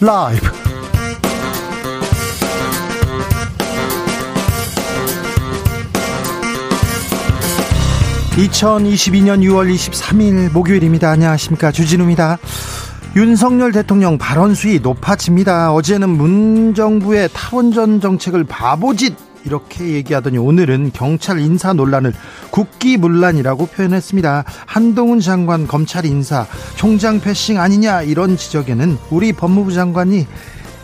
라이브. (2022년 6월 23일) 목요일입니다. 안녕하십니까, 주진우입니다. 윤석열 대통령 발언 수위 높아집니다. 어제는 문정부의 탈원전 정책을 바보짓 이렇게 얘기하더니 오늘은 경찰 인사 논란을 국기문란이라고 표현했습니다. 한동훈 장관 검찰 인사 총장 패싱 아니냐, 이런 지적에는 우리 법무부 장관이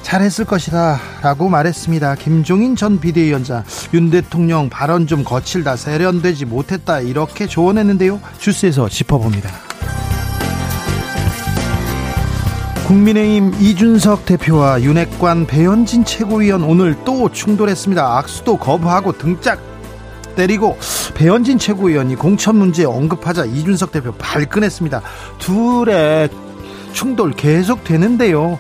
잘했을 것이다 라고 말했습니다. 김종인 전 비대위원장, 윤 대통령 발언 좀 거칠다, 세련되지 못했다 이렇게 조언했는데요. 주스에서 짚어봅니다. 국민의힘 이준석 대표와 윤핵관 배현진 최고위원 오늘 또 충돌했습니다. 악수도 거부하고 등짝 때리고, 배현진 최고위원이 공천 문제 언급하자 이준석 대표 발끈했습니다. 둘의 충돌 계속되는데요.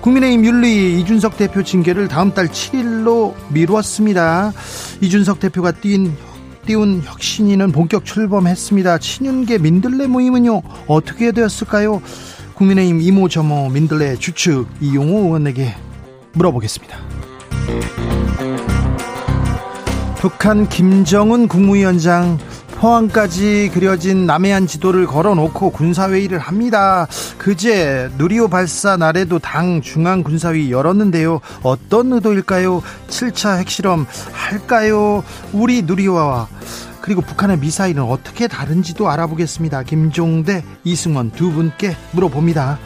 국민의힘 윤리 이준석 대표 징계를 다음 달 7일로 미뤘습니다. 이준석 대표가 띄운 혁신위는 본격 출범했습니다. 친윤계 민들레 모임은요, 어떻게 되었을까요? 국민의힘 이모저모 민들레 주축 이용호 의원에게 물어보겠습니다. 북한 김정은 국무위원장 포항까지 그려진 남해안 지도를 걸어놓고 군사회의를 합니다. 그제 누리호 발사 날에도 당 중앙군사위 열었는데요. 어떤 의도일까요? 7차 핵실험 할까요? 우리 누리호와 그리고 북한의 미사일은 어떻게 다른지도 알아보겠습니다. 김종대, 이승원 두 분께 물어봅니다.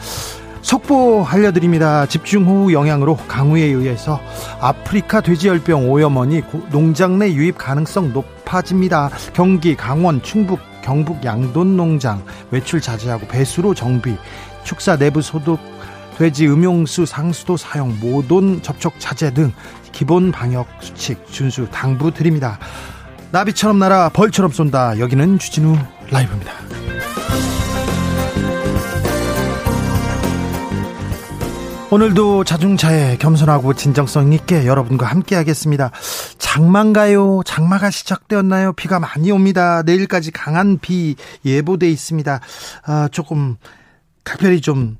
속보 알려드립니다. 집중호우 영향으로 강우에 의해서 아프리카 돼지열병 오염원이 농장 내 유입 가능성 높아집니다. 경기, 강원, 충북, 경북 양돈 농장 외출 자제하고 배수로 정비, 축사 내부 소독, 돼지 음용수 상수도 사용, 모돈 접촉 자제 등 기본 방역 수칙 준수 당부드립니다. 나비처럼 날아 벌처럼 쏜다. 여기는 주진우 라이브입니다. 오늘도 자중차에 겸손하고 진정성 있게 여러분과 함께 하겠습니다. 장마인가요? 장마가 시작되었나요? 비가 많이 옵니다. 내일까지 강한 비 예보돼 있습니다. 조금 특별히 좀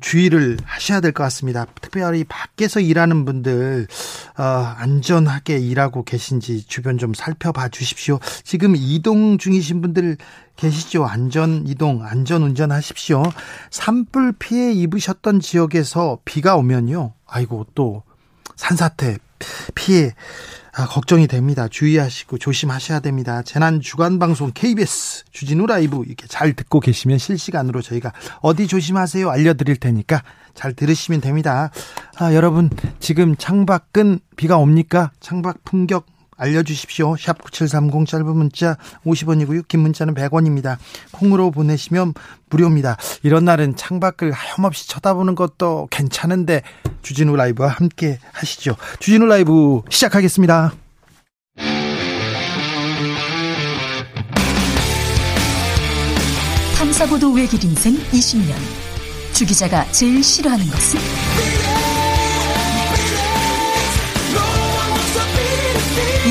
주의를 하셔야 될 것 같습니다. 특별히 밖에서 일하는 분들 안전하게 일하고 계신지 주변 좀 살펴봐 주십시오. 지금 이동 중이신 분들 계시죠? 안전 이동, 안전 운전하십시오. 산불 피해 입으셨던 지역에서 비가 오면요, 아이고 또 산사태 피해 걱정이 됩니다. 주의하시고 조심하셔야 됩니다. 재난 주간 방송 KBS 주진우 라이브 이렇게 잘 듣고 계시면 실시간으로 저희가 어디 조심하세요 알려드릴 테니까 잘 들으시면 됩니다. 여러분 지금 창밖은 비가 옵니까? 창밖 풍경 알려주십시오. 샵 9730 짧은 문자 50원이고요. 긴 문자는 100원입니다. 콩으로 보내시면 무료입니다. 이런 날은 창밖을 하염없이 쳐다보는 것도 괜찮은데 주진우 라이브와 함께 하시죠. 주진우 라이브 시작하겠습니다. 탐사보도 외길 인생 20년. 주 기자가 제일 싫어하는 것은? 이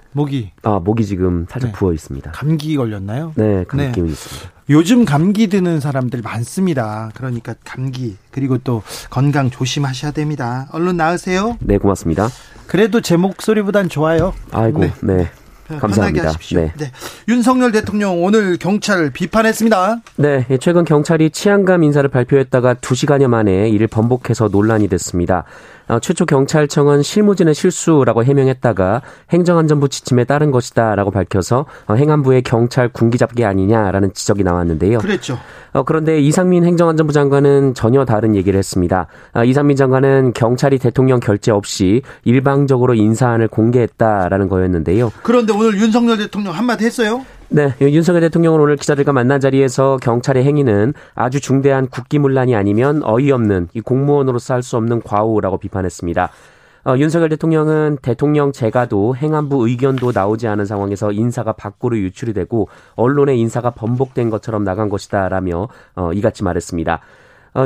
목이 지금 살짝 네. 부어 있습니다. 감기 걸렸나요? 네, 감기 네. 있습니다. 요즘 감기 드는 사람들 많습니다. 그러니까 감기 그리고 또 건강 조심하셔야 됩니다. 얼른 나으세요. 네, 고맙습니다. 그래도 제 목소리보단 좋아요. 아이고, 네, 네. 감사합니다. 하십시오. 네. 네. 윤석열 대통령 오늘 경찰 비판했습니다. 네, 최근 경찰이 치안감 인사를 발표했다가 2시간여 만에 이를 번복해서 논란이 됐습니다. 최초 경찰청은 실무진의 실수라고 해명했다가 행정안전부 지침에 따른 것이다 라고 밝혀서 행안부의 경찰 군기잡기 아니냐라는 지적이 나왔는데요. 그랬죠. 그런데 이상민 행정안전부 장관은 전혀 다른 얘기를 했습니다. 이상민 장관은 경찰이 대통령 결재 없이 일방적으로 인사안을 공개했다라는 거였는데요. 그런데 오늘 윤석열 대통령 한마디 했어요? 네, 윤석열 대통령은 오늘 기자들과 만난 자리에서 경찰의 행위는 아주 중대한 국기문란이 아니면 어이없는 이 공무원으로서 할 수 없는 과오라고 비판했습니다. 윤석열 대통령은 대통령 재가도 행안부 의견도 나오지 않은 상황에서 인사가 밖으로 유출이 되고 언론의 인사가 번복된 것처럼 나간 것이다 라며 이같이 말했습니다.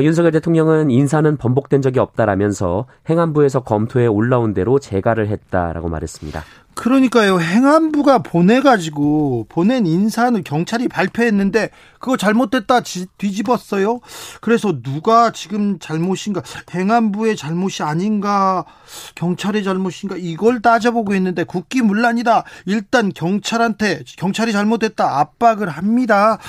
윤석열 대통령은 인사는 번복된 적이 없다라면서 행안부에서 검토에 올라온 대로 재가를 했다라고 말했습니다. 그러니까요. 행안부가 보낸 인사는 경찰이 발표했는데 그거 잘못됐다 뒤집었어요. 그래서 누가 지금 잘못인가, 행안부의 잘못이 아닌가 경찰의 잘못인가 이걸 따져보고 있는데 국기문란이다. 일단 경찰한테 경찰이 잘못됐다 압박을 합니다.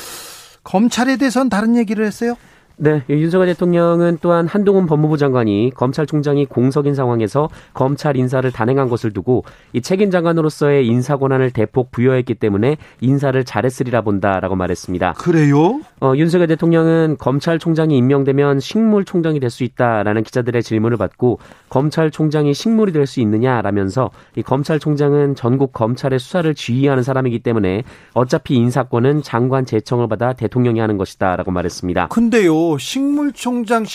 검찰에 대해서는 다른 얘기를 했어요? 네, 윤석열 대통령은 또한 한동훈 법무부 장관이 검찰총장이 공석인 상황에서 검찰 인사를 단행한 것을 두고 이 책임 장관으로서의 인사 권한을 대폭 부여했기 때문에 인사를 잘했으리라 본다라고 말했습니다. 그래요? 윤석열 대통령은 검찰총장이 임명되면 식물총장이 될 수 있다라는 기자들의 질문을 받고 검찰총장이 식물이 될 수 있느냐라면서 이 검찰총장은 전국 검찰의 수사를 지휘하는 사람이기 때문에 어차피 인사권은 장관 제청을 받아 대통령이 하는 것이다라고 말했습니다. 근데요, 식물총장은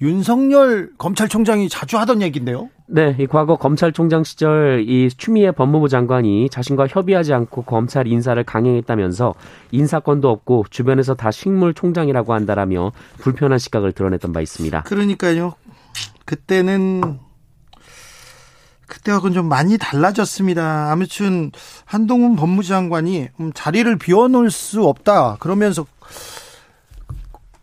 윤석열 검찰총장이 자주 하던 얘기인데요. 네, 이 과거 검찰총장 시절 이 추미애 법무부 장관이 자신과 협의하지 않고 검찰 인사를 강행했다면서 인사권도 없고 주변에서 다 식물총장이라고 한다라며 불편한 시각을 드러냈던 바 있습니다. 그러니까요. 그때하고는 좀 많이 달라졌습니다. 아무튼 한동훈 법무부 장관이 자리를 비워놓을 수 없다 그러면서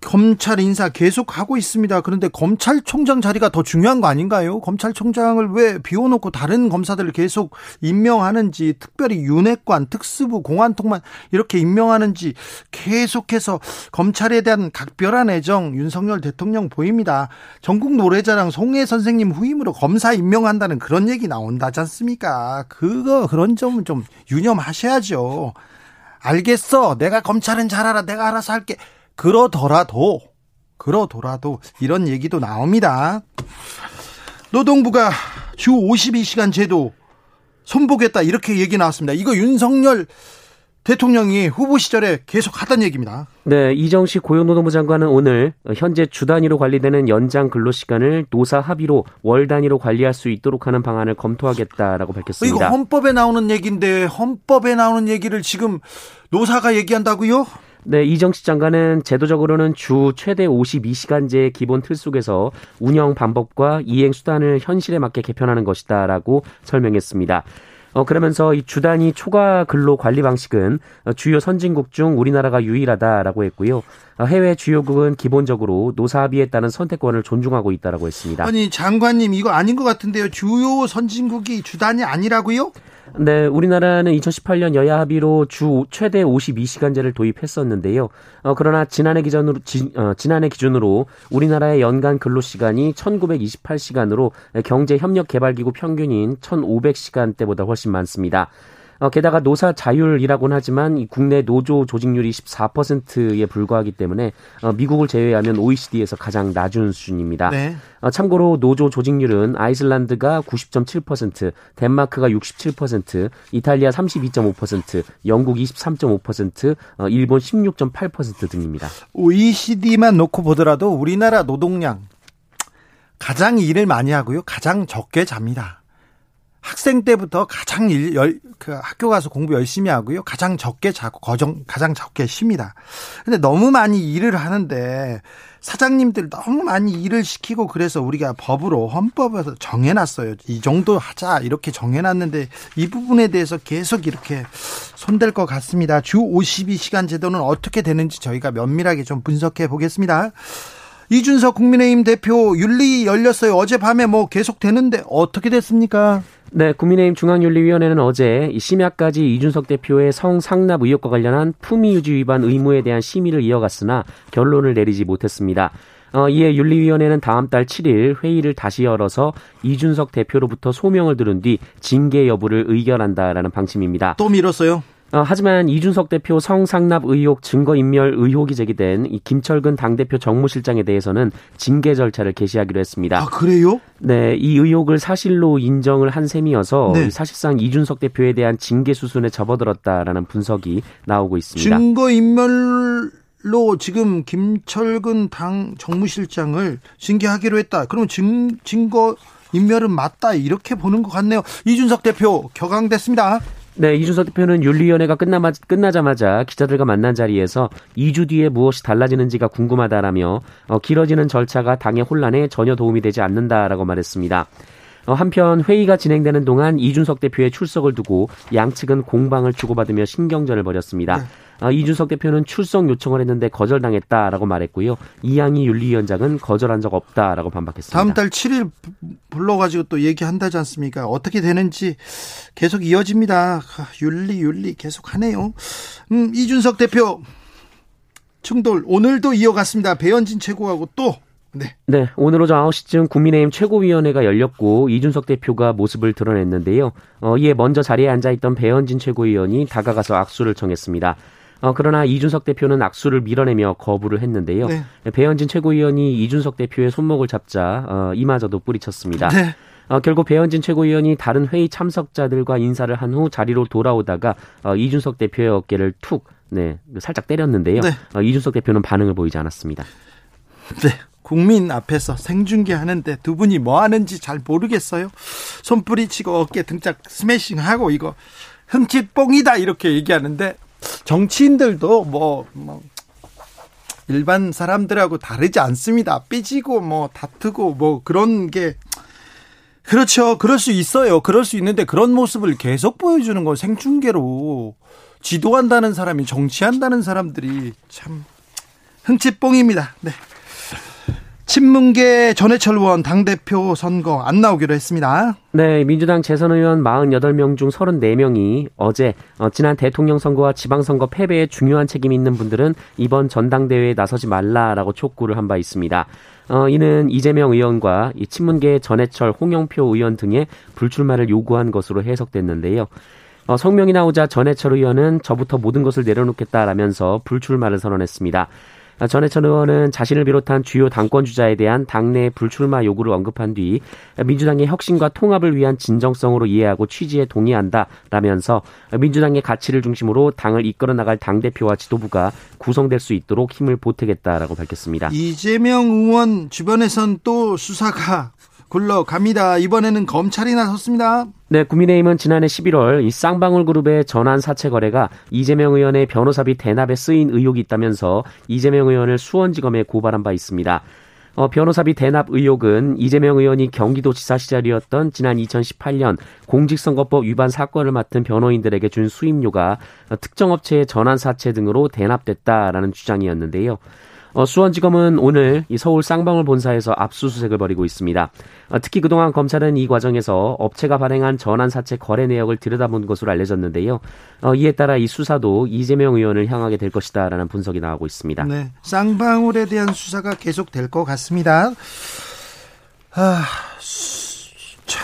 검찰 인사 계속하고 있습니다. 그런데 검찰총장 자리가 더 중요한 거 아닌가요? 검찰총장을 왜 비워놓고 다른 검사들을 계속 임명하는지, 특별히 윤핵관, 특수부, 공안통만 이렇게 임명하는지 계속해서 검찰에 대한 각별한 애정 윤석열 대통령 보입니다. 전국 노래자랑 송혜 선생님 후임으로 검사 임명한다는 그런 얘기 나온다지 않습니까? 그런 점은 좀 유념하셔야죠. 알겠어, 내가 검찰은 잘 알아, 내가 알아서 할게. 그러더라도 이런 얘기도 나옵니다. 노동부가 주 52시간 제도 손보겠다 이렇게 얘기 나왔습니다. 이거 윤석열 대통령이 후보 시절에 계속 하던 얘기입니다. 네, 이정식 고용노동부 장관은 오늘 현재 주 단위로 관리되는 연장 근로시간을 노사 합의로 월 단위로 관리할 수 있도록 하는 방안을 검토하겠다라고 밝혔습니다. 이거 헌법에 나오는 얘기인데 헌법에 나오는 얘기를 지금 노사가 얘기한다고요? 네, 이정식 장관은 제도적으로는 주 최대 52시간제 기본 틀 속에서 운영 방법과 이행 수단을 현실에 맞게 개편하는 것이다라고 설명했습니다. 그러면서 이 주단위 초과 근로 관리 방식은 주요 선진국 중 우리나라가 유일하다라고 했고요. 해외 주요국은 기본적으로 노사 합의에 따른 선택권을 존중하고 있다라고 했습니다. 아니, 장관님 이거 아닌 것 같은데요. 주요 선진국이 주단위 아니라고요? 네, 우리나라는 2018년 여야 합의로 주 최대 52시간제를 도입했었는데요. 그러나 지난해 기준으로 우리나라의 연간 근로시간이 1928시간으로 경제협력개발기구 평균인 1500시간대보다 훨씬 많습니다. 게다가 노사 자율이라고는 하지만 국내 노조 조직률이 14%에 불과하기 때문에 미국을 제외하면 OECD에서 가장 낮은 수준입니다. 네. 참고로 노조 조직률은 아이슬란드가 90.7%, 덴마크가 67%, 이탈리아 32.5%, 영국 23.5%, 일본 16.8% 등입니다. OECD만 놓고 보더라도 우리나라 노동량 가장 일을 많이 하고요. 가장 적게 잡니다. 학생 때부터 가장 학교 가서 공부 열심히 하고요. 가장 적게 자고, 가장 적게 쉽니다. 근데 너무 많이 일을 하는데, 사장님들 너무 많이 일을 시키고, 그래서 우리가 법으로, 헌법에서 정해놨어요. 이 정도 하자, 이렇게 정해놨는데, 이 부분에 대해서 계속 이렇게 손댈 것 같습니다. 주 52시간 제도는 어떻게 되는지 저희가 면밀하게 좀 분석해 보겠습니다. 이준석 국민의힘 대표 윤리 열렸어요. 어젯밤에 계속 되는데 어떻게 됐습니까? 네, 국민의힘 중앙윤리위원회는 어제 심야까지 이준석 대표의 성상납 의혹과 관련한 품위유지 위반 의무에 대한 심의를 이어갔으나 결론을 내리지 못했습니다. 이에 윤리위원회는 다음 달 7일 회의를 다시 열어서 이준석 대표로부터 소명을 들은 뒤 징계 여부를 의결한다라는 방침입니다. 또 미뤘어요? 하지만 이준석 대표 성상납 의혹, 증거인멸 의혹이 제기된 이 김철근 당대표 정무실장에 대해서는 징계 절차를 개시하기로 했습니다. 아, 그래요? 네, 이 의혹을 사실로 인정을 한 셈이어서 네. 사실상 이준석 대표에 대한 징계 수순에 접어들었다라는 분석이 나오고 있습니다. 증거인멸로 지금 김철근 당 정무실장을 징계하기로 했다. 그럼 증거인멸은 맞다 이렇게 보는 것 같네요. 이준석 대표 격앙됐습니다. 네, 이준석 대표는 윤리위원회가 끝나자마자 기자들과 만난 자리에서 2주 뒤에 무엇이 달라지는지가 궁금하다라며 길어지는 절차가 당의 혼란에 전혀 도움이 되지 않는다라고 말했습니다. 한편 회의가 진행되는 동안 이준석 대표의 출석을 두고 양측은 공방을 주고받으며 신경전을 벌였습니다. 네. 이준석 대표는 출석 요청을 했는데 거절당했다라고 말했고요. 이양희 윤리위원장은 거절한 적 없다라고 반박했습니다. 다음 달 7일 불러가지고 또 얘기한다지 않습니까? 어떻게 되는지 계속 이어집니다. 윤리 계속하네요. 이준석 대표 충돌 오늘도 이어갔습니다. 배현진 최고하고 또. 네, 오늘 오전 9시쯤 국민의힘 최고위원회가 열렸고 이준석 대표가 모습을 드러냈는데요. 이에 먼저 자리에 앉아있던 배현진 최고위원이 다가가서 악수를 청했습니다. 그러나 이준석 대표는 악수를 밀어내며 거부를 했는데요. 네. 배현진 최고위원이 이준석 대표의 손목을 잡자 이마저도 뿌리쳤습니다. 네. 결국 배현진 최고위원이 다른 회의 참석자들과 인사를 한 후 자리로 돌아오다가 이준석 대표의 어깨를 툭 살짝 때렸는데요. 네. 이준석 대표는 반응을 보이지 않았습니다. 네. 국민 앞에서 생중계하는데 두 분이 뭐 하는지 잘 모르겠어요. 손뿌리치고 어깨 등짝 스매싱하고 이거 흠칫뽕이다 이렇게 얘기하는데 정치인들도 뭐 일반 사람들하고 다르지 않습니다. 삐지고 뭐 다투고 뭐 그런 게 그렇죠. 그럴 수 있어요. 그럴 수 있는데 그런 모습을 계속 보여주는 건 생중계로 지도한다는 사람이 정치한다는 사람들이 참 흠칫뽕입니다. 네. 친문계 전해철 의원 당대표 선거 안 나오기로 했습니다. 네, 민주당 재선 의원 48명 중 34명이 어제 지난 대통령 선거와 지방선거 패배에 중요한 책임이 있는 분들은 이번 전당대회에 나서지 말라라고 촉구를 한 바 있습니다. 이는 이재명 의원과 이 친문계 전해철, 홍영표 의원 등의 불출마를 요구한 것으로 해석됐는데요. 성명이 나오자 전해철 의원은 저부터 모든 것을 내려놓겠다라면서 불출마를 선언했습니다. 전해철 의원은 자신을 비롯한 주요 당권주자에 대한 당내 불출마 요구를 언급한 뒤 민주당의 혁신과 통합을 위한 진정성으로 이해하고 취지에 동의한다라면서 민주당의 가치를 중심으로 당을 이끌어나갈 당대표와 지도부가 구성될 수 있도록 힘을 보태겠다라고 밝혔습니다. 이재명 의원 주변에선 또 수사가 굴러갑니다. 이번에는 검찰이 나섰습니다. 네, 국민의힘은 지난해 11월 이 쌍방울 그룹의 전환 사채 거래가 이재명 의원의 변호사비 대납에 쓰인 의혹이 있다면서 이재명 의원을 수원지검에 고발한 바 있습니다. 변호사비 대납 의혹은 이재명 의원이 경기도지사 시절이었던 지난 2018년 공직선거법 위반 사건을 맡은 변호인들에게 준 수임료가 특정 업체의 전환 사채 등으로 대납됐다라는 주장이었는데요. 수원지검은 오늘 이 서울 쌍방울 본사에서 압수수색을 벌이고 있습니다. 특히 그동안 검찰은 이 과정에서 업체가 발행한 전환사채 거래 내역을 들여다본 것으로 알려졌는데요. 이에 따라 이 수사도 이재명 의원을 향하게 될 것이다라는 분석이 나오고 있습니다. 네, 쌍방울에 대한 수사가 계속될 것 같습니다. 참.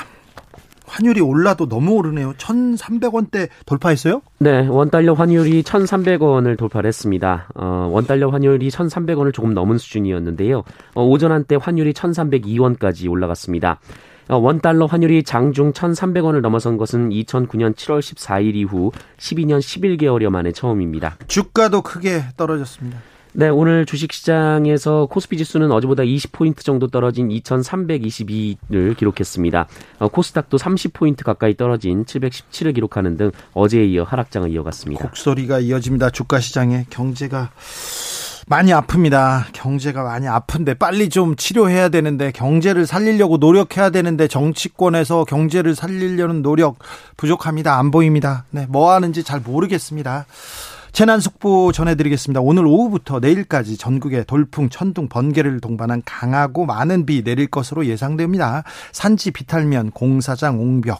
환율이 올라도 너무 오르네요. 1,300원대 돌파했어요? 네, 원달러 환율이 1,300원을 돌파했습니다. 원달러 환율이 1,300원을 조금 넘은 수준이었는데요. 오전 한때 환율이 1,302원까지 올라갔습니다. 원달러 환율이 장중 1,300원을 넘어선 것은 2009년 7월 14일 이후 12년 11개월여 만에 처음입니다. 주가도 크게 떨어졌습니다. 네, 오늘 주식시장에서 코스피 지수는 어제보다 20포인트 정도 떨어진 2322를 기록했습니다. 코스닥도 30포인트 가까이 떨어진 717을 기록하는 등 어제에 이어 하락장을 이어갔습니다. 곡소리가 이어집니다. 주가시장에 경제가 많이 아픕니다. 경제가 많이 아픈데 빨리 좀 치료해야 되는데 경제를 살리려고 노력해야 되는데 정치권에서 경제를 살리려는 노력 부족합니다. 안 보입니다. 네, 뭐 하는지 잘 모르겠습니다. 재난속보 전해드리겠습니다. 오늘 오후부터 내일까지 전국에 돌풍, 천둥, 번개를 동반한 강하고 많은 비 내릴 것으로 예상됩니다. 산지 비탈면, 공사장, 옹벽,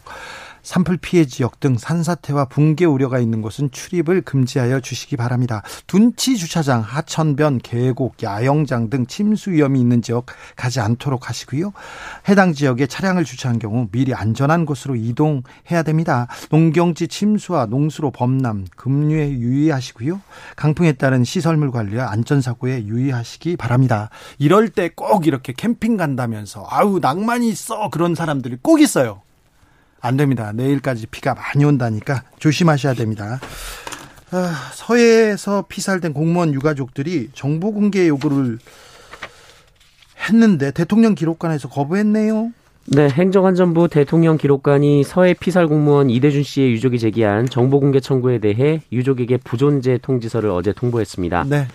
산불 피해 지역 등 산사태와 붕괴 우려가 있는 곳은 출입을 금지하여 주시기 바랍니다. 둔치 주차장, 하천변, 계곡, 야영장 등 침수 위험이 있는 지역 가지 않도록 하시고요. 해당 지역에 차량을 주차한 경우 미리 안전한 곳으로 이동해야 됩니다. 농경지 침수와 농수로 범람, 급류에 유의하시고요. 강풍에 따른 시설물 관리와 안전사고에 유의하시기 바랍니다. 이럴 때 꼭 이렇게 캠핑 간다면서 아우 낭만이 있어 그런 사람들이 꼭 있어요. 안 됩니다. 내일까지 비가 많이 온다니까 조심하셔야 됩니다. 서해에서 피살된 공무원 유가족들이 정보 공개 요구를 했는데 대통령 기록관에서 거부했네요. 네, 행정안전부 대통령 기록관이 서해 피살 공무원 이대준 씨의 유족이 제기한 정보 공개 청구에 대해 유족에게 부존재 통지서를 어제 통보했습니다. 네.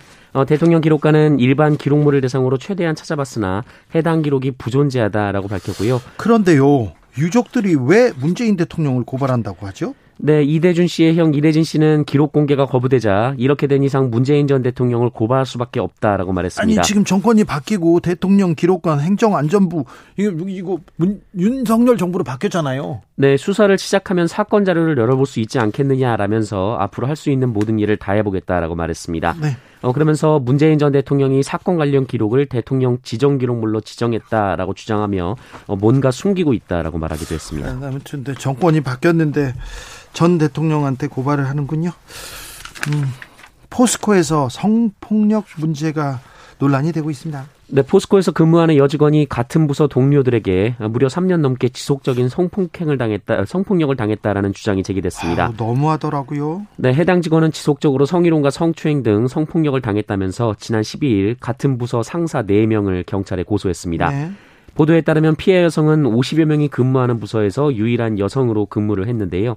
대통령 기록관은 일반 기록물을 대상으로 최대한 찾아봤으나 해당 기록이 부존재하다라고 밝혔고요. 그런데요, 유족들이 왜 문재인 대통령을 고발한다고 하죠? 네, 이대준 씨의 형 이대진 씨는 기록 공개가 거부되자 이렇게 된 이상 문재인 전 대통령을 고발할 수밖에 없다라고 말했습니다. 아니, 지금 정권이 바뀌고 대통령 기록관, 행정안전부 이거 윤석열 정부로 바뀌었잖아요. 네, 수사를 시작하면 사건 자료를 열어볼 수 있지 않겠느냐라면서 앞으로 할 수 있는 모든 일을 다 해보겠다라고 말했습니다. 네. 그러면서 문재인 전 대통령이 사건 관련 기록을 대통령 지정 기록물로 지정했다라고 주장하며 뭔가 숨기고 있다라고 말하기도 했습니다. 아무튼 정권이 바뀌었는데 전 대통령한테 고발을 하는군요. 포스코에서 성폭력 문제가 논란이 되고 있습니다. 네, 포스코에서 근무하는 여직원이 같은 부서 동료들에게 무려 3년 넘게 지속적인 성폭력을 당했다라는 주장이 제기됐습니다. 아유, 너무하더라고요. 네, 해당 직원은 지속적으로 성희롱과 성추행 등 성폭력을 당했다면서 지난 12일 같은 부서 상사 4명을 경찰에 고소했습니다. 네. 보도에 따르면 피해 여성은 50여 명이 근무하는 부서에서 유일한 여성으로 근무를 했는데요.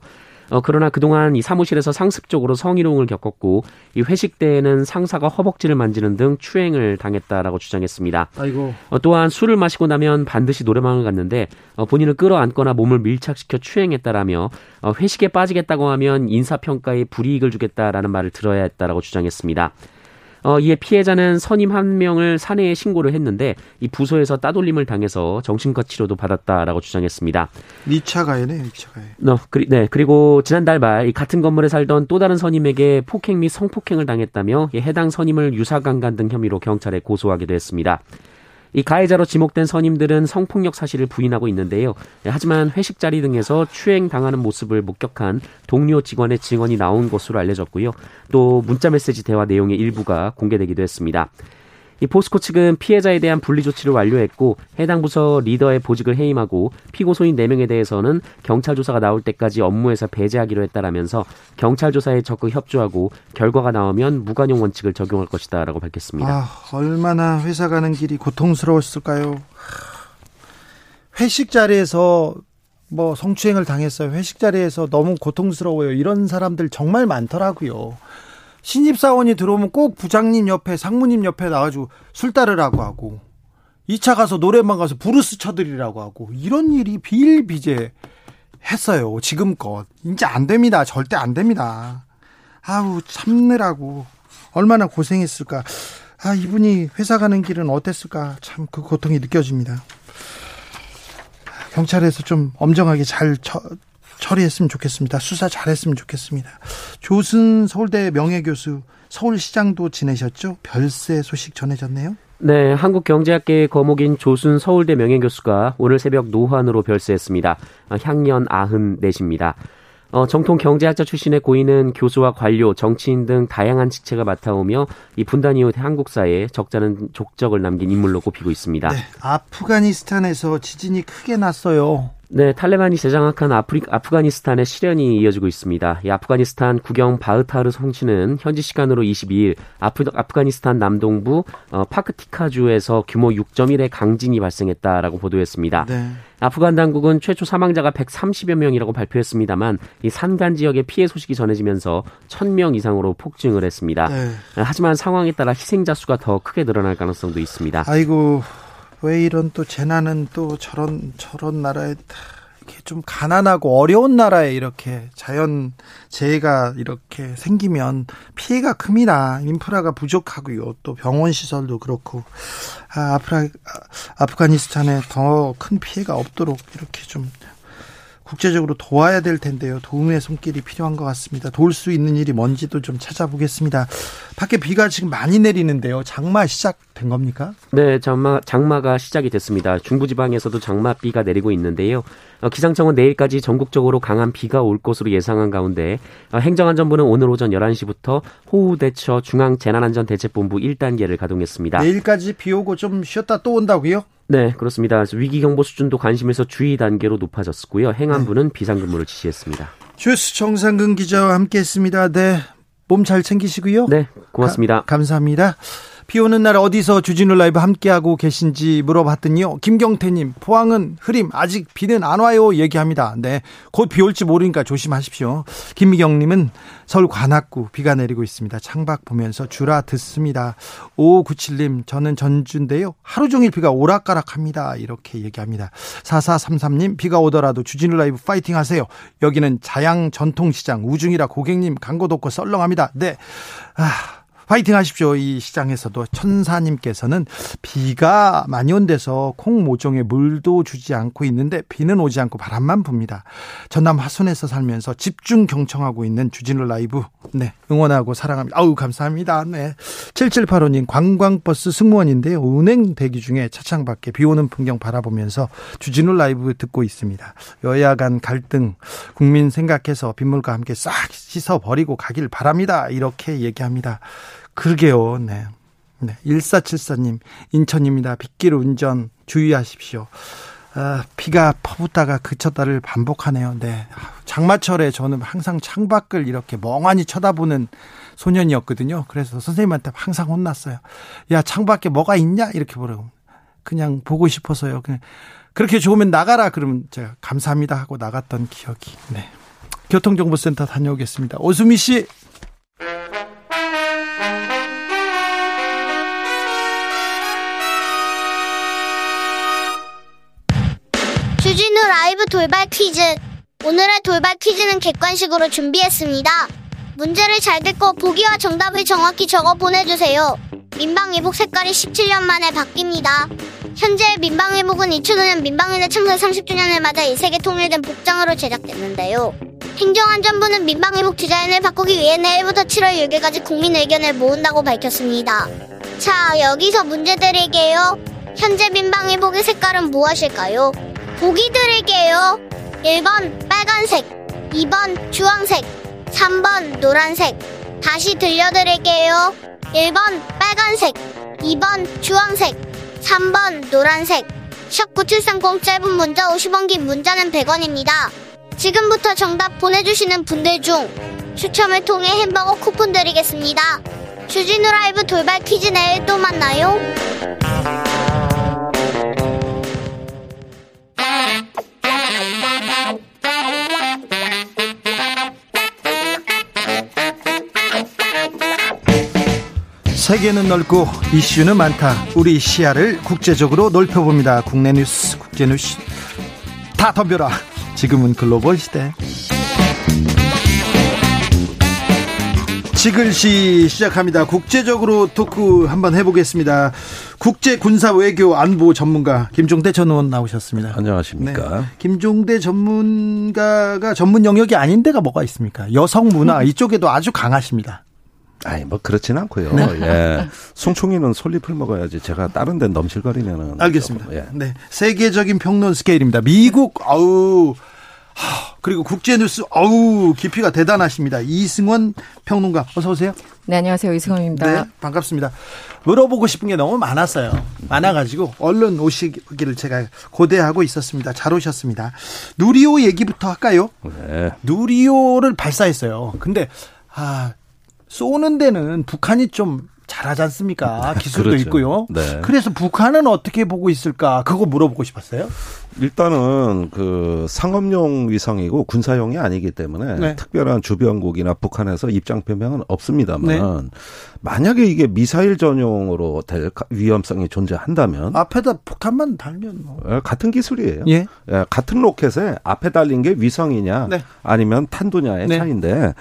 그러나 그동안 이 사무실에서 상습적으로 성희롱을 겪었고 이 회식 때에는 상사가 허벅지를 만지는 등 추행을 당했다라고 주장했습니다. 아이고. 또한 술을 마시고 나면 반드시 노래방을 갔는데 본인을 끌어안거나 몸을 밀착시켜 추행했다라며 회식에 빠지겠다고 하면 인사평가에 불이익을 주겠다라는 말을 들어야 했다라고 주장했습니다. 이에 피해자는 선임 한 명을 사내에 신고를 했는데 이 부서에서 따돌림을 당해서 정신과 치료도 받았다라고 주장했습니다. 2차 가해네, 2차 가해. 네, 그리고 지난달 말 이 같은 건물에 살던 또 다른 선임에게 폭행 및 성폭행을 당했다며 해당 선임을 유사강간 등 혐의로 경찰에 고소하기도 했습니다. 이 가해자로 지목된 선임들은 성폭력 사실을 부인하고 있는데요. 하지만 회식 자리 등에서 추행당하는 모습을 목격한 동료 직원의 증언이 나온 것으로 알려졌고요. 또 문자메시지 대화 내용의 일부가 공개되기도 했습니다. 이 포스코 측은 피해자에 대한 분리 조치를 완료했고 해당 부서 리더의 보직을 해임하고 피고소인 4명에 대해서는 경찰 조사가 나올 때까지 업무에서 배제하기로 했다라면서 경찰 조사에 적극 협조하고 결과가 나오면 무관용 원칙을 적용할 것이다라고 밝혔습니다. 얼마나 회사 가는 길이 고통스러웠을까요? 회식 자리에서 성추행을 당했어요. 회식 자리에서 너무 고통스러워요. 이런 사람들 정말 많더라고요. 신입사원이 들어오면 꼭 부장님 옆에 상무님 옆에 나와주고 술 따르라고 하고 2차 가서 노래방 가서 브루스 쳐드리라고 하고 이런 일이 비일비재 했어요. 지금껏 이제 안 됩니다. 절대 안 됩니다. 아우 참느라고 얼마나 고생했을까. 아, 이분이 회사 가는 길은 어땠을까. 참 그 고통이 느껴집니다. 경찰에서 좀 엄정하게 잘 처리했으면 좋겠습니다. 수사 잘했으면 좋겠습니다. 조순 서울대 명예교수 서울시장도 지내셨죠? 별세 소식 전해졌네요. 네, 한국경제학계의 거목인 조순 서울대 명예교수가 오늘 새벽 노환으로 별세했습니다. 향년 94입니다. 정통 경제학자 출신의 고인은 교수와 관료, 정치인 등 다양한 직책을 맡아오며 이 분단 이후 한국 사회에 적잖은 족적을 남긴 인물로 꼽히고 있습니다. 네, 아프가니스탄에서 지진이 크게 났어요. 네, 탈레반이 재장악한 아프가니스탄의 시련이 이어지고 있습니다. 이 아프가니스탄 국영 바흐타르 성씨는 현지 시간으로 22일 아프가니스탄 남동부 파크티카주에서 규모 6.1의 강진이 발생했다라고 보도했습니다. 네. 아프간 당국은 최초 사망자가 130여 명이라고 발표했습니다만 이 산간 지역의 피해 소식이 전해지면서 1,000명 이상으로 폭증을 했습니다. 네. 하지만 상황에 따라 희생자 수가 더 크게 늘어날 가능성도 있습니다. 아이고. 왜 이런 또 재난은 또 저런 나라에 이렇게 좀 가난하고 어려운 나라에 이렇게 자연 재해가 이렇게 생기면 피해가 큽니다. 인프라가 부족하고요. 또 병원 시설도 그렇고 아프가니스탄에 더 큰 피해가 없도록 이렇게 좀 국제적으로 도와야 될 텐데요. 도움의 손길이 필요한 것 같습니다. 도울 수 있는 일이 뭔지도 좀 찾아보겠습니다. 밖에 비가 지금 많이 내리는데요. 장마 시작된 겁니까? 네, 장마가 시작이 됐습니다. 중부지방에서도 장마비가 내리고 있는데요. 기상청은 내일까지 전국적으로 강한 비가 올 것으로 예상한 가운데 행정안전부는 오늘 오전 11시부터 호우대처 중앙재난안전대책본부 1단계를 가동했습니다. 내일까지 비 오고 좀 쉬었다 또 온다고요? 네, 그렇습니다. 그래서 위기경보 수준도 관심에서 주의 단계로 높아졌고요. 행안부는 비상근무를 지시했습니다. 주스 정상근 기자와 함께했습니다. 네, 몸 잘 챙기시고요. 네, 고맙습니다. 감사합니다. 비 오는 날 어디서 주진우 라이브 함께하고 계신지 물어봤더니요. 김경태님, 포항은 흐림, 아직 비는 안 와요 얘기합니다. 네, 곧 비 올지 모르니까 조심하십시오. 김미경님은 서울 관악구 비가 내리고 있습니다. 창밖 보면서 주라 듣습니다. 5597님, 저는 전주인데요. 하루 종일 비가 오락가락합니다. 이렇게 얘기합니다. 4433님, 비가 오더라도 주진우 라이브 파이팅 하세요. 여기는 자양 전통시장 우중이라 고객님 광고 듣고 썰렁합니다. 네, 파이팅 하십시오. 이 시장에서도 천사님께서는 비가 많이 온 데서 콩 모종에 물도 주지 않고 있는데 비는 오지 않고 바람만 붑니다. 전남 화순에서 살면서 집중 경청하고 있는 주진우 라이브, 네, 응원하고 사랑합니다. 아우, 감사합니다. 네. 7785님, 관광버스 승무원인데요. 은행 대기 중에 차창 밖에 비 오는 풍경 바라보면서 주진우 라이브 듣고 있습니다. 여야 간 갈등 국민 생각해서 빗물과 함께 싹 씻어버리고 가길 바랍니다. 이렇게 얘기합니다. 그러게요. 네. 네. 1474님, 인천입니다. 빗길 운전 주의하십시오. 아, 비가 퍼붓다가 그쳤다를 반복하네요. 네. 장마철에 저는 항상 창밖을 이렇게 멍하니 쳐다보는 소년이었거든요. 그래서 선생님한테 항상 혼났어요. 야, 창밖에 뭐가 있냐? 이렇게 보라고. 그냥 보고 싶어서요. 그냥 그렇게 좋으면 나가라. 그러면 제가 감사합니다 하고 나갔던 기억이. 네. 교통정보센터 다녀오겠습니다. 오수미 씨. 주진우 라이브 돌발 퀴즈. 오늘의 돌발 퀴즈는 객관식으로 준비했습니다. 문제를 잘 듣고 보기와 정답을 정확히 적어 보내주세요. 민방위복 색깔이 17년 만에 바뀝니다. 현재의 민방위복은 2005년 민방위대 창설 30주년을 맞아 이 세계 통일된 복장으로 제작됐는데요. 행정안전부는 민방위복 디자인을 바꾸기 위해 내일부터 7월 6일까지 국민 의견을 모은다고 밝혔습니다. 자, 여기서 문제 드릴게요. 현재 민방위복의 색깔은 무엇일까요? 보기 드릴게요. 1번 빨간색, 2번 주황색, 3번 노란색. 다시 들려드릴게요. 1번 빨간색, 2번 주황색, 3번 노란색. 샵9730, 짧은 문자 50원, 긴 문자는 100원입니다. 지금부터 정답 보내주시는 분들 중 추첨을 통해 햄버거 쿠폰 드리겠습니다. 주진우 라이브 돌발 퀴즈, 내일 또 만나요. 세계는 넓고 이슈는 많다. 우리 시야를 국제적으로 넓혀봅니다. 국내 뉴스, 국제 뉴스 다 덤벼라. 지금은 글로벌 시대. 지글시 시작합니다. 국제적으로 토크 한번 해보겠습니다. 국제군사 외교 안보 전문가 김종대 전 의원 나오셨습니다. 안녕하십니까. 네. 김종대 전문가가 전문 영역이 아닌 데가 뭐가 있습니까? 여성 문화 이쪽에도 아주 강하십니다. 아니, 뭐 그렇진 않고요. 네. 예. 송충이는 솔잎을 먹어야지 제가 다른 데 넘실거리면은. 알겠습니다. 조금, 예. 네. 세계적인 평론 스케일입니다. 미국, 아우, 그리고 국제뉴스, 아우, 깊이가 대단하십니다. 이승원 평론가, 어서 오세요. 네, 안녕하세요. 이승원입니다. 네, 반갑습니다. 물어보고 싶은 게 너무 많았어요. 많아가지고 얼른 오시기를 제가 고대하고 있었습니다. 잘 오셨습니다. 누리호 얘기부터 할까요? 네. 누리호를 발사했어요. 근데 쏘는 데는 북한이 좀 잘하지 않습니까? 기술도 그렇죠. 있고요. 네. 그래서 북한은 어떻게 보고 있을까? 그거 물어보고 싶었어요. 일단은 그 상업용 위성이고 군사용이 아니기 때문에 네. 특별한 주변국이나 북한에서 입장 표명은 없습니다만 네. 만약에 이게 미사일 전용으로 될 위험성이 존재한다면 앞에다 폭탄만 달면 뭐. 같은 기술이에요. 예. 같은 로켓에 앞에 달린 게 위성이냐 네. 아니면 탄두냐의 네. 차이인데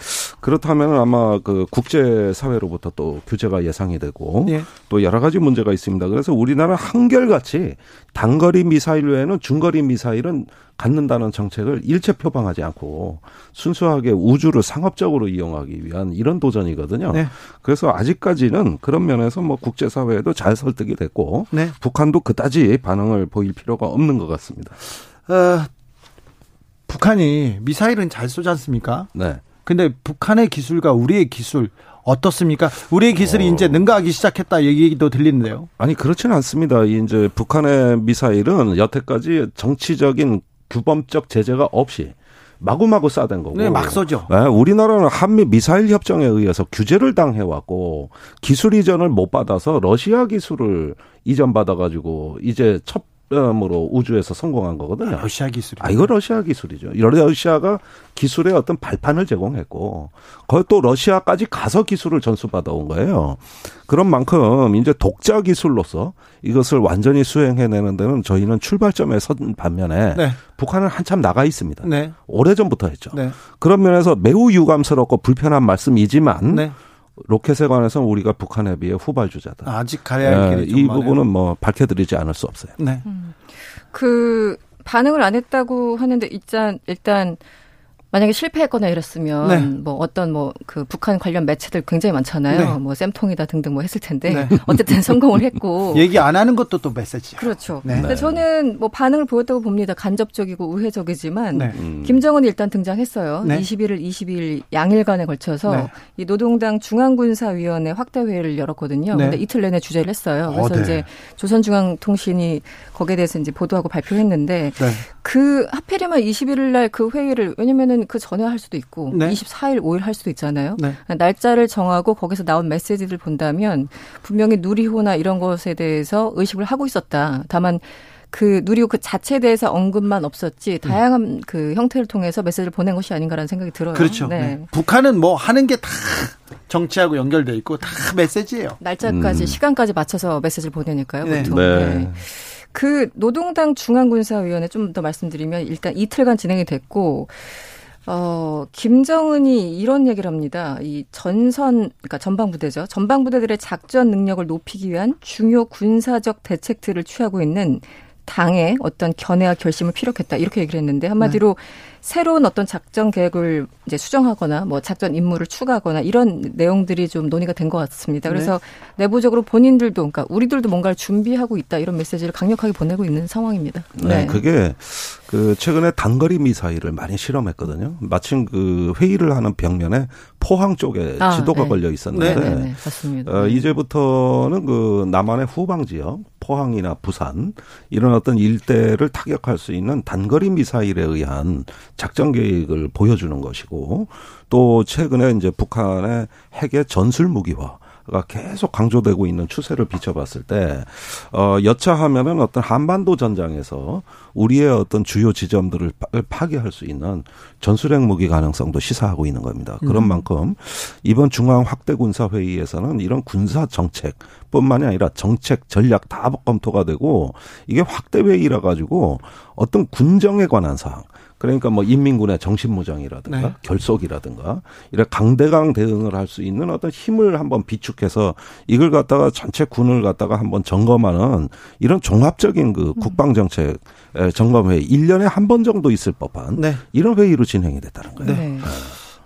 그렇다면 아마 그 국제사회로부터 또 규제가 예상이 되고 예. 또 여러 가지 문제가 있습니다. 그래서 우리나라 한결같이 단거리 미사일 외에는 중거리 미사일은 갖는다는 정책을 일체 표방하지 않고 순수하게 우주를 상업적으로 이용하기 위한 이런 도전이거든요. 네. 그래서 아직까지는 그런 면에서 뭐 국제사회에도 잘 설득이 됐고 네. 북한도 그다지 반응을 보일 필요가 없는 것 같습니다. 북한이 미사일은 잘 쏘지 않습니까? 네. 근데 북한의 기술과 우리의 기술 어떻습니까? 우리의 기술이 이제 능가하기 시작했다 얘기도 들리는데요. 아니 그렇지는 않습니다. 이제 북한의 미사일은 여태까지 정치적인 규범적 제재가 없이 마구마구 쏴댄 거고. 네, 막 쏘죠. 네, 우리나라는 한미 미사일 협정에 의해서 규제를 당해왔고 기술 이전을 못 받아서 러시아 기술을 이전받아가지고 이제 첫 으로 우주에서 성공한 거거든요. 러시아 기술이요? 아, 이거 러시아 기술이죠. 러시아가 기술의 어떤 발판을 제공했고, 거기 또 러시아까지 가서 기술을 전수받아온 거예요. 그런 만큼 이제 독자 기술로서 이것을 완전히 수행해내는 데는 저희는 출발점에 선 반면에 네. 북한은 한참 나가 있습니다. 네. 오래전부터 했죠. 네. 그런 면에서 매우 유감스럽고 불편한 말씀이지만 네. 로켓에 관해서는 우리가 북한에 비해 후발주자다. 아직 가야 할 길이 좀 많아요. 이 부분은 뭐 밝혀드리지 않을 수 없어요. 네. 그 반응을 안 했다고 하는데 일단 만약에 실패했거나 이랬으면 네. 뭐 어떤 뭐 그 북한 관련 매체들 굉장히 많잖아요. 네. 뭐 쌤통이다 등등 뭐 했을 텐데 네. 어쨌든 성공을 했고 얘기 안 하는 것도 또 메시지예요. 그렇죠. 네. 근데 저는 뭐 반응을 보였다고 봅니다. 간접적이고 우회적이지만 네. 김정은이 일단 등장했어요. 네. 21일, 22일 양일간에 걸쳐서 네. 이 노동당 중앙군사위원회 확대 회의를 열었거든요. 네. 근데 이틀 내내 주재를 했어요. 그래서 네. 이제 조선중앙통신이 거기에 대해서 이제 보도하고 발표했는데 네. 그 하필이면 21일 날 그 회의를 왜냐면은 그 전에 할 수도 있고 네. 24일, 5일 할 수도 있잖아요. 네. 날짜를 정하고 거기서 나온 메시지를 본다면 분명히 누리호나 이런 것에 대해서 의식을 하고 있었다. 다만 그 누리호 그 자체에 대해서 언급만 없었지 다양한 그 형태를 통해서 메시지를 보낸 것이 아닌가라는 생각이 들어요. 그렇죠. 네. 네. 북한은 뭐 하는 게 다 정치하고 연결돼 있고 다 메시지예요. 날짜까지 시간까지 맞춰서 메시지를 보내니까요. 네. 보통. 네. 네. 그 노동당 중앙군사위원회 좀 더 말씀드리면 일단 이틀간 진행이 됐고 김정은이 이런 얘기를 합니다. 이 전선, 그러니까 전방부대죠. 전방부대들의 작전 능력을 높이기 위한 중요 군사적 대책들을 취하고 있는 당의 어떤 견해와 결심을 피력했다. 이렇게 얘기를 했는데 한마디로 네. 새로운 어떤 작전 계획을 이제 수정하거나 뭐 작전 임무를 추가하거나 이런 내용들이 좀 논의가 된 것 같습니다. 그래서 네. 내부적으로 본인들도 그러니까 우리들도 뭔가를 준비하고 있다 이런 메시지를 강력하게 보내고 있는 상황입니다. 네, 그게 그 최근에 단거리 미사일을 많이 실험했거든요. 마침 그 회의를 하는 벽면에 포항 쪽에 지도가 네. 걸려 있었는데 네, 맞습니다. 이제부터는 그 남한의 후방 지역, 포항이나 부산 이런 어떤 일대를 타격할 수 있는 단거리 미사일에 의한 작전 계획을 보여주는 것이고 또 최근에 이제 북한의 핵의 전술 무기화 가 계속 강조되고 있는 추세를 비춰봤을 때 여차하면은 어떤 한반도 전장에서 우리의 어떤 주요 지점들을 파괴할 수 있는 전술핵 무기 가능성도 시사하고 있는 겁니다. 그런 만큼 이번 중앙 확대 군사 회의에서는 이런 군사 정책뿐만이 아니라 정책 전략 다 검토가 되고 이게 확대 회의라 가지고 어떤 군정에 관한 사항 그러니까 뭐 인민군의 정신무장이라든가 네. 결속이라든가 이런 강대강 대응을 할 수 있는 어떤 힘을 한번 비축해서 이걸 갖다가 전체 군을 갖다가 한번 점검하는 이런 종합적인 그 국방정책 점검회의 1년에 한 번 정도 있을 법한 네. 이런 회의로 진행이 됐다는 거예요. 네. 네.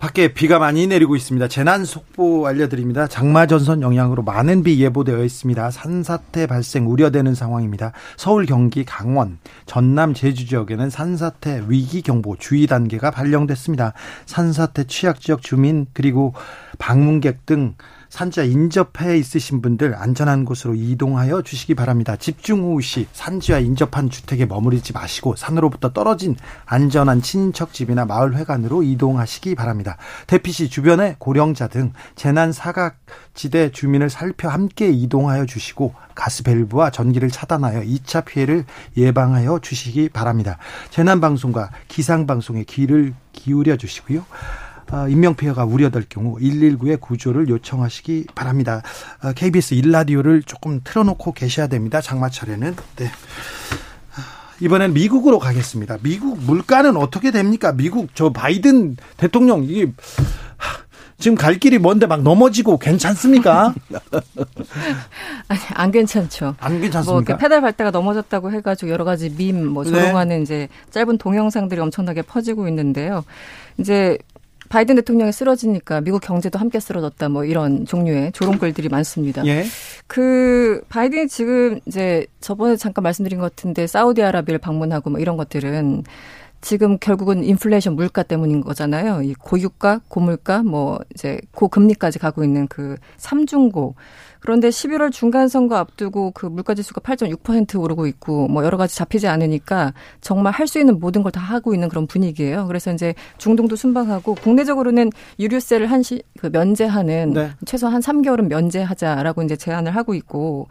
밖에 비가 많이 내리고 있습니다. 재난 속보 알려드립니다. 장마전선 영향으로 많은 비 예보되어 있습니다. 산사태 발생 우려되는 상황입니다. 서울, 경기, 강원, 전남, 제주 지역에는 산사태 위기경보 주의 단계가 발령됐습니다. 산사태 취약지역 주민 그리고 방문객 등 산지와 인접해 있으신 분들 안전한 곳으로 이동하여 주시기 바랍니다. 집중호우 시 산지와 인접한 주택에 머무르지 마시고 산으로부터 떨어진 안전한 친척집이나 마을회관으로 이동하시기 바랍니다. 대피 시 주변에 고령자 등 재난 사각지대 주민을 살펴 함께 이동하여 주시고 가스밸브와 전기를 차단하여 2차 피해를 예방하여 주시기 바랍니다. 재난방송과 기상방송에 귀를 기울여 주시고요. 인명피해가 우려될 경우 119의 구조를 요청하시기 바랍니다. KBS 1라디오를 조금 틀어놓고 계셔야 됩니다. 장마철에는. 네. 이번엔 미국으로 가겠습니다. 미국 물가는 어떻게 됩니까? 미국 저 바이든 대통령 이게 지금 갈 길이 먼데 막 넘어지고 괜찮습니까? 아니, 안 괜찮죠. 안 괜찮습니까? 뭐 이렇게 페달 밟다가 넘어졌다고 해가지고 여러 가지 밈, 뭐 조롱하는 네. 이제 짧은 동영상들이 엄청나게 퍼지고 있는데요. 이제 바이든 대통령이 쓰러지니까 미국 경제도 함께 쓰러졌다 뭐 이런 종류의 조롱글들이 많습니다. 예. 그 바이든이 지금 이제 저번에 잠깐 말씀드린 것 같은데 사우디아라비아를 방문하고 뭐 이런 것들은 지금 결국은 인플레이션 물가 때문인 거잖아요. 이 고유가, 고물가, 뭐 이제 고금리까지 가고 있는 그 삼중고. 그런데 11월 중간 선거 앞두고 그 물가 지수가 8.6% 오르고 있고 뭐 여러 가지 잡히지 않으니까 정말 할 수 있는 모든 걸 다 하고 있는 그런 분위기예요. 그래서 이제 중동도 순방하고 국내적으로는 유류세를 한시 그 면제하는 네. 최소한 3개월은 면제하자라고 이제 제안을 하고 있고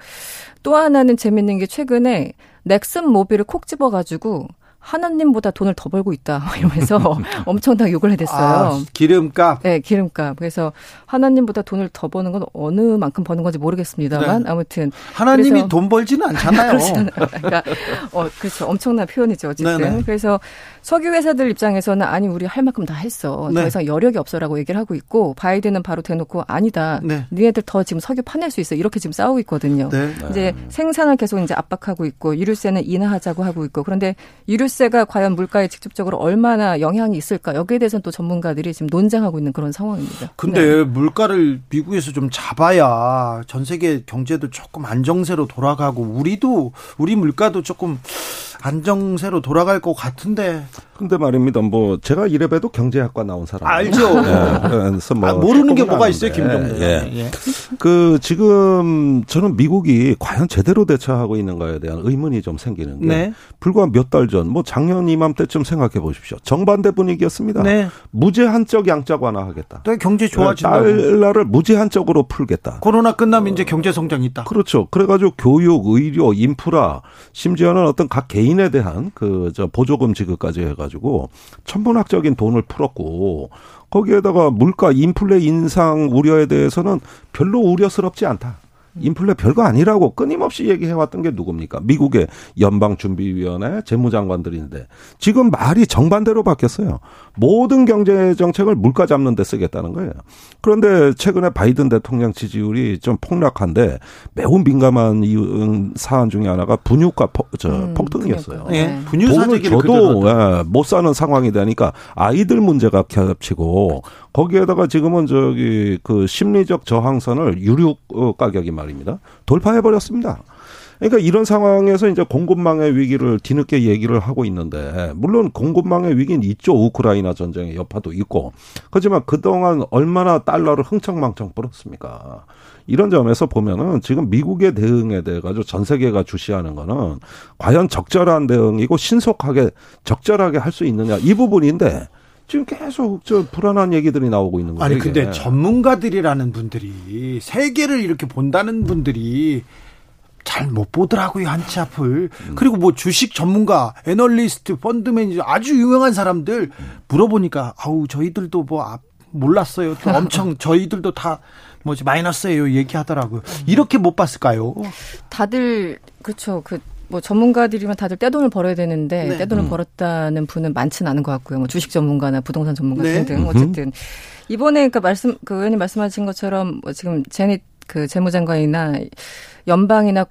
또 하나는 재밌는 게 최근에 넥슨 모빌을 콕 집어 가지고 하나님보다 돈을 더 벌고 있다 이러면서 엄청나게 욕을 해댔어요. 아, 기름값. 네, 기름값. 그래서 하나님보다 돈을 더 버는 건 어느 만큼 버는 건지 모르겠습니다만 네. 아무튼 하나님이 돈 벌지는 않잖아요. 그러니까 그렇죠. 엄청난 표현이죠. 어쨌든 네네. 그래서 석유 회사들 입장에서는 아니 우리 할 만큼 다 했어. 네. 더 이상 여력이 없어라고 얘기를 하고 있고 바이든은 바로 대놓고 아니다. 네. 니네들 더 지금 석유 파낼 수 있어. 이렇게 지금 싸우고 있거든요. 네. 이제 생산을 계속 이제 압박하고 있고 유류세는 인하하자고 하고 있고 그런데 유류 세가 과연 물가에 직접적으로 얼마나 영향이 있을까 여기에 대해서는 또 전문가들이 지금 논쟁하고 있는 그런 상황입니다. 근데 네. 물가를 미국에서 좀 잡아야 전 세계 경제도 조금 안정세로 돌아가고 우리도 우리 물가도 조금 안정세로 돌아갈 것 같은데. 근데 말입니다. 뭐 제가 이래봬도 경제학과 나온 사람 알죠. 예. 뭐 아, 모르는 게 뭐가 있어요, 김종대. 예. 예. 그 지금 저는 미국이 과연 제대로 대처하고 있는가에 대한 의문이 좀 생기는 게 네. 불과 몇 달 전, 뭐 작년 이맘때쯤 생각해 보십시오. 정반대 분위기였습니다. 네. 무제한적 양적 완화하겠다. 또 경제 좋아진다. 달러를 무제한적으로 풀겠다. 코로나 끝나면 이제 경제 성장이 있다. 그렇죠. 그래가지고 교육, 의료, 인프라, 심지어는 어떤 각 개인에 대한 그 저 보조금 지급까지 해가지고 천문학적인 돈을 풀었고. 거기에다가 물가 인플레 인상 우려에 대해서는 별로 우려스럽지 않다. 인플레 별거 아니라고 끊임없이 얘기해왔던 게 누굽니까? 미국의 연방준비위원회 재무장관들인데 지금 말이 정반대로 바뀌었어요. 모든 경제정책을 물가 잡는 데 쓰겠다는 거예요. 그런데 최근에 바이든 대통령 지지율이 좀 폭락한데 매우 민감한 사안 중에 하나가 분유가 폭등이었어요. 네. 돈을 줘도 예, 못 사는 상황이 되니까 아이들 문제가 겹치고 거기에다가 지금은 저기 그 심리적 저항선을 유류 가격이 말입니다. 돌파해버렸습니다. 그러니까 이런 상황에서 이제 공급망의 위기를 뒤늦게 얘기를 하고 있는데 물론 공급망의 위기는 있죠. 우크라이나 전쟁의 여파도 있고. 그렇지만 그동안 얼마나 달러를 흥청망청 벌었습니까? 이런 점에서 보면은 지금 미국의 대응에 대해 가지고 전 세계가 주시하는 거는 과연 적절한 대응이고 신속하게 적절하게 할 수 있느냐 이 부분인데 지금 계속 저 불안한 얘기들이 나오고 있는 거예요. 아니 근데 이게. 전문가들이라는 분들이 세계를 이렇게 본다는 분들이 잘 못 보더라고요 한치 앞을. 그리고 뭐 주식 전문가, 애널리스트, 펀드 매니저 아주 유명한 사람들 물어보니까 아우 저희들도 뭐 몰랐어요. 또 엄청 저희들도 다 뭐지 마이너스예요 얘기하더라고요. 이렇게 못 봤을까요? 다들 그렇죠. 뭐 전문가들이면 다들 떼돈을 벌어야 되는데 네. 떼돈을 벌었다는 분은 많지는 않은 것 같고요. 뭐 주식 전문가나 부동산 전문가 네. 등등 어쨌든 이번에 그러니까 그 의원님 말씀하신 것처럼 뭐 지금 제닛 그 재무장관이나 연방이나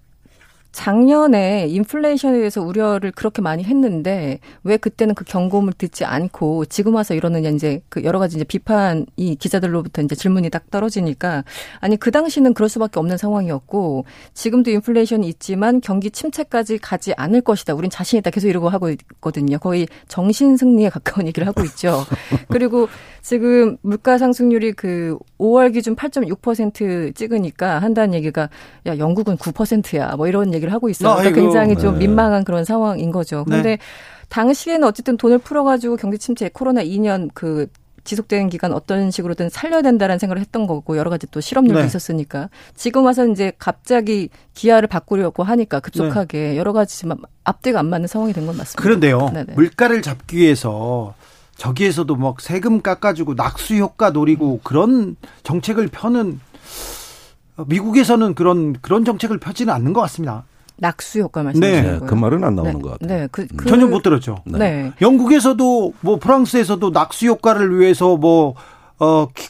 작년에 인플레이션에 대해서 우려를 그렇게 많이 했는데 왜 그때는 그 경고음을 듣지 않고 지금 와서 이러느냐 이제 그 여러 가지 이제 비판이 기자들로부터 이제 질문이 딱 떨어지니까 아니 그 당시는 그럴 수밖에 없는 상황이었고 지금도 인플레이션이 있지만 경기 침체까지 가지 않을 것이다. 우린 자신 있다. 계속 이러고 하고 있거든요. 거의 정신 승리에 가까운 얘기를 하고 있죠. 그리고 지금 물가 상승률이 그 5월 기준 8.6% 찍으니까 한다는 얘기가 야 영국은 9%야. 뭐 이런 얘기를 하고 있어요. 그러니까 굉장히 좀 민망한 그런 상황인 거죠. 그런데 네. 당시에는 어쨌든 돈을 풀어가지고 경기 침체, 코로나 2년 그 지속된 기간 어떤 식으로든 살려야 된다라는 생각을 했던 거고 여러 가지 또 실업률도 네. 있었으니까 지금 와서 이제 갑자기 기아를 바꾸려고 하니까 급속하게 네. 여러 가지 앞뒤가 안 맞는 상황이 된 건 맞습니다. 그런데요. 네네. 물가를 잡기 위해서 저기에서도 막 세금 깎아주고 낙수 효과 노리고 그런 정책을 펴는 미국에서는 그런 정책을 펴지는 않는 것 같습니다. 낙수 효과 말씀하시는 거예요? 네, 그 말은 안 나오는 네. 것 같아요. 네, 전혀 못 들었죠. 네. 영국에서도 뭐 프랑스에서도 낙수 효과를 위해서 뭐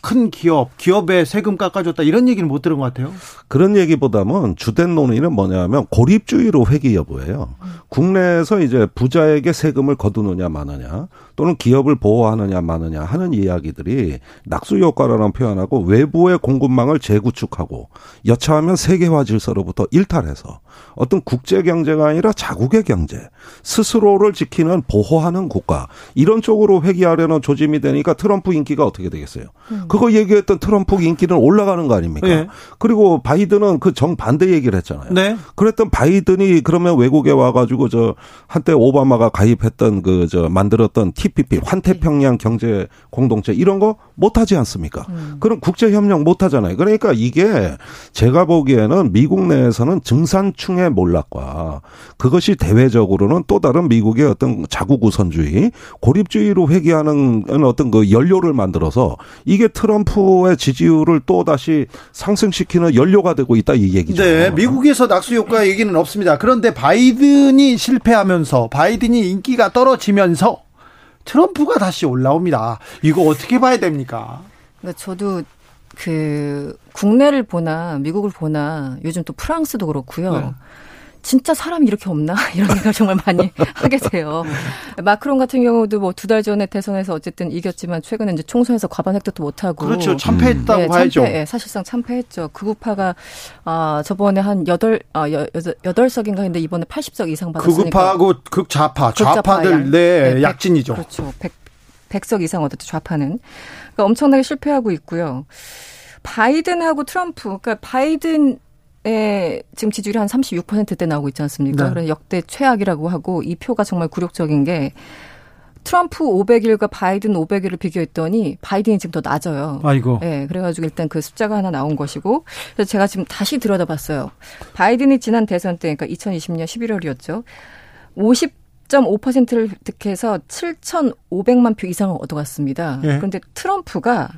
큰 기업에 세금 깎아줬다 이런 얘기는 못 들은 것 같아요. 그런 얘기보다는 주된 논의는 뭐냐면 고립주의로 회귀 여부예요. 국내에서 이제 부자에게 세금을 거두느냐 마느냐 또는 기업을 보호하느냐 마느냐 하는 이야기들이 낙수효과라는 표현하고 외부의 공급망을 재구축하고 여차하면 세계화 질서로부터 일탈해서 어떤 국제 경제가 아니라 자국의 경제, 스스로를 지키는 보호하는 국가 이런 쪽으로 회귀하려는 조짐이 되니까 트럼프 인기가 어떻게 되겠어요? 그거 얘기했던 트럼프 인기는 올라가는 거 아닙니까? 네. 그리고 바이든은 그 정반대 얘기를 했잖아요. 네. 그랬던 바이든이 그러면 외국에 와가지고 저 한때 오바마가 가입했던 만들었던 TPP 환태평양 경제 공동체 이런 거 못하지 않습니까? 그런 국제협력 못하잖아요. 그러니까 이게 제가 보기에는 미국 내에서는 증산충의 몰락과 그것이 대외적으로는 또 다른 미국의 어떤 자국우선주의 고립주의로 회귀하는 어떤 그 연료를 만들어서 이게 트럼프의 지지율을 또다시 상승시키는 연료가 되고 있다 이 얘기죠. 네, 미국에서 낙수효과 얘기는 없습니다. 그런데 바이든이 실패하면서 바이든이 인기가 떨어지면서 트럼프가 다시 올라옵니다. 이거 어떻게 봐야 됩니까? 저도 국내를 보나 미국을 보나 요즘 또 프랑스도 그렇고요. 네. 진짜 사람이 이렇게 없나? 이런 생각을 정말 많이 하게 돼요. 마크롱 같은 경우도 뭐 2달 전에 대선에서 어쨌든 이겼지만 최근에 이제 총선에서 과반 획득도 못하고. 그렇죠. 참패했다고 봐야죠. 네, 사실상 참패했죠. 극우파가, 저번에 한 8석인가 했는데 이번에 80석 이상 받았으니까. 극우파하고 극좌파. 좌파들, 네, 약진이죠. 그렇죠. 100석 이상 얻었죠. 좌파는. 그러니까 엄청나게 실패하고 있고요. 바이든하고 트럼프, 그러니까 바이든, 예, 지금 지지율이 한 36%대 나오고 있지 않습니까? 네. 그래서 역대 최악이라고 하고 이 표가 정말 굴욕적인 게 트럼프 500일과 바이든 500일을 비교했더니 바이든이 지금 더 낮아요. 아이고. 예, 그래가지고 일단 그 숫자가 하나 나온 것이고 그래서 제가 지금 다시 들여다봤어요. 바이든이 지난 대선 때, 그러니까 2020년 11월이었죠. 50.5%를 득해서 7,500만 표 이상을 얻어갔습니다. 예. 그런데 트럼프가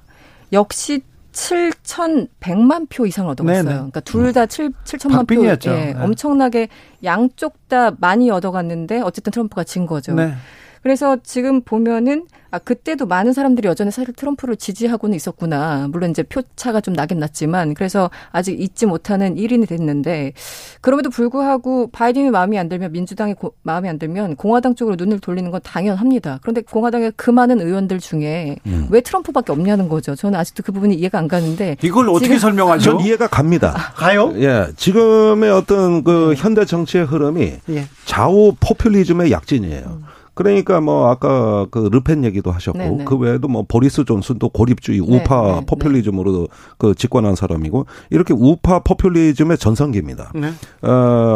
역시 7,100만 표 이상을 얻어갔어요. 네네. 그러니까 둘 다 7,000만 표. 예, 네. 엄청나게 양쪽 다 많이 얻어갔는데 어쨌든 트럼프가 진 거죠. 네. 그래서 지금 보면은 그때도 많은 사람들이 여전히 사실 트럼프를 지지하고는 있었구나. 물론 이제 표차가 좀 나긴 났지만 그래서 아직 잊지 못하는 1인이 됐는데 그럼에도 불구하고 바이든이 마음이 안 들면 민주당이 마음이 안 들면 공화당 쪽으로 눈을 돌리는 건 당연합니다. 그런데 공화당의 그 많은 의원들 중에 왜 트럼프밖에 없냐는 거죠. 저는 아직도 그 부분이 이해가 안 가는데 이걸 어떻게 설명하죠? 전 이해가 갑니다. 가요? 예, 지금의 어떤 그 현대 정치의 흐름이 좌우 포퓰리즘의 약진이에요. 그러니까 뭐 아까 그 르펜 얘기도 하셨고 네네. 그 외에도 뭐 보리스 존슨도 고립주의 우파 네네. 포퓰리즘으로 네네. 그 직관한 사람이고 이렇게 우파 포퓰리즘의 전성기입니다. 네.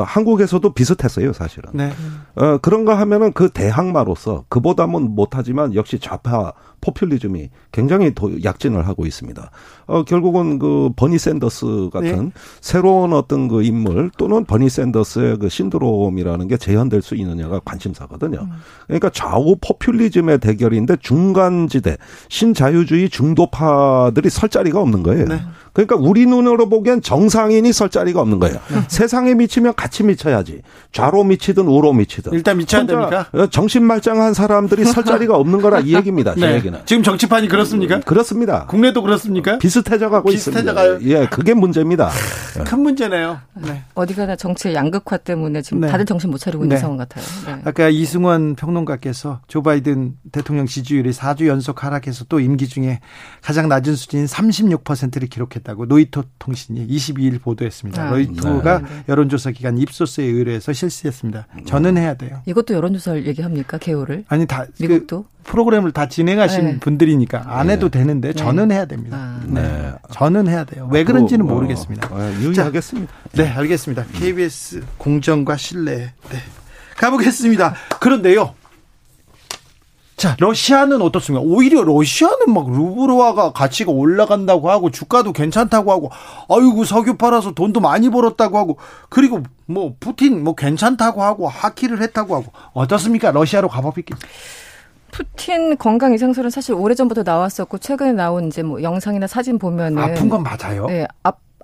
한국에서도 비슷했어요, 사실은. 네. 그런가 하면은 그 대항마로서 그보다는 못하지만 역시 좌파 포퓰리즘이 굉장히 약진을 하고 있습니다. 결국은 그 버니 샌더스 같은 네. 새로운 어떤 그 인물 또는 버니 샌더스의 그 신드롬이라는 게 재현될 수 있느냐가 관심사거든요. 그러니까 좌우 포퓰리즘의 대결인데 중간지대 신자유주의 중도파들이 설 자리가 없는 거예요. 네. 그러니까 우리 눈으로 보기엔 정상인이 설 자리가 없는 거예요. 세상에 미치면 같이 미쳐야지. 좌로 미치든 우로 미치든. 일단 미쳐야 됩니까? 정신말짱한 사람들이 설 자리가 없는 거라 이 얘기입니다. 제 얘기는. 지금 정치판이 그렇습니까? 그렇습니다. 국내도 그렇습니까? 비슷해져가고 있습니다. 예, 그게 문제입니다. 큰 문제네요. 네. 어디가나 정치의 양극화 때문에 지금 네. 다들 정신 못 차리고 있는 상황 같아요. 네. 아까 이승원 평론가께서 조 바이든 대통령 지지율이 4주 연속 하락해서 또 임기 중에 가장 낮은 수준인 36%를 기록했다고 로이터 통신이 22일 보도했습니다. 로이터가 여론조사 기관 입소스에 의뢰해서 실시했습니다. 저는 해야 돼요. 이것도 여론조사를 얘기합니까? 개요를? 아니 다 미국도 프로그램을 다 진행하신 네. 분들이니까 안 해도 되는데 저는 해야 됩니다. 네. 저는 해야 돼요. 왜 그런지는 모르겠습니다. 유의하겠습니다. 네, 알겠습니다. KBS 공정과 신뢰. 네. 가보겠습니다. 그런데요. 자, 러시아는 어떻습니까? 오히려 러시아는 막 루블화가 가치가 올라간다고 하고 주가도 괜찮다고 하고 아이고 석유 팔아서 돈도 많이 벌었다고 하고 그리고 뭐 푸틴 뭐 괜찮다고 하고 하키를 했다고 하고 어떻습니까? 러시아로 가봅시다. 푸틴 건강 이상설은 사실 오래전부터 나왔었고 최근에 나온 이제 뭐 영상이나 사진 보면은 아픈 건 맞아요. 네,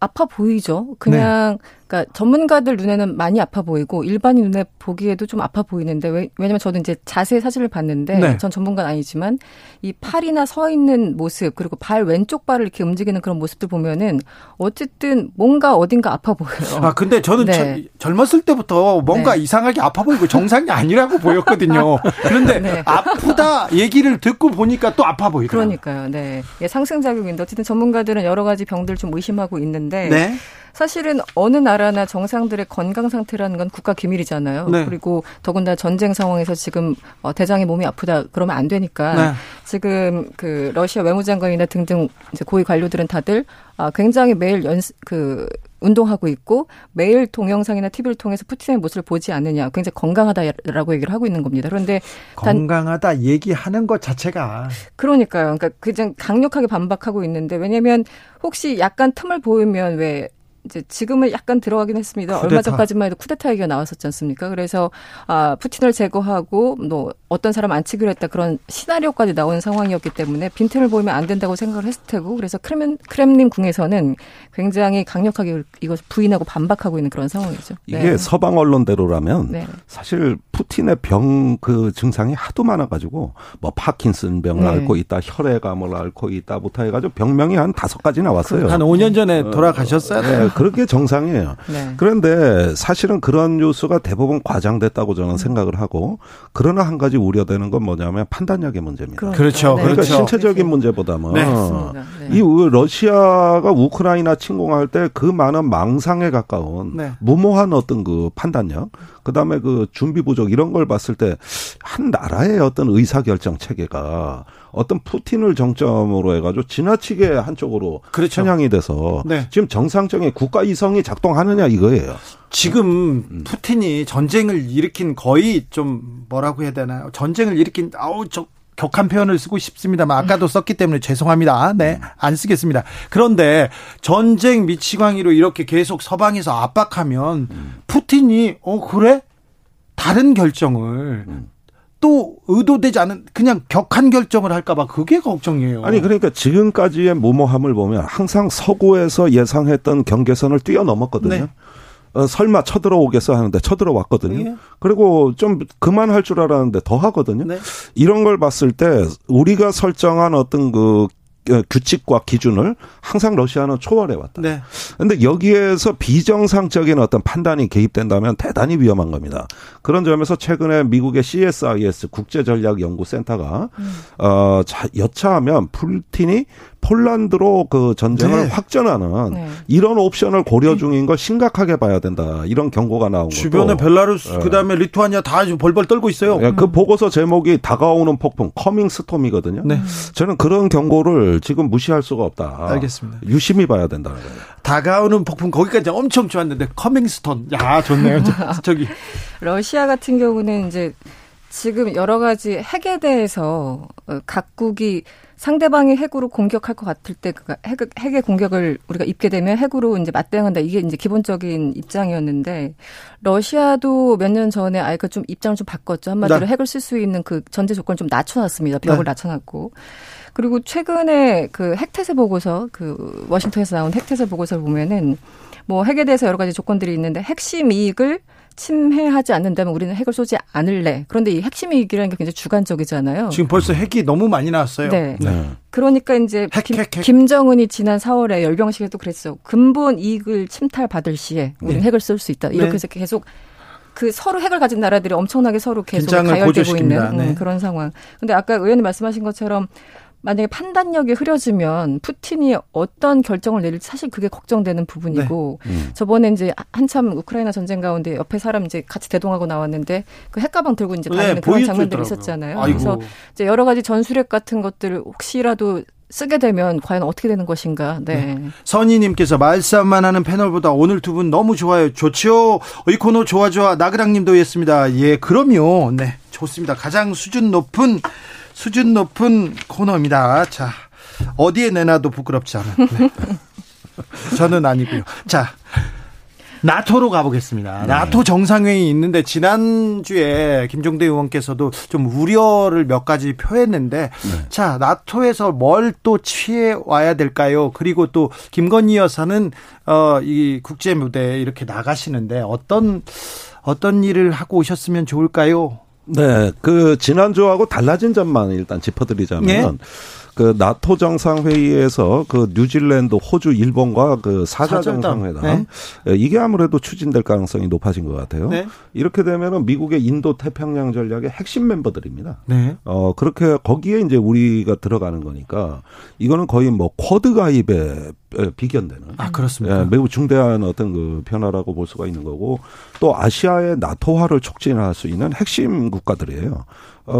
아파 보이죠. 그냥 네. 그러니까 전문가들 눈에는 많이 아파 보이고 일반인 눈에 보기에도 좀 아파 보이는데 왜냐면 저도 이제 자세히 사진을 봤는데 네. 전 전문가는 아니지만 이 팔이나 서 있는 모습 그리고 발 왼쪽 발을 이렇게 움직이는 그런 모습들 보면은 어쨌든 뭔가 어딘가 아파 보여요. 아 근데 저는 네. 젊었을 때부터 뭔가 네. 이상하게 아파 보이고 정상이 아니라고 보였거든요. 그런데 네. 아프다 얘기를 듣고 보니까 또 아파 보이더라고요. 그러니까요. 네. 예, 상승작용인데 어쨌든 전문가들은 여러 가지 병들 좀 의심하고 있는데 네. 사실은 어느 나라나 정상들의 건강 상태라는 건 국가 기밀이잖아요. 네. 그리고 더군다나 전쟁 상황에서 지금 대장이 몸이 아프다 그러면 안 되니까 네. 지금 그 러시아 외무장관이나 등등 이제 고위 관료들은 다들 굉장히 매일 운동하고 있고 매일 동영상이나 TV를 통해서 푸틴의 모습을 보지 않느냐. 굉장히 건강하다라고 얘기를 하고 있는 겁니다. 그런데 건강하다 얘기하는 것 자체가. 그러니까요. 그러니까 그냥 강력하게 반박하고 있는데 왜냐하면 혹시 약간 틈을 보이면 왜. 이제 지금은 약간 들어가긴 했습니다. 쿠데타. 얼마 전까지만 해도 쿠데타 얘기가 나왔었지 않습니까? 그래서 푸틴을 제거하고 뭐 어떤 사람 앉히기로 했다 그런 시나리오까지 나온 상황이었기 때문에 빈틈을 보이면 안 된다고 생각을 했을 테고 그래서 크렘린 궁에서는 굉장히 강력하게 이것을 부인하고 반박하고 있는 그런 상황이죠. 이게 네. 서방 언론대로라면 네. 사실 푸틴의 병 그 증상이 하도 많아가지고 뭐 파킨슨 병을 네. 앓고 있다, 혈액암을 앓고 있다, 못해가지고 병명이 한 5가지 나왔어요. 한 5년 전에 돌아가셨어요. 네. 그렇게 정상이에요. 네. 그런데 사실은 그런 뉴스가 대부분 과장됐다고 저는 생각을 하고 그러나 한 가지 우려되는 건 뭐냐면 판단력의 문제입니다. 그렇죠. 네. 그러니까 신체적인 문제보다는 네. 네. 이 러시아가 우크라이나 침공할 때 그 많은 망상에 가까운 네. 무모한 어떤 그 판단력 그다음에 그 준비 부족 이런 걸 봤을 때 한 나라의 어떤 의사결정 체계가 어떤 푸틴을 정점으로 해가지고 지나치게 한쪽으로 그렇죠. 편향이 돼서 네. 지금 정상적인 국가 이성이 작동하느냐 이거예요. 지금 푸틴이 전쟁을 일으킨 거의 좀 뭐라고 해야 되나요? 전쟁을 일으킨 격한 표현을 쓰고 싶습니다만 아까도 썼기 때문에 죄송합니다. 네, 안 쓰겠습니다. 그런데 전쟁 미치광이로 이렇게 계속 서방에서 압박하면 푸틴이 그래? 다른 결정을 또 의도되지 않은 그냥 격한 결정을 할까 봐 그게 걱정이에요. 아니 그러니까 지금까지의 무모함을 보면 항상 서구에서 예상했던 경계선을 뛰어넘었거든요. 네. 설마 쳐들어오겠어 하는데 쳐들어왔거든요. 네. 그리고 좀 그만할 줄 알았는데 더 하거든요. 네. 이런 걸 봤을 때 우리가 설정한 어떤 그 규칙과 기준을 항상 러시아는 초월해왔다. 네. 그런데 여기에서 비정상적인 어떤 판단이 개입된다면 대단히 위험한 겁니다. 그런 점에서 최근에 미국의 CSIS 국제전략연구센터가 여차하면 푸틴이 폴란드로 그 전쟁을 네. 확전하는 네. 이런 옵션을 고려 중인 걸 심각하게 봐야 된다. 이런 경고가 나온 거고. 주변에 벨라루스 네. 그다음에 리투아니아 다 벌벌 떨고 있어요. 네. 그 보고서 제목이 다가오는 폭풍 커밍 스톰이거든요. 네. 저는 그런 경고를 지금 무시할 수가 없다. 알겠습니다. 유심히 봐야 된다는 거예요. 다가오는 폭풍 거기까지 엄청 좋았는데 커밍 스톰. 야 좋네요. 저기 러시아 같은 경우는 이제 지금 여러 가지 핵에 대해서 각국이 상대방이 핵으로 공격할 것 같을 때 핵의 공격을 우리가 입게 되면 핵으로 이제 맞대응한다. 이게 이제 기본적인 입장이었는데 러시아도 몇 년 전에 아예 그 좀 입장을 좀 바꿨죠. 한마디로 네. 핵을 쓸 수 있는 그 전제 조건을 좀 낮춰놨습니다. 벽을 네. 낮춰놨고. 그리고 최근에 그 핵태세 보고서 그 워싱턴에서 나온 핵태세 보고서를 보면은 뭐 핵에 대해서 여러 가지 조건들이 있는데 핵심 이익을 침해하지 않는다면 우리는 핵을 쏘지 않을래. 그런데 이 핵심 이익이라는 게 굉장히 주관적이잖아요. 지금 벌써 핵이 너무 많이 나왔어요. 네. 네. 그러니까 이제 김정은이 지난 4월에 열병식에 또 그랬어요. 근본 이익을 침탈받을 시에 우리는 네. 핵을 쏠 수 있다. 이렇게 네. 해서 계속 그 서로 핵을 가진 나라들이 엄청나게 서로 계속 가열되고 있는 네. 그런 상황. 그런데 아까 의원님 말씀하신 것처럼 만약에 판단력이 흐려지면 푸틴이 어떤 결정을 내릴지 사실 그게 걱정되는 부분이고 네. 저번에 이제 한참 우크라이나 전쟁 가운데 옆에 사람 이제 같이 대동하고 나왔는데 그 핵가방 들고 이제 다니는 네, 그런 장면들이 있었잖아요. 아이고. 그래서 이제 여러 가지 전술핵 같은 것들을 혹시라도 쓰게 되면 과연 어떻게 되는 것인가. 네. 네. 선희님께서 말싸움만 하는 패널보다 오늘 두 분 너무 좋아요. 좋지요. 이 코너 좋아. 나그랑님도 했습니다. 예, 그럼요. 네, 좋습니다. 가장 수준 높은 코너입니다. 자, 어디에 내놔도 부끄럽지 않은. 네. 저는 아니고요. 자, 나토로 가보겠습니다. 네. 나토 정상회의 있는데 지난주에 김종대 의원께서도 좀 우려를 몇 가지 표했는데 네. 자, 나토에서 뭘 또 취해 와야 될까요? 그리고 또 김건희 여사는 이 국제 무대에 이렇게 나가시는데 어떤 일을 하고 오셨으면 좋을까요? 네, 그 지난주하고 달라진 점만 일단 짚어드리자면 네? 그 나토 정상회의에서 그 뉴질랜드, 호주, 일본과 그 4자 정상회담 네? 이게 아무래도 추진될 가능성이 높아진 것 같아요. 네? 이렇게 되면은 미국의 인도 태평양 전략의 핵심 멤버들입니다. 네. 그렇게 거기에 이제 우리가 들어가는 거니까 이거는 거의 뭐 쿼드 가입에 비견되는. 아, 그렇습니다. 예, 매우 중대한 어떤 그 변화라고 볼 수가 있는 거고 또 아시아의 나토화를 촉진할 수 있는 핵심 국가들이에요.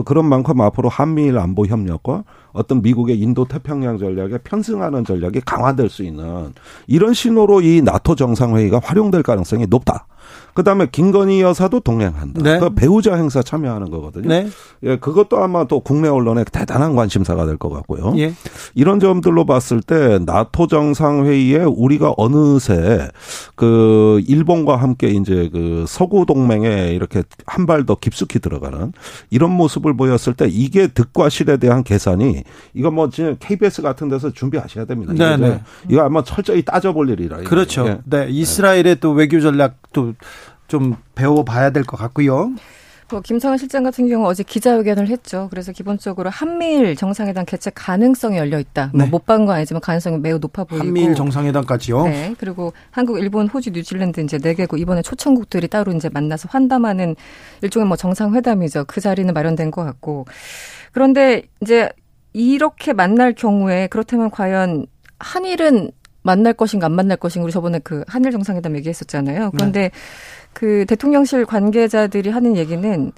그런 만큼 앞으로 한미일 안보 협력과 어떤 미국의 인도 태평양 전략에 편승하는 전략이 강화될 수 있는 이런 신호로 이 나토 정상회의가 활용될 가능성이 높다. 그다음에 김건희 여사도 동행한다. 네. 그 배우자 행사 참여하는 거거든요. 네. 예, 그것도 아마 또 국내 언론의 대단한 관심사가 될 것 같고요. 예. 이런 점들로 봤을 때 나토 정상회의에 우리가 어느새 그 일본과 함께 이제 그 서구 동맹에 이렇게 한 발 더 깊숙이 들어가는 이런 모습을 보였을 때 이게 득과 실에 대한 계산이 이거 뭐 지금 KBS 같은 데서 준비하셔야 됩니다. 네. 이거 아마 철저히 따져볼 일이라. 그렇죠. 예. 네. 이스라엘의 또 외교 전략도 좀 배워봐야 될 것 같고요. 김성현 실장 같은 경우 어제 기자회견을 했죠. 그래서 기본적으로 한미일 정상회담 개최 가능성이 열려 있다. 네. 못 박은 건 아니지만 가능성이 매우 높아 보이고. 한미일 정상회담까지요. 네. 그리고 한국, 일본, 호주, 뉴질랜드 이제 4개국 이번에 초청국들이 따로 이제 만나서 환담하는 일종의 뭐 정상회담이죠. 그 자리는 마련된 것 같고. 그런데 이제 이렇게 만날 경우에 그렇다면 과연 한일은 만날 것인가 안 만날 것인가 우리 저번에 그 한일 정상회담 얘기했었잖아요. 그런데 네. 그 대통령실 관계자들이 하는 얘기는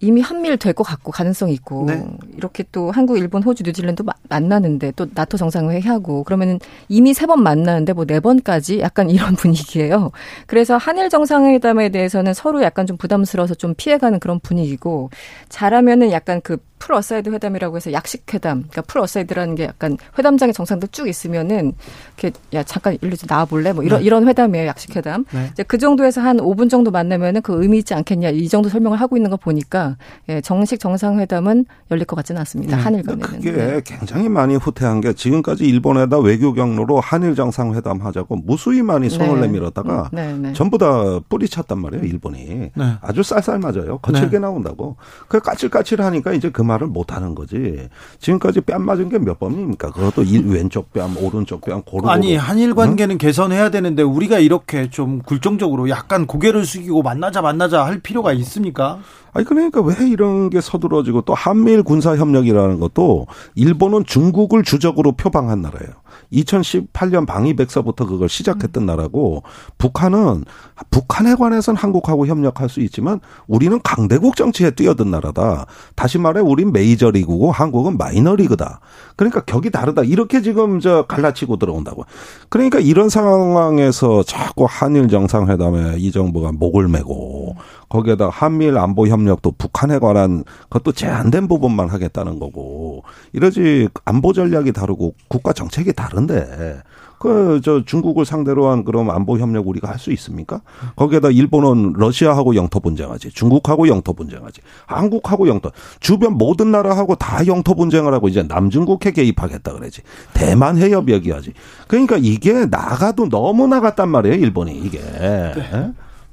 이미 한미일 될 것 같고 가능성이 있고 네. 이렇게 또 한국, 일본, 호주, 뉴질랜드 만나는데 또 나토 정상회의 하고 그러면은 이미 3번 만나는데 뭐 4번까지 약간 이런 분위기예요. 그래서 한일 정상회담에 대해서는 서로 약간 좀 부담스러워서 좀 피해가는 그런 분위기고 잘하면은 약간 그 풀 어사이드 회담이라고 해서 약식 회담. 그러니까 풀 어사이드라는 게 약간 회담장에 정상들 쭉 있으면은 이렇게 야 잠깐 일로 좀 나와 볼래? 뭐 이런 네. 이런 회담이에요. 약식 회담. 네. 이제 그 정도에서 한 5분 정도 만나면은 그 의미 있지 않겠냐. 이 정도 설명을 하고 있는 거 보니까 예, 정식 정상회담은 열릴 것 같지는 않습니다. 네. 한일 간에는. 그게 네. 굉장히 많이 후퇴한 게 지금까지 일본에다 외교 경로로 한일 정상회담 하자고 무수히 많이 손을 네. 내밀었다가 네. 전부 다 뿌리쳤단 말이에요. 일본이. 네. 아주 쌀쌀 맞아요. 거칠게 네. 나온다고. 그 까칠까칠하니까 이제 그 말을 못하는 거지. 지금까지 뺨 맞은 게 몇 번입니까? 그것도 왼쪽 뺨, 오른쪽 뺨 고루고루. 아니 한일 관계는 응? 개선해야 되는데 우리가 이렇게 좀 굴종적으로 약간 고개를 숙이고 만나자 할 필요가 있습니까? 아니 그러니까 왜 이런 게 서두러지고 또 한미일 군사협력이라는 것도 일본은 중국을 주적으로 표방한 나라예요. 2018년 방위백서부터 그걸 시작했던 나라고 북한은 북한에 관해서는 한국하고 협력할 수 있지만 우리는 강대국 정치에 뛰어든 나라다. 다시 말해 우린 메이저리그고 한국은 마이너리그다. 그러니까 격이 다르다. 이렇게 지금 저 갈라치고 들어온다고. 그러니까 이런 상황에서 자꾸 한일 정상회담에 이 정부가 목을 메고 거기에다 한미일 안보협력도 북한에 관한 그것도 제한된 부분만 하겠다는 거고 이러지 안보 전략이 다르고 국가 정책이 다른데 그 중국을 상대로 한 그럼 안보 협력 우리가 할 수 있습니까? 거기에다 일본은 러시아하고 영토 분쟁하지, 중국하고 영토 분쟁하지, 한국하고 영토 주변 모든 나라하고 다 영토 분쟁을 하고 이제 남중국해 개입하겠다 그러지, 대만 해협 얘기하지. 그러니까 이게 나가도 너무 나갔단 말이에요, 일본이 이게. 네.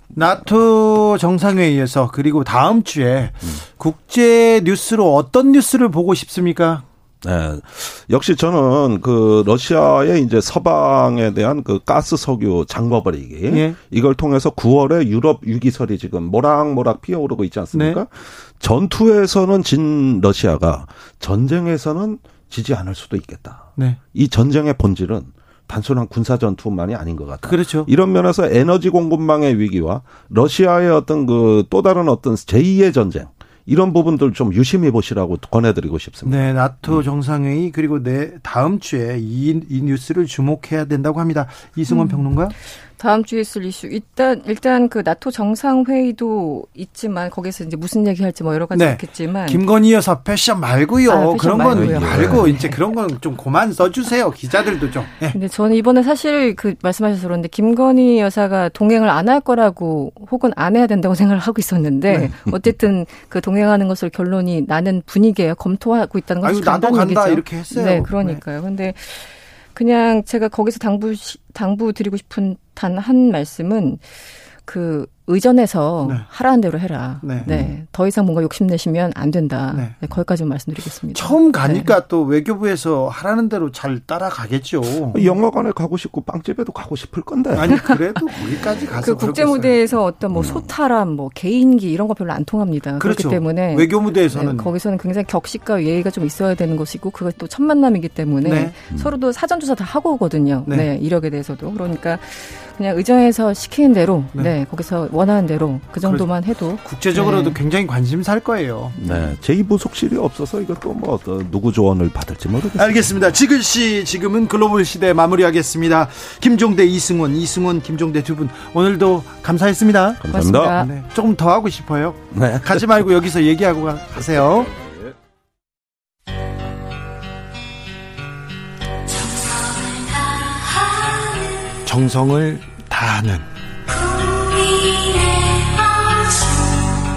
나토 정상회의에서 그리고 다음 주에 국제 뉴스로 어떤 뉴스를 보고 싶습니까? 네. 역시 저는 그 러시아의 이제 서방에 대한 그 가스 석유 장거버리기 예. 이걸 통해서 9월에 유럽 위기설이 지금 모락모락 피어오르고 있지 않습니까? 네. 전투에서는 진 러시아가 전쟁에서는 지지 않을 수도 있겠다. 네. 이 전쟁의 본질은 단순한 군사 전투만이 아닌 것 같아요. 그렇죠. 이런 면에서 에너지 공급망의 위기와 러시아의 어떤 그 또 다른 어떤 제2의 전쟁 이런 부분들 좀 유심히 보시라고 권해드리고 싶습니다. 네, 나토 정상회의 그리고 다음 주에 이 뉴스를 주목해야 된다고 합니다. 이승원 평론가. 다음 주에 있을 이슈. 일단 그 나토 정상회의도 있지만 거기서 이제 무슨 얘기할지 뭐 여러 가지 네. 있겠지만. 김건희 여사 패션 말고요. 패션 그런 건 말고 이제 그런 건 좀 그만 써주세요. 기자들도 좀. 네. 근데 저는 이번에 사실 그 말씀하셔서 그런데 김건희 여사가 동행을 안 할 거라고 혹은 안 해야 된다고 생각을 하고 있었는데 네. 어쨌든 그 동행하는 것을 결론이 나는 분위기예요. 검토하고 있다는 것이 간단한 얘기죠. 나도 간다 이렇게 했어요. 네, 그러니까요. 그런데 네. 그냥 제가 거기서 당부 드리고 싶은 단 한 말씀은 그 의전에서 네. 하라는 대로 해라. 네. 네. 더 이상 뭔가 욕심내시면 안 된다. 네. 네, 거기까지만 말씀드리겠습니다. 처음 가니까 네. 또 외교부에서 하라는 대로 잘 따라가겠죠. 영화관에 가고 싶고 빵집에도 가고 싶을 건데. 아니 그래도 거기까지 가서. 그 국제무대에서 어떤 뭐 소탈함, 뭐 개인기 이런 거 별로 안 통합니다. 그렇죠. 그렇기 때문에 외교무대에서는. 네, 거기서는 굉장히 격식과 예의가 좀 있어야 되는 것이고 그것도 첫 만남이기 때문에 네. 서로도 사전조사 다 하고 오거든요. 네. 네, 이력에 대해서도. 그러니까 그냥 의전에서 시키는 대로 네, 네 거기서 원하는 대로 그 정도만 해도 국제적으로도 네. 굉장히 관심 살 거예요. 네, 제2부속실이 없어서 이것도 뭐 누구 조언을 받을지 모르겠습니다. 알겠습니다. 지글씨 지금은 글로벌 시대 마무리하겠습니다. 김종대, 이승원, 김종대 두 분 오늘도 감사했습니다. 감사합니다. 네, 조금 더 하고 싶어요. 네. 가지 말고 여기서 얘기하고 가세요. 정성을 다하는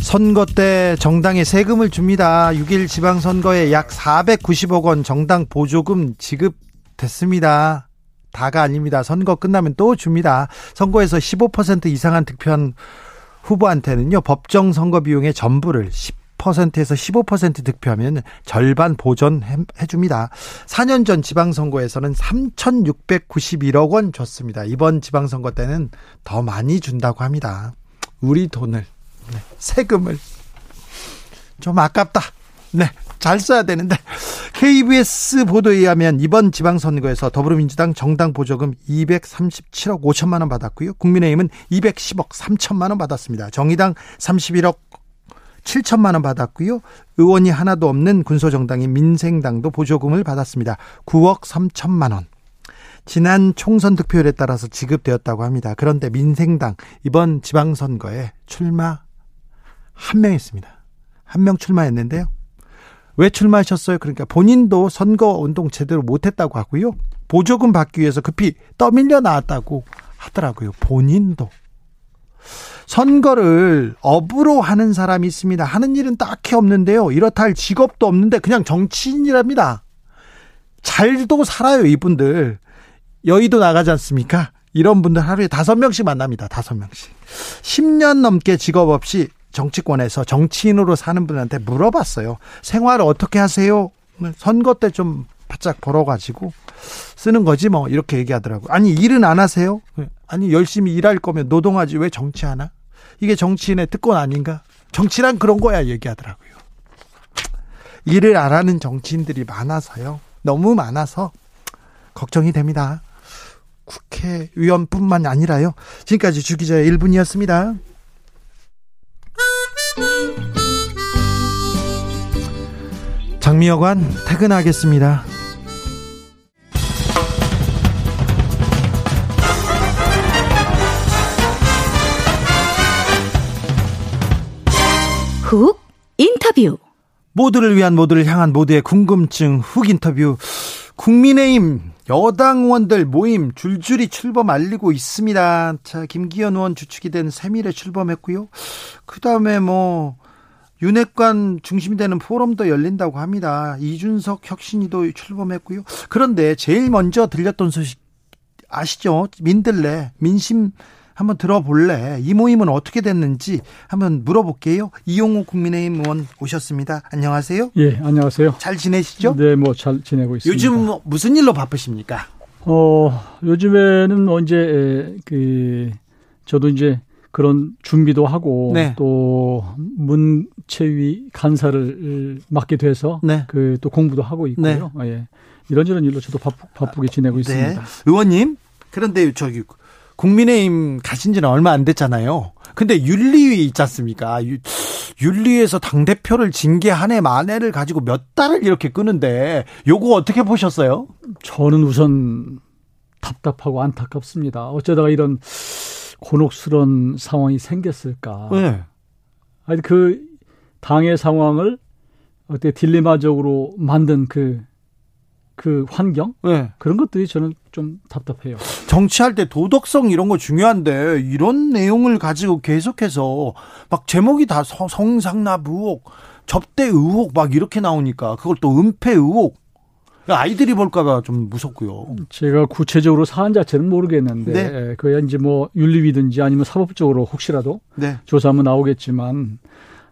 선거 때 정당에 세금을 줍니다. 6.1 지방선거에 약 490억 원 정당 보조금 지급됐습니다. 다가 아닙니다. 선거 끝나면 또 줍니다. 선거에서 15% 이상한 득표한 후보한테는요. 법정 선거 비용의 전부를 10%에서 15% 득표하면 절반 보전해줍니다. 4년 전 지방선거에서는 3,691억 원 줬습니다. 이번 지방선거 때는 더 많이 준다고 합니다. 우리 돈을. 네, 세금을 좀 아깝다. 네, 잘 써야 되는데. KBS 보도에 의하면 이번 지방선거에서 더불어민주당 정당 보조금 237억 5천만 원 받았고요. 국민의힘은 210억 3천만 원 받았습니다. 정의당 31억 7천만 원 받았고요. 의원이 하나도 없는 군소정당인 민생당도 보조금을 받았습니다. 9억 3천만 원. 지난 총선 득표율에 따라서 지급되었다고 합니다. 그런데 민생당 이번 지방선거에 출마 1명 했습니다. 1명 출마했는데요. 왜 출마하셨어요? 그러니까 본인도 선거운동 제대로 못했다고 하고요. 보조금 받기 위해서 급히 떠밀려 나왔다고 하더라고요. 본인도. 선거를 업으로 하는 사람이 있습니다. 하는 일은 딱히 없는데요. 이렇다 할 직업도 없는데 그냥 정치인이랍니다. 잘도 살아요, 이분들. 여의도 나가지 않습니까? 이런 분들 하루에 5명씩 만납니다. 5명씩. 10년 넘게 직업 없이 정치권에서 정치인으로 사는 분한테 물어봤어요. 생활을 어떻게 하세요? 선거 때 좀 바짝 벌어가지고 쓰는 거지 뭐 이렇게 얘기하더라고요. 아니 일은 안 하세요? 아니 열심히 일할 거면 노동하지 왜 정치하나? 이게 정치인의 특권 아닌가? 정치란 그런 거야 얘기하더라고요. 일을 안 하는 정치인들이 많아서요. 너무 많아서 걱정이 됩니다. 국회의원뿐만 아니라요. 지금까지 주 기자의 1분이었습니다. 장미여관 퇴근하겠습니다. 훅 인터뷰. 모두를 위한 모두를 향한 모두의 궁금증 훅 인터뷰. 국민의힘 여당 의원들 모임 줄줄이 출범 알리고 있습니다. 자, 김기현 의원 주축이 된 새밀에 출범했고요. 그다음에 뭐 윤핵관 중심이 되는 포럼도 열린다고 합니다. 이준석 혁신이도 출범했고요. 그런데 제일 먼저 들렸던 소식 아시죠? 민들레 민심 한번 들어볼래. 이 모임은 어떻게 됐는지 한번 물어볼게요. 이용호 국민의힘 의원 오셨습니다. 안녕하세요. 예, 안녕하세요. 잘 지내시죠? 네, 뭐 잘 지내고 있습니다. 요즘 무슨 일로 바쁘십니까? 요즘에는 저도 이제 그런 준비도 하고 네. 또 문체위 간사를 맡게 돼서 네. 그 또 공부도 하고 있고요. 네. 예. 이런저런 일로 저도 바쁘게 지내고 있습니다. 네. 의원님, 그런데 저기 국민의힘 가신 지는 얼마 안 됐잖아요. 근데 윤리위 있지 않습니까? 윤리위에서 당대표를 징계 한 해 만에를 가지고 몇 달을 이렇게 끄는데 요거 어떻게 보셨어요? 저는 우선 답답하고 안타깝습니다. 어쩌다가 이런 곤혹스러운 상황이 생겼을까. 네. 아니, 그 당의 상황을 어떻게 딜레마적으로 만든 그 환경? 네. 그런 것들이 저는 좀 답답해요. 정치할 때 도덕성 이런 거 중요한데 이런 내용을 가지고 계속해서 막 제목이 다 성상납 의혹, 접대 의혹 막 이렇게 나오니까 그걸 또 은폐 의혹. 아이들이 볼까가 좀 무섭고요. 제가 구체적으로 사안 자체는 모르겠는데 네. 그야 이제 뭐 윤리위든지 아니면 사법적으로 혹시라도 네. 조사하면 나오겠지만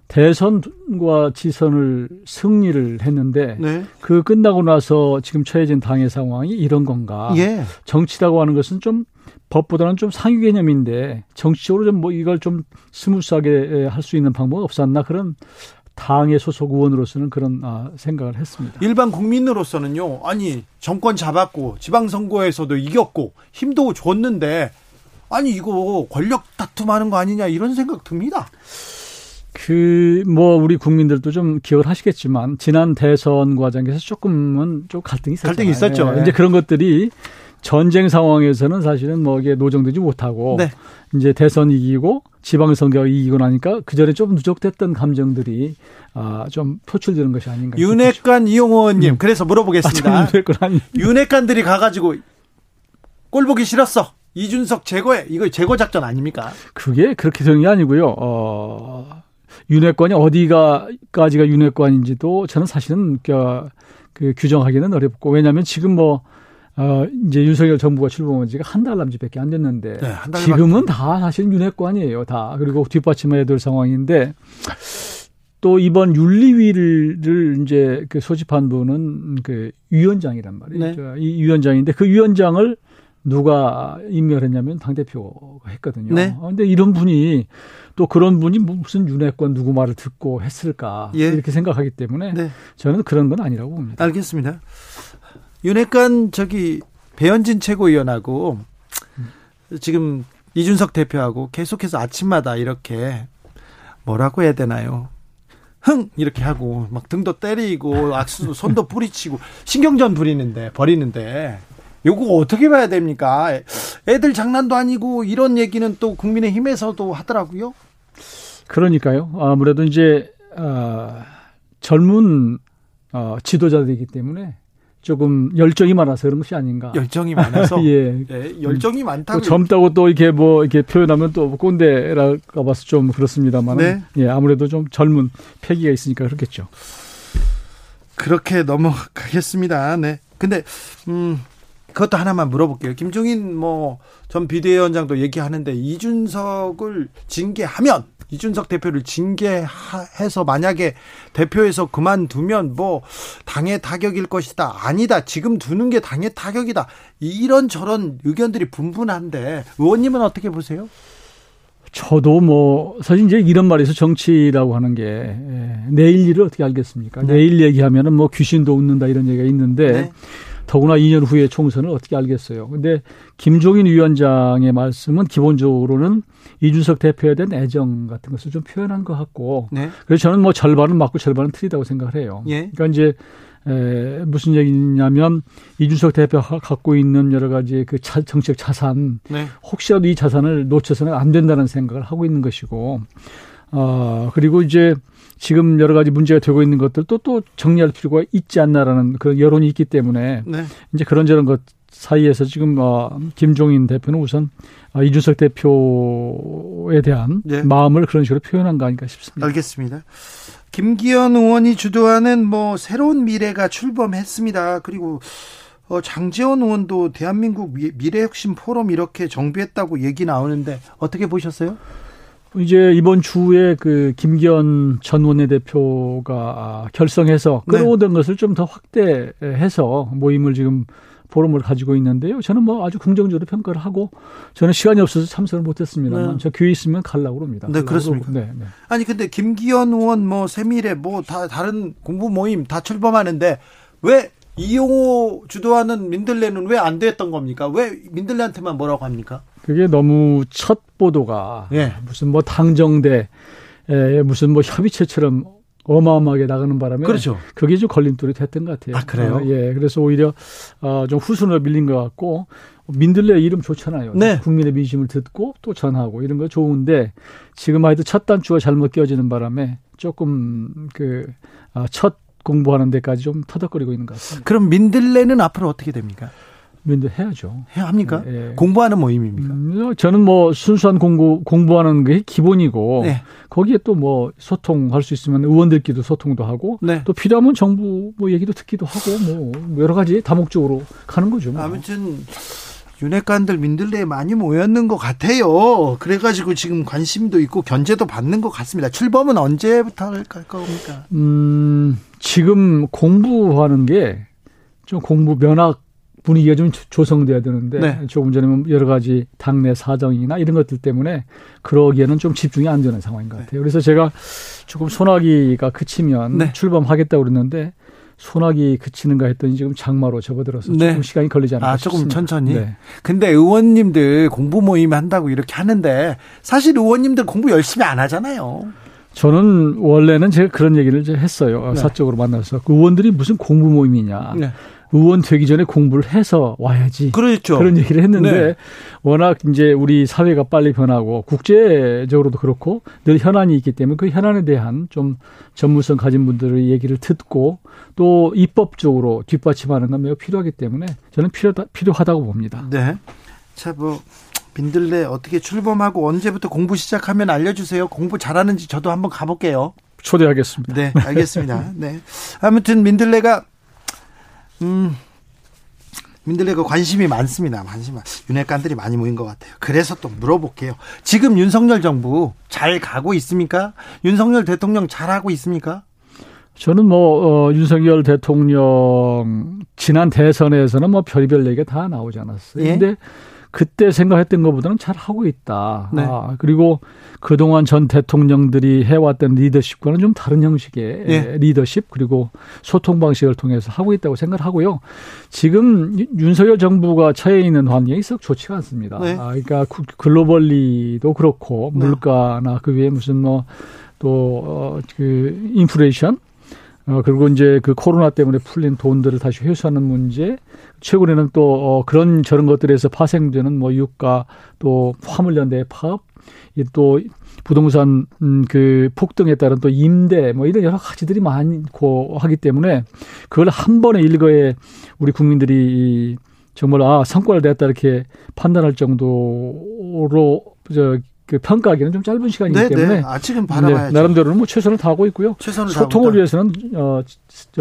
대선과 지선을 승리를 했는데 네. 그 끝나고 나서 지금 처해진 당의 상황이 이런 건가? 예. 정치라고 하는 것은 좀 법보다는 좀 상위 개념인데 정치적으로 좀 뭐 이걸 좀 스무스하게 할 수 있는 방법 없었나 그런. 당의 소속 의원으로서는 그런 생각을 했습니다. 일반 국민으로서는요. 아니 정권 잡았고 지방선거에서도 이겼고 힘도 줬는데 아니 이거 권력 다툼하는 거 아니냐 이런 생각 듭니다. 그 뭐 우리 국민들도 좀 기억을 하시겠지만 지난 대선 과정에서 조금은 좀 갈등이 있었죠. 네. 이제 그런 것들이 전쟁 상황에서는 사실은 뭐 이게 노정되지 못하고 네. 이제 대선 이기고 지방선거 이기고 나니까 그 전에 좀 누적됐던 감정들이 좀 표출되는 것이 아닌가. 윤핵관 이용호님 그래서 물어보겠습니다. 윤핵관들이 가가지고 꼴 보기 싫었어. 이준석 제거해. 이거 제거 작전 아닙니까? 그게 그렇게 되는 게 아니고요. 윤핵관이 어디까지가 윤핵관인지도 저는 사실은 그 규정하기는 어렵고 왜냐하면 지금 뭐. 이제 윤석열 정부가 출범한 지가 한 달 남짓밖에 안 됐는데 네, 지금은 다 사실 윤핵관이에요. 다. 그리고 뒷받침해야 될 상황인데 또 이번 윤리위를 이제 그 소집한 분은 그 위원장이란 말이에요. 네. 이 위원장인데 그 위원장을 누가 임명했냐면 당대표가 했거든요. 네. 그런데 이런 분이 또 그런 분이 무슨 윤핵관 누구 말을 듣고 했을까 예. 이렇게 생각하기 때문에 네. 저는 그런 건 아니라고 봅니다. 알겠습니다. 윤핵관 저기 배현진 최고위원하고 지금 이준석 대표하고 계속해서 아침마다 이렇게 뭐라고 해야 되나요? 흥 이렇게 하고 막 등도 때리고 악수도 손도 뿌리치고 신경전 버리는데 요거 어떻게 봐야 됩니까? 애들 장난도 아니고 이런 얘기는 또 국민의힘에서도 하더라고요. 그러니까요. 아무래도 이제 젊은 지도자들이기 때문에. 조금 열정이 많아서 그런 것이 아닌가. 열정이 많아서? 예. 네, 열정이 많다고. 또 젊다고 또 이렇게 뭐 이렇게 표현하면 또 꼰대랄까 봐서 좀 그렇습니다만. 네. 예, 아무래도 좀 젊은 패기가 있으니까 그렇겠죠. 그렇게 넘어가겠습니다. 네. 근데, 그것도 하나만 물어볼게요. 김종인 뭐 전 비대위원장도 얘기하는데 이준석 대표를 징계해서 만약에 대표에서 그만두면 뭐 당의 타격일 것이다. 아니다. 지금 두는 게 당의 타격이다. 이런저런 의견들이 분분한데 의원님은 어떻게 보세요? 저도 뭐 사실 이제 이런 말에서 정치라고 하는 게 내일 일을 어떻게 알겠습니까? 네. 내일 얘기하면은 뭐 귀신도 웃는다 이런 얘기가 있는데 네. 더구나 2년 후에 총선을 어떻게 알겠어요. 그런데 김종인 위원장의 말씀은 기본적으로는 이준석 대표에 대한 애정 같은 것을 좀 표현한 것 같고 네. 그래서 저는 뭐 절반은 맞고 절반은 틀리다고 생각을 해요. 예. 그러니까 이제 무슨 얘기냐면 이준석 대표가 갖고 있는 여러 가지 그 정책 자산 네. 혹시라도 이 자산을 놓쳐서는 안 된다는 생각을 하고 있는 것이고 그리고 이제 지금 여러 가지 문제가 되고 있는 것들도 또 정리할 필요가 있지 않나라는 그런 여론이 있기 때문에 네. 이제 그런저런 것 사이에서 지금 김종인 대표는 우선 이준석 대표에 대한 네. 마음을 그런 식으로 표현한 거 아닌가 싶습니다. 알겠습니다. 김기현 의원이 주도하는 뭐 새로운 미래가 출범했습니다. 그리고 장제원 의원도 대한민국 미래혁신 포럼 이렇게 정비했다고 얘기 나오는데 어떻게 보셨어요? 이제 이번 주에 그 김기현 전 원내대표가 결성해서 끌어오던 네. 것을 좀 더 확대해서 모임을 지금 보름을 가지고 있는데요. 저는 뭐 아주 긍정적으로 평가를 하고 저는 시간이 없어서 참석을 못했습니다만 저 교회 있으면 가려고 합니다. 네, 그렇습니까? 네. 아니 근데 김기현 의원 뭐 세밀에 뭐 다 다른 공부 모임 다 출범하는데 왜 이용호 주도하는 민들레는 왜 안 됐던 겁니까? 왜 민들레한테만 뭐라고 합니까? 그게 너무 첫 보도가 무슨 뭐 당정대 무슨 뭐 협의체처럼 어마어마하게 나가는 바람에 그렇죠. 그게 좀 걸림돌이 됐던 것 같아요. 아, 그래요? 그래서 오히려 좀 후순으로 밀린 것 같고 민들레 이름 좋잖아요. 네. 국민의 민심을 듣고 또 전하고 이런 거 좋은데 지금 하여튼 첫 단추가 잘못 끼워지는 바람에 조금 그 첫 공부하는 데까지 좀 터덕거리고 있는 것 같습니다. 그럼 민들레는 앞으로 어떻게 됩니까? 민들레 해야죠. 해야 합니까? 공부하는 모임입니까? 저는 뭐 순수한 공부하는 게 기본이고 거기에 또 뭐 소통할 수 있으면 의원들끼리도 소통도 하고 또 필요하면 정부 뭐 얘기도 듣기도 하고 뭐 여러 가지 다목적으로 가는 거죠. 뭐. 아무튼 윤핵관들 민들레에 많이 모였는 것 같아요. 그래가지고 지금 관심도 있고 견제도 받는 것 같습니다. 출범은 언제부터 할 겁니까? 지금 공부하는 게 좀 공부 면학 분위기가 좀 조성돼야 되는데 조금 전에 여러 가지 당내 사정이나 이런 것들 때문에 그러기에는 좀 집중이 안 되는 상황인 것 같아요. 그래서 제가 조금 소나기가 그치면 출범하겠다고 그랬는데 소나기 그치는가 했더니 지금 장마로 접어들어서 조금 시간이 걸리지 않을까 싶습니다. 조금 천천히. 근데 의원님들 공부 모임 한다고 이렇게 하는데 사실 의원님들 공부 열심히 안 하잖아요. 저는 원래는 제가 그런 얘기를 했어요. 사적으로 만나서 그 의원들이 무슨 공부 모임이냐. 의원 되기 전에 공부를 해서 와야지. 그렇죠. 그런 얘기를 했는데 워낙 이제 우리 사회가 빨리 변하고 국제적으로도 그렇고 늘 현안이 있기 때문에 그 현안에 대한 좀 전문성 가진 분들의 얘기를 듣고 또 입법적으로 뒷받침하는 건 매우 필요하기 때문에 저는 필요하다고 봅니다. 네. 자, 뭐 민들레 어떻게 출범하고 언제부터 공부 시작하면 알려주세요. 공부 잘하는지 저도 한번 가볼게요. 초대하겠습니다. 네, 알겠습니다. 네. 아무튼 민들레가 관심이 많습니다. 윤핵관들이 많이 모인 것 같아요. 그래서 또 물어볼게요. 지금 윤석열 정부 잘 가고 있습니까? 윤석열 대통령 잘하고 있습니까? 저는 뭐 윤석열 대통령 지난 대선에서는 뭐 별의별 얘기가 다 나오지 않았어요. 그런데 그때 생각했던 것보다는 잘하고 있다. 그리고 그동안 전 대통령들이 해왔던 리더십과는 좀 다른 형식의 리더십 그리고 소통 방식을 통해서 하고 있다고 생각을 하고요. 지금 윤석열 정부가 처해 있는 환경이 썩 좋지가 않습니다. 그러니까 글로벌리도 그렇고 물가나 그 외에 무슨 뭐 또 그 인플레이션 그리고 이제 그 코로나 때문에 풀린 돈들을 다시 회수하는 문제, 최근에는 또 그런 저런 것들에서 파생되는 뭐 유가, 또 화물연대 파업, 또 부동산 그 폭등에 따른 또 임대 뭐 이런 여러 가지들이 많고 하기 때문에 그걸 한 번에 일거에 우리 국민들이 정말 성과를 냈다 이렇게 판단할 정도로 그 평가하기는 좀 짧은 시간이기 때문에 아직은 바라봐야죠. 나름대로는 뭐 최선을 다하고 있고요. 소통을 위해서는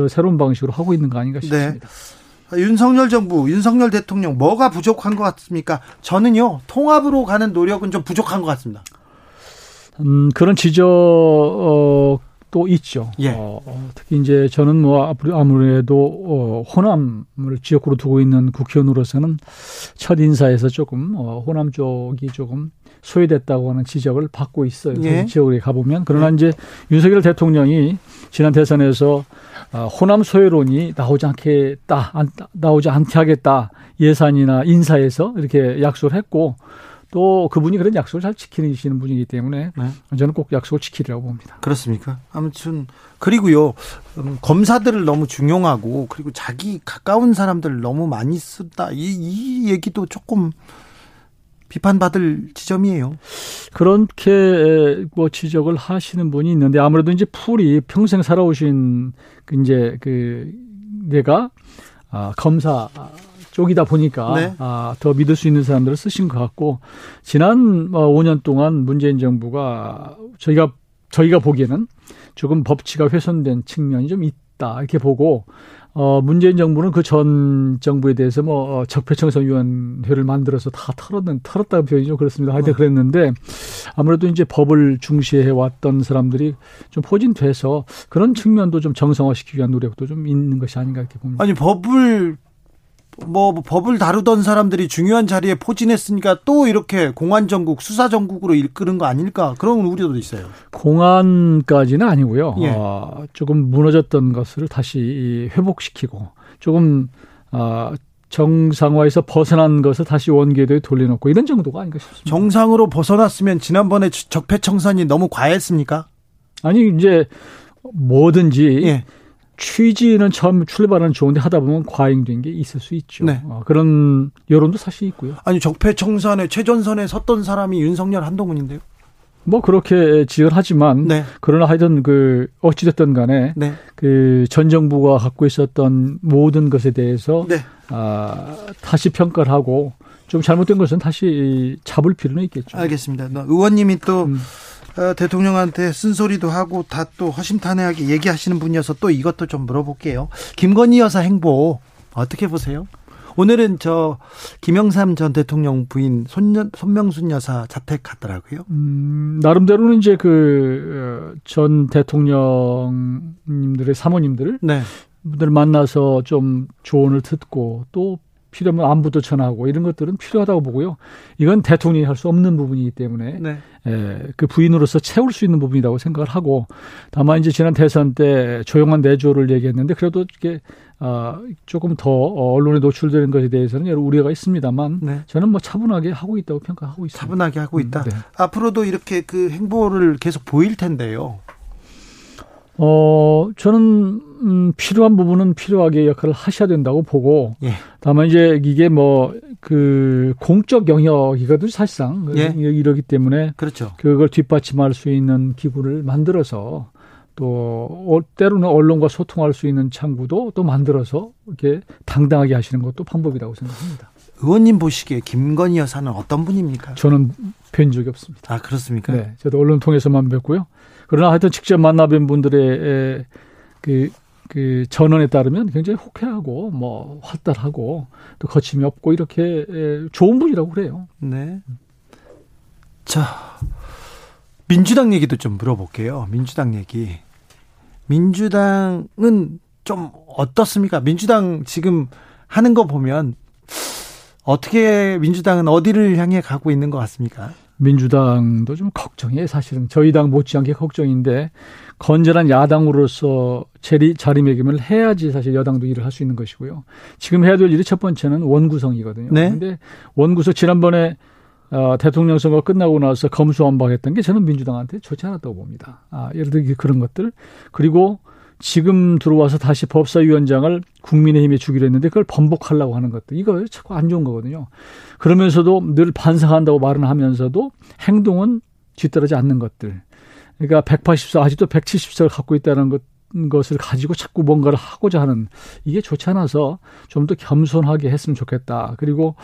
새로운 방식으로 하고 있는 거 아닌가 싶습니다. 윤석열 정부, 윤석열 대통령 뭐가 부족한 것 같습니까? 저는요 통합으로 가는 노력은 좀 부족한 것 같습니다. 그런 지적도 있죠. 특히 이제 저는 뭐 아무래도 호남을 지역구로 두고 있는 국회의원으로서는 첫 인사에서 조금 호남 쪽이 조금 소외됐다고 하는 지적을 받고 있어요. 지역에 가보면. 그러나 이제 윤석열 대통령이 지난 대선에서 호남 소외론이 나오지 않게 하겠다. 예산이나 인사에서 이렇게 약속을 했고 또 그분이 그런 약속을 잘 지키시는 분이기 때문에 저는 꼭 약속을 지키리라고 봅니다. 그렇습니까? 아무튼 그리고요. 검사들을 너무 중용하고 그리고 자기 가까운 사람들을 너무 많이 쓴다. 이 얘기도 조금 비판받을 지점이에요. 그렇게 뭐 지적을 하시는 분이 있는데 아무래도 이제 풀이 평생 살아오신 이제 그 내가 검사 쪽이다 보니까 더 믿을 수 있는 사람들을 쓰신 것 같고 지난 5년 동안 문재인 정부가 저희가 보기에는 조금 법치가 훼손된 측면이 좀 있다 이렇게 보고. 문재인 정부는 그 전 정부에 대해서 뭐 적폐청산위원회를 만들어서 다 털었다는 표현이 좀 그렇습니다. 하여튼 그랬는데 아무래도 이제 법을 중시해 왔던 사람들이 좀 포진돼서 그런 측면도 좀 정상화시키기 위한 노력도 좀 있는 것이 아닌가 이렇게 봅니다. 아니 법을 뭐 법을 다루던 사람들이 중요한 자리에 포진했으니까 또 이렇게 공안정국, 수사정국으로 이끄는 거 아닐까 그런 우려도 있어요. 공안까지는 아니고요. 예. 조금 무너졌던 것을 다시 회복시키고 조금 정상화에서 벗어난 것을 다시 원궤도에 돌려놓고 이런 정도가 아닌가 싶습니다. 정상으로 벗어났으면 지난번에 적폐청산이 너무 과했습니까? 아니 이제 뭐든지 예. 취지는 처음 출발은 좋은데 하다 보면 과잉된 게 있을 수 있죠. 네. 그런 여론도 사실 있고요. 아니 적폐청산의 최전선에 섰던 사람이 윤석열, 한동훈인데요. 뭐 그렇게 지연하지만 네. 그러나 하여튼 그 어찌됐든 간에 네. 그 전 정부가 갖고 있었던 모든 것에 대해서 네. 다시 평가를 하고 좀 잘못된 것은 다시 잡을 필요는 있겠죠. 알겠습니다. 의원님이 또 대통령한테 쓴소리도 하고 다 또 허심탄회하게 얘기하시는 분이어서 또 이것도 좀 물어볼게요. 김건희 여사 행보 어떻게 보세요? 오늘은 저 김영삼 전 대통령 부인 손명순 여사 자택 갔더라고요. 나름대로는 이제 그 전 대통령님들의 사모님들을 네. 분들 만나서 좀 조언을 듣고 또 필요하면 안부도 전하고 이런 것들은 필요하다고 보고요. 이건 대통령이 할 수 없는 부분이기 때문에 네. 그 부인으로서 채울 수 있는 부분이라고 생각을 하고 다만 이제 지난 대선 때 조용한 내조를 얘기했는데 그래도 이렇게 조금 더 언론에 노출되는 것에 대해서는 여러 우려가 있습니다만 네. 저는 뭐 차분하게 하고 있다고 평가하고 있습니다. 차분하게 하고 있다. 네. 앞으로도 이렇게 그 행보를 계속 보일 텐데요. 저는 필요한 부분은 필요하게 역할을 하셔야 된다고 보고 예. 다만 이제 이게 뭐 그 공적 영역이거든요 사실상 예. 이러기 때문에 그렇죠. 그걸 뒷받침할 수 있는 기구를 만들어서 또 때로는 언론과 소통할 수 있는 창구도 또 만들어서 이렇게 당당하게 하시는 것도 방법이라고 생각합니다. 의원님 보시기에 김건희 여사는 어떤 분입니까? 저는 뵌 적이 없습니다. 아 그렇습니까? 네, 저도 언론 통해서만 뵀고요. 그러나 하여튼 직접 만나뵌 분들의 그 전언에 따르면 굉장히 호쾌하고 뭐 활달하고 또 거침이 없고 이렇게 좋은 분이라고 그래요. 네. 자, 민주당 얘기도 좀 물어볼게요. 민주당 얘기. 민주당은 좀 어떻습니까? 민주당 지금 하는 거 보면 어떻게 민주당은 어디를 향해 가고 있는 것 같습니까? 민주당도 좀 걱정이에요. 사실은 저희 당 못지않게 걱정인데 건전한 야당으로서 자리매김을 해야지 사실 여당도 일을 할 수 있는 것이고요. 지금 해야 될 일이 첫 번째는 원구성이거든요. 그런데 네? 원구성 지난번에 대통령 선거 끝나고 나서 검수완박했던 게 저는 민주당한테 좋지 않았다고 봅니다. 예를 들어 그런 것들. 그리고 지금 들어와서 다시 법사위원장을 국민의힘에 주기로 했는데 그걸 번복하려고 하는 것들. 이거 자꾸 안 좋은 거거든요. 그러면서도 늘 반성한다고 말은 하면서도 행동은 뒤따르지 않는 것들. 그러니까 180석, 아직도 170석을 갖고 있다는 것을 가지고 자꾸 뭔가를 하고자 하는 이게 좋지 않아서 좀 더 겸손하게 했으면 좋겠다. 그리고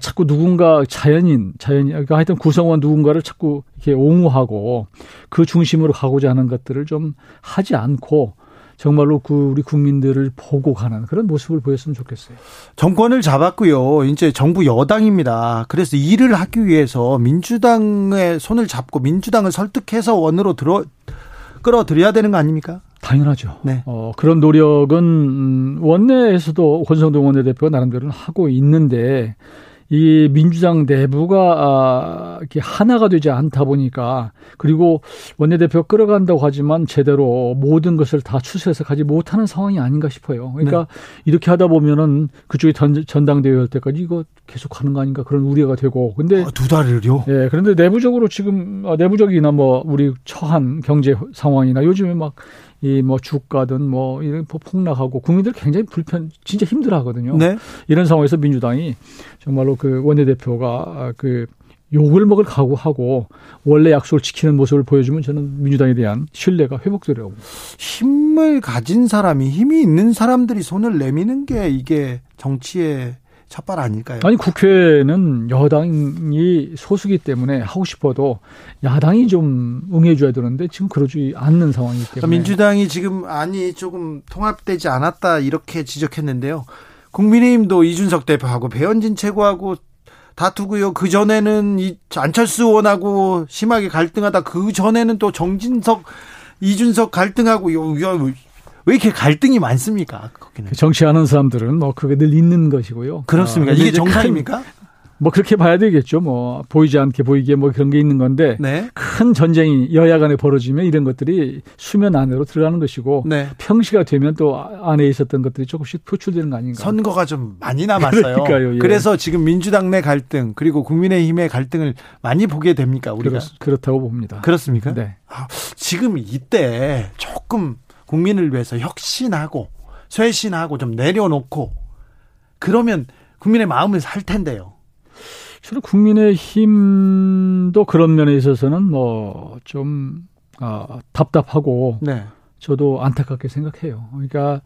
자꾸 누군가 그러니까 하여튼 구성원 누군가를 자꾸 이렇게 옹호하고 그 중심으로 가고자 하는 것들을 좀 하지 않고 정말로 우리 국민들을 보고 가는 그런 모습을 보였으면 좋겠어요. 정권을 잡았고요. 이제 정부 여당입니다. 그래서 일을 하기 위해서 민주당의 손을 잡고 민주당을 설득해서 원으로 끌어들여야 되는 거 아닙니까? 당연하죠. 네. 그런 노력은 원내에서도 권성동 원내대표가 나름대로는 하고 있는데 이 민주당 내부가 이렇게 하나가 되지 않다 보니까 그리고 원내대표가 끌어간다고 하지만 제대로 모든 것을 다 추스려서 가지 못하는 상황이 아닌가 싶어요. 그러니까 네. 이렇게 하다 보면은 그쪽이 전당대회 할 때까지 이거 계속하는 거 아닌가 그런 우려가 되고. 근데 두 달을요? 예. 그런데 내부적으로 지금 내부적이나 뭐 우리 처한 경제 상황이나 요즘에 막 이 뭐 주가든 뭐 이런 폭락하고 국민들 굉장히 진짜 힘들어하거든요. 네. 이런 상황에서 민주당이 정말로 그 원내대표가 그 욕을 먹을 각오하고 원래 약속을 지키는 모습을 보여주면 저는 민주당에 대한 신뢰가 회복되려고. 힘을 가진 사람이 힘이 있는 사람들이 손을 내미는 게 이게 정치의 첫발 아닐까요? 아니 국회는 여당이 소수기 때문에 하고 싶어도 야당이 좀 응해줘야 되는데 지금 그러지 않는 상황이기 때문에 민주당이 지금 조금 통합되지 않았다 이렇게 지적했는데요. 국민의힘도 이준석 대표하고 배현진 최고하고 다투고요. 그 전에는 안철수 의원하고 심하게 갈등하다 그 전에는 또 정진석 이준석 갈등하고 왜 이렇게 갈등이 많습니까? 거기는. 정치하는 사람들은 뭐 그게 늘 있는 것이고요. 그렇습니까? 이게 정상입니까? 뭐 그렇게 봐야 되겠죠. 뭐 보이지 않게 보이게 뭐 그런 게 있는 건데 네. 큰 전쟁이 여야 간에 벌어지면 이런 것들이 수면 안으로 들어가는 것이고 네. 평시가 되면 또 안에 있었던 것들이 조금씩 표출되는 거 아닌가. 선거가 좀 많이 남았어요. 그러니까요. 예. 그래서 지금 민주당 내 갈등 그리고 국민의힘의 갈등을 많이 보게 됩니까 우리가? 그렇다고 봅니다. 그렇습니까? 네. 아, 지금 이때 조금 국민을 위해서 혁신하고 쇄신하고 좀 내려놓고 그러면 국민의 마음을 살 텐데요. 실은 국민의힘도 그런 면에 있어서는 뭐 좀 답답하고 네. 저도 안타깝게 생각해요. 그러니까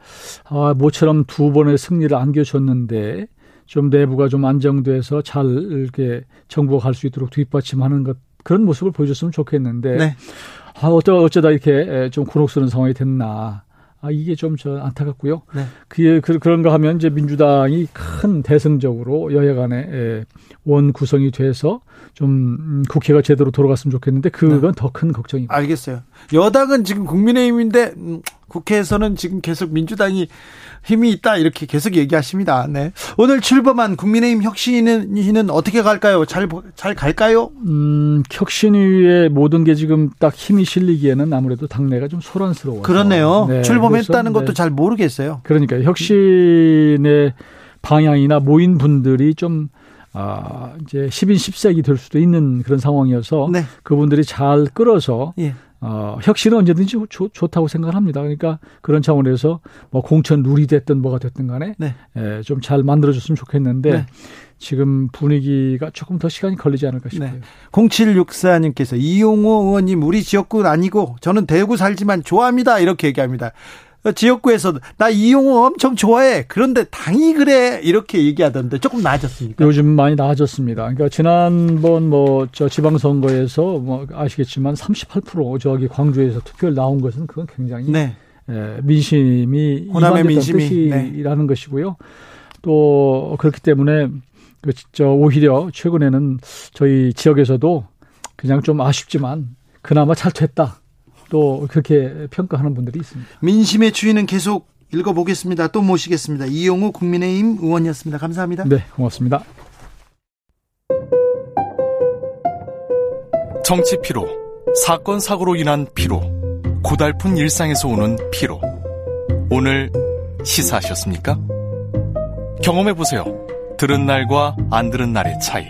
모처럼 두 번의 승리를 안겨줬는데 좀 내부가 좀 안정돼서 잘 이렇게 정부가 갈 수 있도록 뒷받침하는 것 그런 모습을 보여줬으면 좋겠는데 네. 어쩌다 이렇게 좀 곤혹스러운 상황이 됐나. 이게 좀 저 안타깝고요. 네. 그런가 하면 이제 민주당이 큰 대승적으로 여야 간에 원 구성이 돼서 좀 국회가 제대로 돌아갔으면 좋겠는데 그건 네. 더 큰 걱정입니다. 알겠어요. 여당은 지금 국민의힘인데 국회에서는 지금 계속 민주당이 힘이 있다 이렇게 계속 얘기하십니다. 네. 오늘 출범한 국민의힘 혁신위는 어떻게 갈까요? 잘 갈까요? 혁신위의 모든 게 지금 딱 힘이 실리기에는 아무래도 당내가 좀 소란스러워요. 그렇네요. 네, 출범했다는 것도 네. 잘 모르겠어요. 그러니까 혁신의 방향이나 모인 분들이 좀 이제 10인 10색이 될 수도 있는 그런 상황이어서 네. 그분들이 잘 끌어서 예. 혁신은 언제든지 좋다고 생각합니다. 그러니까 그런 차원에서 뭐 공천 룰이 됐든 뭐가 됐든 간에 네. 좀 잘 만들어줬으면 좋겠는데 네. 지금 분위기가 조금 더 시간이 걸리지 않을까 싶어요. 네. 0764님께서 이용호 의원님 우리 지역구는 아니고 저는 대구 살지만 좋아합니다. 이렇게 얘기합니다. 지역구에서 나 이용호 엄청 좋아해. 그런데 당이 그래 이렇게 얘기하던데 조금 나아졌습니까? 요즘 많이 나아졌습니다. 그러니까 지난번 저 지방선거에서 아시겠지만 38% 저기 광주에서 투표율 나온 것은 그건 굉장히 네. 민심이 호남의 민심이 뜻이라는 네. 것이고요. 또 그렇기 때문에 오히려 최근에는 저희 지역에서도 그냥 좀 아쉽지만 그나마 잘 됐다. 또 그렇게 평가하는 분들이 있습니다. 민심의 추이는 계속 읽어보겠습니다. 또 모시겠습니다. 이용우 국민의힘 의원이었습니다. 감사합니다. 네, 고맙습니다. 정치 피로, 사건 사고로 인한 피로, 고달픈 일상에서 오는 피로. 오늘 시사하셨습니까? 경험해보세요. 들은 날과 안 들은 날의 차이.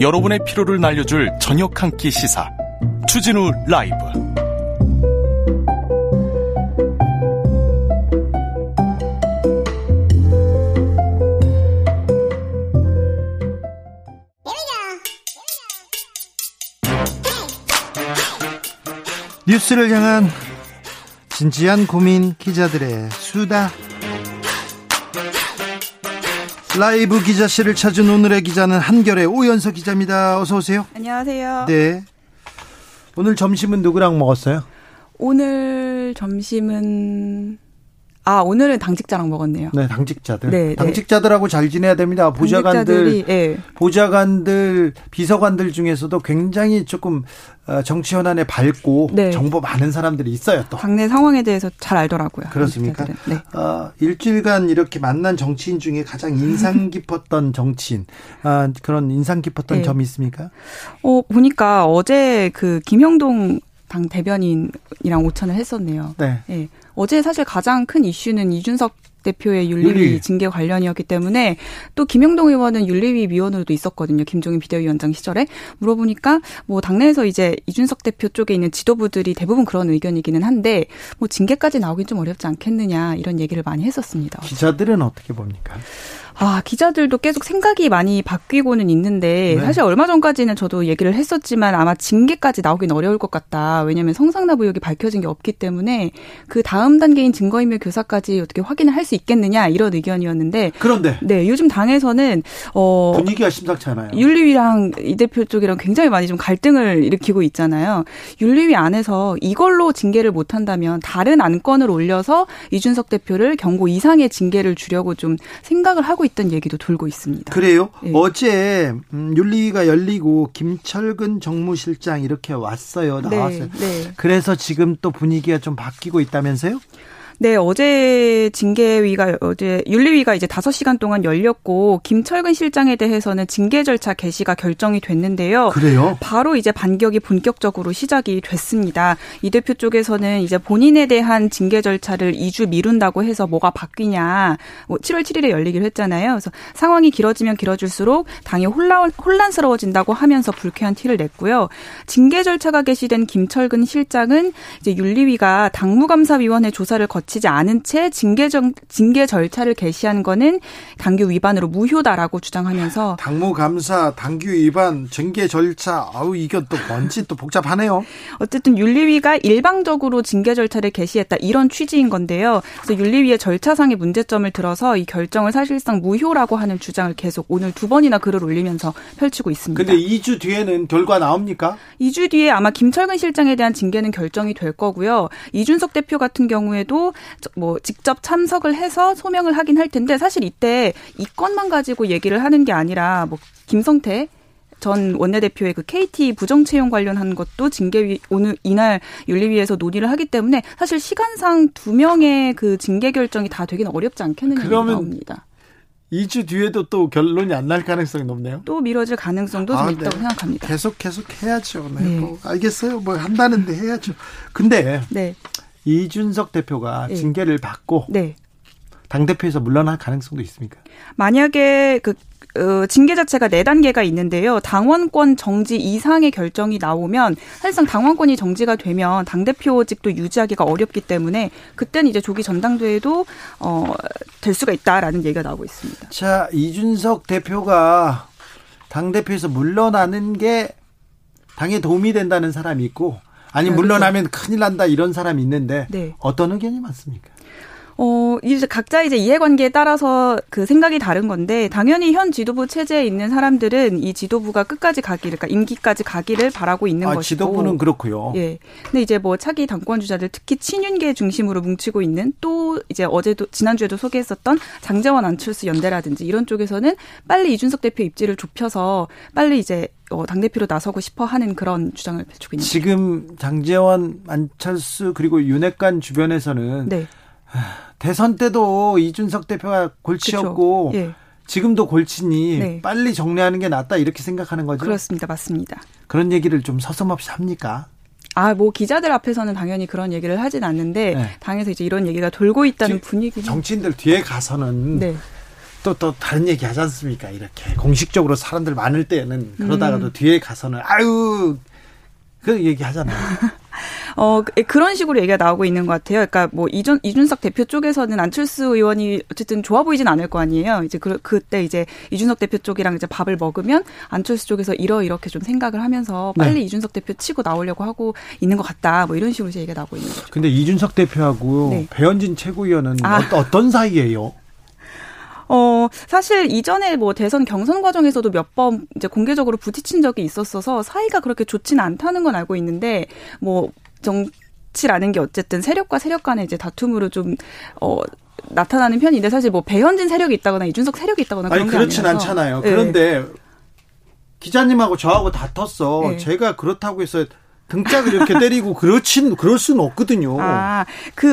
여러분의 피로를 날려줄 저녁 한 끼 시사. 추진우 라이브. 뉴스를 향한 진지한 고민 기자들의 수다. 라이브 기자실을 찾은 오늘의 기자는 한결의 오연서 기자입니다. 어서 오세요. 안녕하세요. 네. 오늘 점심은 누구랑 먹었어요? 오늘 점심은 오늘은 당직자랑 먹었네요. 네, 당직자들. 네, 당직자들하고 잘 지내야 됩니다. 보좌관들, 네. 보좌관들, 비서관들 중에서도 굉장히 조금 정치 현안에 밝고 네. 정보 많은 사람들이 있어요. 또 당내 상황에 대해서 잘 알더라고요. 그렇습니까? 네. 일주일간 이렇게 만난 정치인 중에 가장 인상 깊었던 정치인 그런 인상 깊었던 네. 점이 있습니까? 보니까 어제 그 김형동 당 대변인이랑 오찬을 했었네요. 네. 네. 어제 사실 가장 큰 이슈는 이준석 대표의 윤리위 징계 관련이었기 때문에 또 김영동 의원은 윤리위 위원으로도 있었거든요. 김종인 비대위원장 시절에. 물어보니까 당내에서 이제 이준석 대표 쪽에 있는 지도부들이 대부분 그런 의견이기는 한데 징계까지 나오긴 좀 어렵지 않겠느냐 이런 얘기를 많이 했었습니다. 기자들은 어떻게 봅니까? 기자들도 계속 생각이 많이 바뀌고는 있는데 네. 사실 얼마 전까지는 저도 얘기를 했었지만 아마 징계까지 나오긴 어려울 것 같다. 왜냐하면 성상납 의혹이 밝혀진 게 없기 때문에 그 다음 단계인 증거인멸 교사까지 어떻게 확인을 할 수 있겠느냐 이런 의견이었는데 그런데 네 요즘 당에서는 분위기가 심상치 않아요. 윤리위랑 이 대표 쪽이랑 굉장히 많이 좀 갈등을 일으키고 있잖아요. 윤리위 안에서 이걸로 징계를 못한다면 다른 안건을 올려서 이준석 대표를 경고 이상의 징계를 주려고 좀 생각을 하고 하고 있다는 얘기도 돌고 있습니다. 그래요? 예. 어제 윤리위가 열리고 김철근 정무실장 이렇게 왔어요. 나왔어요. 네. 그래서 지금 또 분위기가 좀 바뀌고 있다면서요? 네, 어제 징계위가 어제 윤리위가 이제 5시간 동안 열렸고 김철근 실장에 대해서는 징계 절차 개시가 결정이 됐는데요. 그래요? 바로 이제 반격이 본격적으로 시작이 됐습니다. 이 대표 쪽에서는 이제 본인에 대한 징계 절차를 2주 미룬다고 해서 뭐가 바뀌냐. 7월 7일에 열리기로 했잖아요. 그래서 상황이 길어지면 길어질수록 당이 혼란스러워진다고 하면서 불쾌한 티를 냈고요. 징계 절차가 개시된 김철근 실장은 이제 윤리위가 당무감사위원회 조사를 거치지 않은 채 징계 절차를 개시한 거는 당규 위반으로 무효다라고 주장하면서 당무감사, 당규 위반, 징계 절차, 아우 이건 또 뭔지 또 복잡하네요. 어쨌든 윤리위가 일방적으로 징계 절차를 개시했다 이런 취지인 건데요. 그래서 윤리위의 절차상의 문제점을 들어서 이 결정을 사실상 무효라고 하는 주장을 계속 오늘 두 번이나 글을 올리면서 펼치고 있습니다. 근데 2주 뒤에는 결과 나옵니까? 2주 뒤에 아마 김철근 실장에 대한 징계는 결정이 될 거고요. 이준석 대표 같은 경우에도 뭐 직접 참석을 해서 소명을 하긴 할 텐데 사실 이때 이 건만 가지고 얘기를 하는 게 아니라 뭐 김성태 전 원내대표의 그 KT 부정채용 관련한 것도 징계위 오늘 이날 윤리위에서 논의를 하기 때문에 사실 시간상 두 명의 그 징계 결정이 다 되긴 어렵지 않겠느냐 나옵니다. 2주 뒤에도 또 결론이 안 날 가능성이 높네요. 또 미뤄질 가능성도 좀 있다고 생각합니다. 계속 해야죠. 네. 뭐 알겠어요. 뭐 한다는데 해야죠. 근데 이준석 대표가 징계를 받고 당대표에서 물러날 가능성도 있습니까? 만약에 징계 자체가 4단계가 있는데요. 당원권 정지 이상의 결정이 나오면 사실상 당원권이 정지가 되면 당대표직도 유지하기가 어렵기 때문에 그때는 이제 조기 전당대회도 될 수가 있다라는 얘기가 나오고 있습니다. 자, 이준석 대표가 당대표에서 물러나는 게 당에 도움이 된다는 사람이 있고 물러나면 큰일 난다 이런 사람이 있는데 어떤 의견이 많습니까? 이제 각자 이제 이해관계에 따라서 그 생각이 다른 건데 당연히 현 지도부 체제에 있는 사람들은 이 지도부가 임기까지 가기를 바라고 있는 것이고. 지도부는 그렇고요. 예. 근데 이제 뭐 차기 당권 주자들 특히 친윤계 중심으로 뭉치고 있는 또 이제 지난주에도 소개했었던 장제원 안철수 연대라든지 이런 쪽에서는 빨리 이준석 대표 입지를 좁혀서 빨리 이제 당대표로 나서고 싶어 하는 그런 주장을 펼치고 있는. 지금 장제원 안철수 그리고 윤핵관 주변에서는 대선 때도 이준석 대표가 골치였고 지금도 골치니 빨리 정리하는 게 낫다 이렇게 생각하는 거죠? 그렇습니다. 맞습니다. 그런 얘기를 좀 서슴없이 합니까? 기자들 앞에서는 당연히 그런 얘기를 하진 않는데 당에서 이제 이런 얘기가 돌고 있다는 분위기. 정치인들 뒤에 가서는 또 다른 얘기 하지 않습니까? 이렇게 공식적으로 사람들 많을 때는 그러다가도 뒤에 가서는 그 얘기 하잖아요. 그런 식으로 얘기가 나오고 있는 것 같아요. 그러니까 뭐 이준석 대표 쪽에서는 안철수 의원이 어쨌든 좋아 보이진 않을 거 아니에요. 이제 그때 이제 이준석 대표 쪽이랑 이제 밥을 먹으면 안철수 쪽에서 이렇게 좀 생각을 하면서 빨리 이준석 대표 치고 나오려고 하고 있는 것 같다. 뭐 이런 식으로 이제 얘기가 나오고 있는 거죠. 근데 이준석 대표하고 배현진 최고위원은 어떤 사이예요? 사실 이전에 뭐 대선 경선 과정에서도 몇 번 이제 공개적으로 부딪힌 적이 있었어서 사이가 그렇게 좋진 않다는 건 알고 있는데 뭐 정치라는 게 어쨌든 세력과 세력 간의 이제 다툼으로 좀 나타나는 편인데 사실 뭐 배현진 세력이 있다거나 이준석 세력이 있다거나 그런 게 아니라서. 그렇진 않잖아요. 그런데 기자님하고 저하고 다퉜어. 제가 그렇다고 해서 등짝을 이렇게 때리고 그럴 수는 없거든요.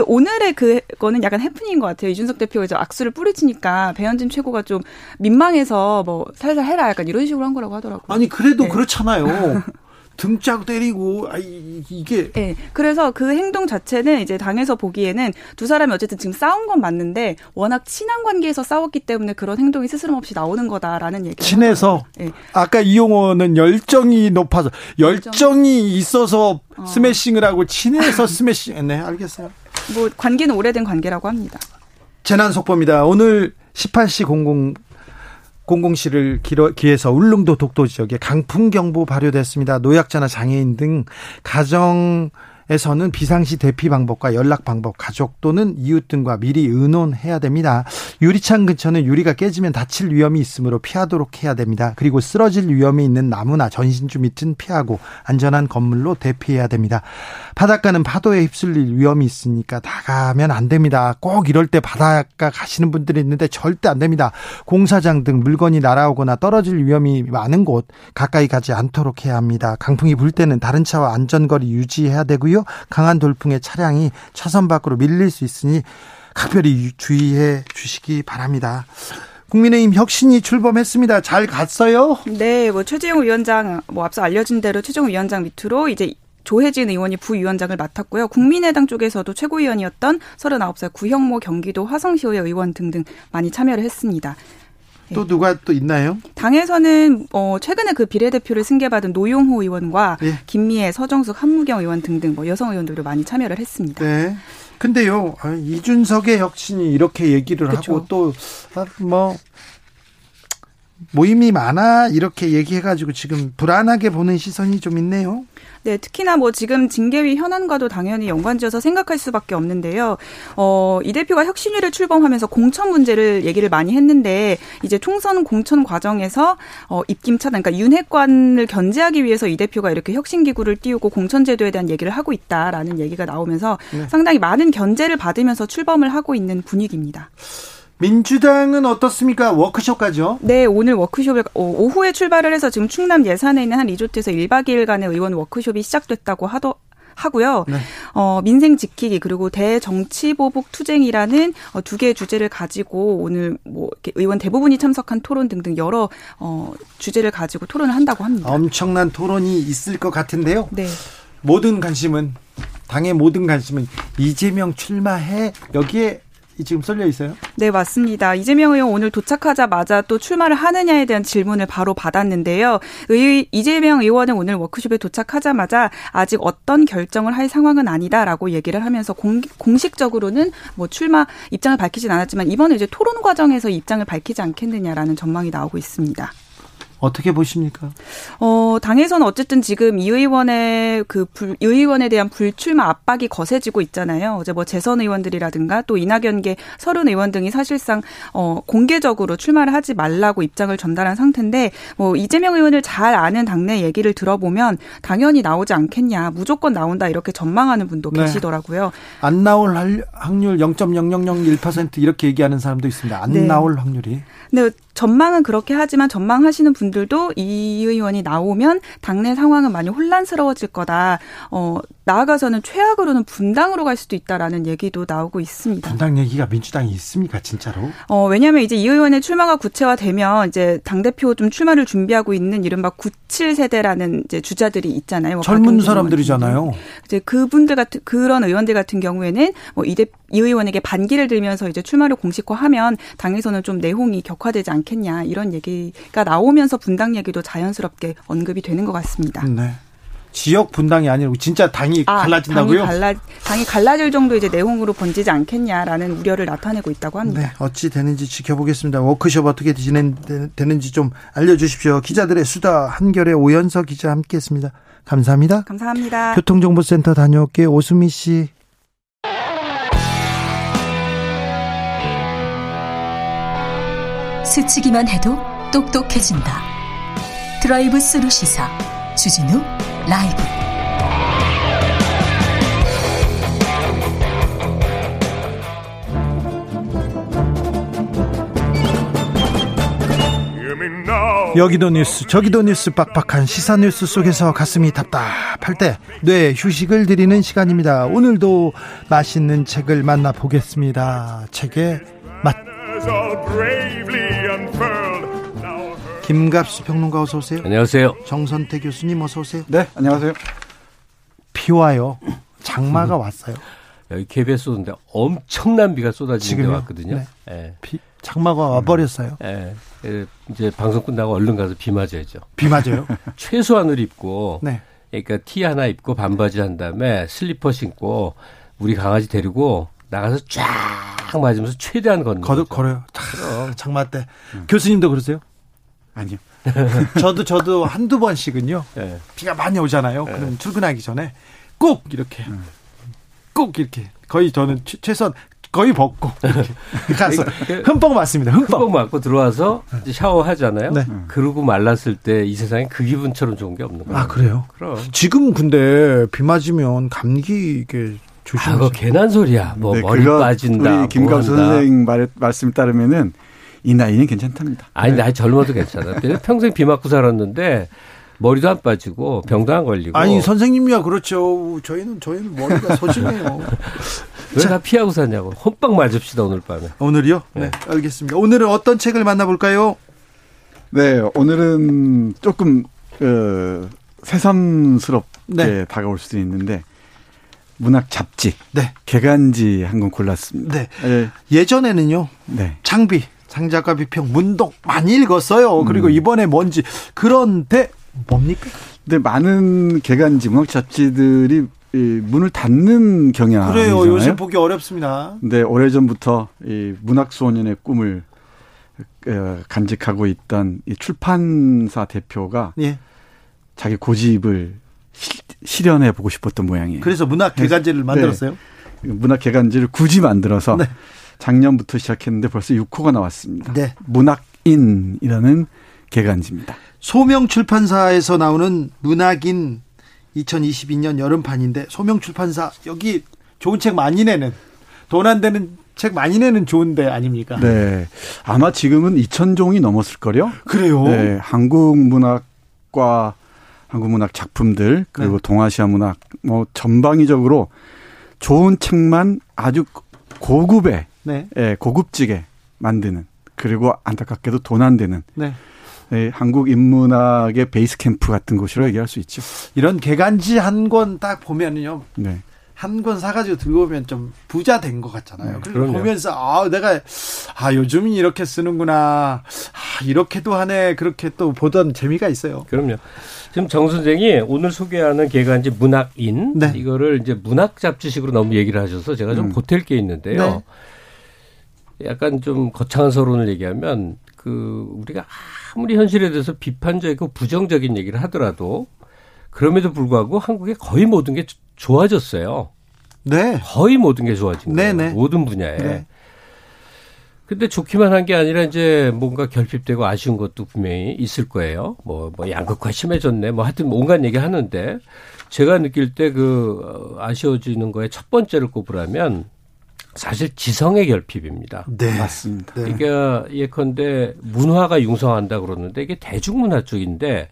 오늘의 그거는 약간 해프닝인 것 같아요. 이준석 대표가 이제 악수를 뿌리치니까 배현진 최고가 좀 민망해서 뭐 살살 해라 약간 이런 식으로 한 거라고 하더라고요. 그래도 그렇잖아요. 등짝 때리고 이게. 네, 그래서 그 행동 자체는 이제 당에서 보기에는 두 사람이 어쨌든 지금 싸운 건 맞는데 워낙 친한 관계에서 싸웠기 때문에 그런 행동이 스스럼없이 나오는 거다라는 얘기. 친해서. 아까 이 용어는 열정이 높아서 열정이 있어서 스매싱을 하고 친해서 스매싱. 네, 알겠어요. 뭐 관계는 오래된 관계라고 합니다. 재난 속보입니다. 오늘 18시 00시를 기해서 울릉도 독도 지역에 강풍경보 발효됐습니다. 노약자나 장애인 등 가정에서는 비상시 대피 방법과 연락 방법, 가족 또는 이웃 등과 미리 의논해야 됩니다. 유리창 근처는 유리가 깨지면 다칠 위험이 있으므로 피하도록 해야 됩니다. 그리고 쓰러질 위험이 있는 나무나 전신주 밑은 피하고 안전한 건물로 대피해야 됩니다. 바닷가는 파도에 휩쓸릴 위험이 있으니까 나가면 안 됩니다. 꼭 이럴 때 바닷가 가시는 분들이 있는데 절대 안 됩니다. 공사장 등 물건이 날아오거나 떨어질 위험이 많은 곳 가까이 가지 않도록 해야 합니다. 강풍이 불 때는 다른 차와 안전거리 유지해야 되고요. 강한 돌풍에 차량이 차선 밖으로 밀릴 수 있으니 각별히 주의해 주시기 바랍니다. 국민의힘 혁신이 출범했습니다. 잘 갔어요? 네, 최재형 위원장 앞서 알려진 대로 최재형 위원장 밑으로 이제 조혜진 의원이 부위원장을 맡았고요. 국민의당 쪽에서도 최고위원이었던 39살 구형모 경기도 화성시의 의원 등등 많이 참여를 했습니다. 또 누가 또 있나요? 당에서는 최근에 그 비례대표를 승계받은 노용호 의원과 예. 김미애, 서정숙, 한무경 의원 등등 여성 의원들도 많이 참여를 했습니다. 네. 근데요, 이준석의 혁신이 이렇게 얘기를 그렇죠. 하고 또 모임이 많아 이렇게 얘기해가지고 지금 불안하게 보는 시선이 좀 있네요. 네, 특히나 지금 징계위 현안과도 당연히 연관지어서 생각할 수밖에 없는데요. 이 대표가 혁신위를 출범하면서 공천 문제를 얘기를 많이 했는데 이제 총선 공천 과정에서 입김차단, 그러니까 윤핵관을 견제하기 위해서 이 대표가 이렇게 혁신기구를 띄우고 공천제도에 대한 얘기를 하고 있다라는 얘기가 나오면서 네. 상당히 많은 견제를 받으면서 출범을 하고 있는 분위기입니다. 민주당은 어떻습니까? 워크숍 가죠? 네, 오늘 워크숍을 오후에 출발을 해서 지금 충남 예산에 있는 한 리조트에서 1박 2일간의 의원 워크숍이 시작됐다고 하고요. 네. 민생 지키기 그리고 대정치보복 투쟁이라는 두 개의 주제를 가지고 오늘 이렇게 의원 대부분이 참석한 토론 등등 여러 주제를 가지고 토론을 한다고 합니다. 엄청난 토론이 있을 것 같은데요. 네. 당의 모든 관심은 이재명 출마해 여기에 지금 쏠려 있어요? 네, 맞습니다. 이재명 의원 오늘 도착하자마자 또 출마를 하느냐에 대한 질문을 바로 받았는데요. 이재명 의원은 오늘 워크숍에 도착하자마자 아직 어떤 결정을 할 상황은 아니다라고 얘기를 하면서 공식적으로는 출마 입장을 밝히진 않았지만 이번에 이제 토론 과정에서 입장을 밝히지 않겠느냐라는 전망이 나오고 있습니다. 어떻게 보십니까? 당에서는 어쨌든 지금 이 의원의 의원에 대한 불출마 압박이 거세지고 있잖아요. 어제 재선 의원들이라든가 또 이낙연계 서른 의원 등이 사실상 공개적으로 출마를 하지 말라고 입장을 전달한 상태인데 이재명 의원을 잘 아는 당내 얘기를 들어보면 당연히 나오지 않겠냐, 무조건 나온다 이렇게 전망하는 분도 네. 계시더라고요. 안 나올 확률 0.0001% 이렇게 얘기하는 사람도 있습니다. 안 네. 나올 확률이. 네. 전망은 그렇게 하지만 전망하시는 분들도 이 의원이 나오면 당내 상황은 많이 혼란스러워질 거다. 나아가서는 최악으로는 분당으로 갈 수도 있다라는 얘기도 나오고 있습니다. 분당 얘기가 민주당이 있습니까, 진짜로? 왜냐하면 이제 이 의원의 출마가 구체화되면 이제 당 대표 좀 출마를 준비하고 있는 이른바 97세대라는 이제 주자들이 있잖아요. 젊은 사람들이잖아요. 이제 그분들 같은 그런 의원들 같은 경우에는 이 의원에게 반기를 들면서 이제 출마를 공식화하면 당에서는 좀 내홍이 격화되지 않겠냐 이런 얘기가 나오면서 분당 얘기도 자연스럽게 언급이 되는 것 같습니다. 네. 지역 분당이 아니고 진짜 당이 갈라진다고요? 당이 갈라질 정도 이제 내홍으로 번지지 않겠냐라는 우려를 나타내고 있다고 합니다. 네, 어찌 되는지 지켜보겠습니다. 워크숍 어떻게 진행되는지 좀 알려주십시오. 기자들의 수다 한결의 오연서 기자 함께했습니다. 감사합니다. 감사합니다. 교통정보센터 다녀올게 오수미 씨. 스치기만 해도 똑똑해진다. 드라이브 스루 시사 주진우 라이브. 여기도 뉴스 저기도 뉴스 빡빡한 시사 뉴스 속에서 가슴이 답답할 때 뇌 휴식을 드리는 시간입니다. 오늘도 맛있는 책을 만나보겠습니다. 책의 맛. 김갑수 평론가 어서 오세요. 안녕하세요. 정선태 교수님 어서 오세요. 네, 안녕하세요. 비 와요. 장마가 왔어요. 여기 KBS 오는데 엄청난 비가 쏟아지는 데 왔거든요. 네. 네. 장마가 와버렸어요. 네. 이제 방송 끝나고 얼른 가서 비 맞아야죠. 비 맞아요? 최소한을 입고 네. 그러니까 티 하나 입고 반바지 한 다음에 슬리퍼 신고 우리 강아지 데리고 나가서 쫙 맞으면서 최대한 걷는 거죠. 걸어요. 장마 때. 교수님도 그러세요? 아니요. 저도 한두 번씩은요. 네. 비가 많이 오잖아요. 네. 그럼 출근하기 전에 꼭 이렇게 거의 저는 최선 거의 벗고 가서 흠뻑 맞습니다. 흠뻑 맞고 들어와서 이제 샤워하잖아요. 네. 그러고 말랐을 때 이 세상에 그 기분처럼 좋은 게 없는 거예요. 아 그래요? 그럼 지금 근데 비 맞으면 감기 이게 조심하세요. 아, 그거 괜한 소리야. 뭐 네, 머리 빠진다. 우리 김갑수 선생 말씀 따르면은 이 나이는 괜찮답니다. 아니 나이 젊어도 괜찮아. 평생 비 맞고 살았는데. 머리도 안 빠지고 병도 안 걸리고. 아니 선생님이야 그렇죠. 저희는 머리가 소중해요. 왜 다 피하고 사냐고. 혼빵 맞읍시다 오늘 밤에. 오늘이요? 네. 알겠습니다. 오늘은 어떤 책을 만나볼까요? 네. 오늘은 조금 새삼스럽게 네. 다가올 수도 있는데 문학 잡지. 네. 개간지 한 권 골랐습니다. 네. 네. 예전에는요. 네. 장비, 창작과 비평, 문독 많이 읽었어요. 그리고 이번에 뭔지. 그런데. 뭡니까? 근데 많은 개간지 문학 잡지들이 문을 닫는 경향이잖아요. 그래요. 요새 보기 어렵습니다. 근데 오래전부터 이 문학소년의 꿈을 간직하고 있던 이 출판사 대표가 예. 자기 고집을 실현해 보고 싶었던 모양이에요. 그래서 문학 개간지를 만들었어요? 네. 문학 개간지를 굳이 만들어서 네. 작년부터 시작했는데 벌써 6호가 나왔습니다. 네. 문학인이라는 개간지입니다. 소명출판사에서 나오는 문학인 2022년 여름판인데 소명출판사 여기 좋은 책 많이 내는 돈 안 되는 책 많이 내는 좋은데 아닙니까? 네, 아마 지금은 2,000종이 넘었을 거요. 그래요. 네, 한국 문학과 한국 문학 작품들 그리고 네. 동아시아 문학 뭐 전방위적으로 좋은 책만 아주 고급에 네. 네, 고급지게 만드는 그리고 안타깝게도 돈 안 되는. 네. 네, 한국 인문학의 베이스 캠프 같은 곳이라고 얘기할 수 있죠. 이런 개간지 한 권 딱 보면은요. 네. 한 권 사가지고 들고 오면 좀 부자 된 것 같잖아요. 네, 그리고 보면서, 내가 요즘은 이렇게 쓰는구나. 이렇게도 하네. 그렇게 또 보던 재미가 있어요. 그럼요. 지금 정 선생이 오늘 소개하는 개간지 문학인. 네. 이거를 이제 문학 잡지식으로 너무 얘기를 하셔서 제가 좀 보탤 게 있는데요. 네. 약간 좀 거창한 서론을 얘기하면 우리가 아무리 현실에 대해서 비판적이고 부정적인 얘기를 하더라도 그럼에도 불구하고 한국의 거의 모든 게 좋아졌어요. 네. 거의 모든 게 좋아진 거예요. 네네. 모든 분야에. 네. 근데 좋기만 한 게 아니라 이제 뭔가 결핍되고 아쉬운 것도 분명히 있을 거예요. 뭐 양극화 심해졌네. 뭐 하여튼 온갖 얘기 하는데 제가 느낄 때 그 아쉬워지는 거에 첫 번째를 꼽으라면 사실 지성의 결핍입니다. 네, 맞습니다. 네. 그러니까 예컨대 문화가 융성한다 그러는데 이게 대중문화 쪽인데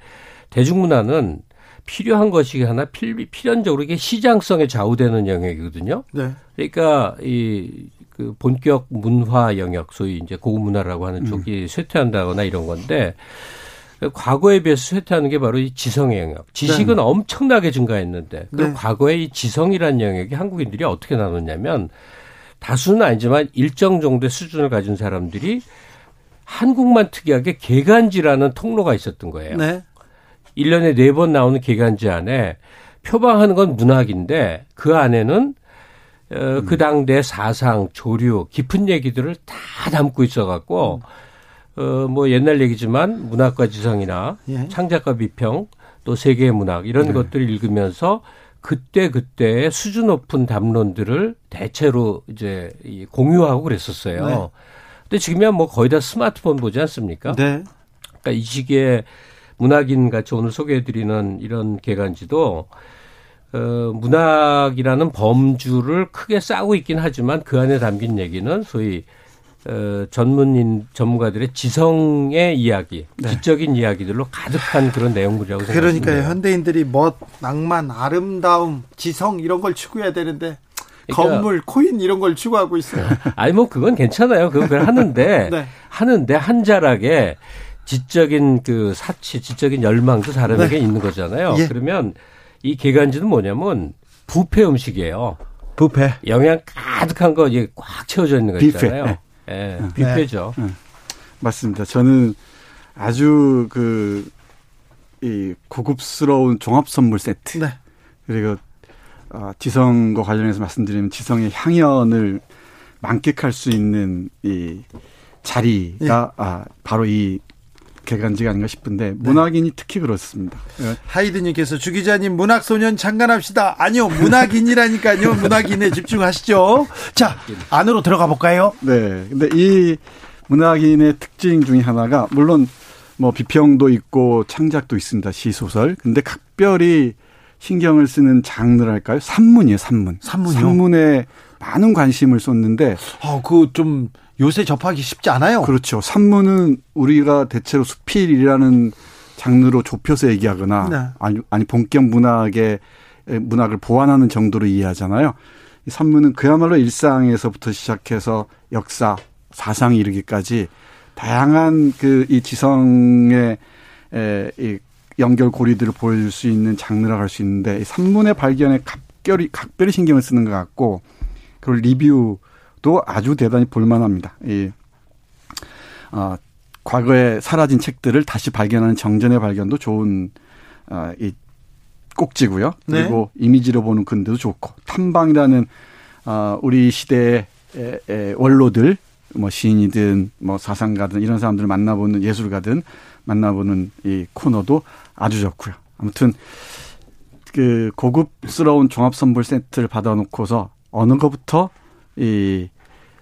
대중문화는 필요한 것이 하나 필연적으로 이게 시장성에 좌우되는 영역이거든요. 네. 그러니까 그 본격 문화 영역, 소위 이제 고급 문화라고 하는 쪽이 쇠퇴한다거나 이런 건데 과거에 비해서 쇠퇴하는 게 바로 이 지성의 영역. 지식은 네. 엄청나게 증가했는데 그 네. 과거에 이 지성이라는 영역이 한국인들이 어떻게 나눴냐면. 다수는 아니지만 일정 정도의 수준을 가진 사람들이 한국만 특이하게 개간지라는 통로가 있었던 거예요. 네. 1년에 4번 나오는 개간지 안에 표방하는 건 문학인데 그 안에는 그 당대 사상, 조류, 깊은 얘기들을 다 담고 있어갖고 뭐 옛날 얘기지만 문학과 지성이나 예. 창작과 비평 또 세계의 문학 이런 네. 것들을 읽으면서 그때그때의 수준 높은 담론들을 대체로 이제 공유하고 그랬었어요. 네. 근데 지금이야 뭐 거의 다 스마트폰 보지 않습니까? 네. 그러니까 이 시기에 문학인 같이 오늘 소개해드리는 이런 개간지도 문학이라는 범주를 크게 싸고 있긴 하지만 그 안에 담긴 얘기는 소위 전문가들의 지성의 이야기, 네. 지적인 이야기들로 가득한 그런 내용물이라고 생각합니다. 그러니까요. 생각했습니다. 현대인들이 멋, 낭만, 아름다움, 지성 이런 걸 추구해야 되는데 그러니까, 건물, 코인 이런 걸 추구하고 있어요. 아니 뭐 그건 괜찮아요. 그건 하는데 네. 하는데 한자락에 지적인 그 사치, 지적인 열망도 사람에게 네. 있는 거잖아요. 예. 그러면 이 개간지는 뭐냐면 부패 음식이에요. 부패. 영양 가득한 거 이게 꽉 채워져 있는 거 있잖아요. 뷔페. 예, 네, 뷔페죠. 네, 맞습니다. 저는 아주 이 고급스러운 종합선물 세트. 네. 그리고 지성과 관련해서 말씀드리면 지성의 향연을 만끽할 수 있는 이 자리가 네. 바로 이 개간지가 아닌가 싶은데 문학인이 특히 그렇습니다. 하이드님께서 주 기자님 문학소년 장관합시다. 아니요, 문학인이라니까요. 문학인에 집중하시죠. 자, 안으로 들어가 볼까요? 네. 근데 이 문학인의 특징 중에 하나가 물론 뭐 비평도 있고 창작도 있습니다. 시소설. 근데 각별히 신경을 쓰는 장르랄까요? 산문이에요. 산문이요? 산문에 많은 관심을 쏟는데. 그거 좀 요새 접하기 쉽지 않아요. 그렇죠. 산문은 우리가 대체로 수필이라는 장르로 좁혀서 얘기하거나 아니 본격 문학을 보완하는 정도로 이해하잖아요. 이 산문은 그야말로 일상에서부터 시작해서 역사, 사상 이르기까지 다양한 이 지성의 이 연결 고리들을 보여줄 수 있는 장르라고 할 수 있는데, 산문의 발견에 각별히 신경을 쓰는 것 같고, 그리고 리뷰도 아주 대단히 볼만합니다. 과거에 사라진 책들을 다시 발견하는 정전의 발견도 좋은 이 꼭지고요. 그리고 이미지로 보는 근대도 좋고, 탐방이라는 우리 시대의 원로들, 뭐 시인이든 뭐 사상가든 이런 사람들을 만나보는, 예술가든 만나보는 이 코너도 아주 좋고요. 아무튼 그 고급스러운 종합선물 세트를 받아놓고서 어느 것부터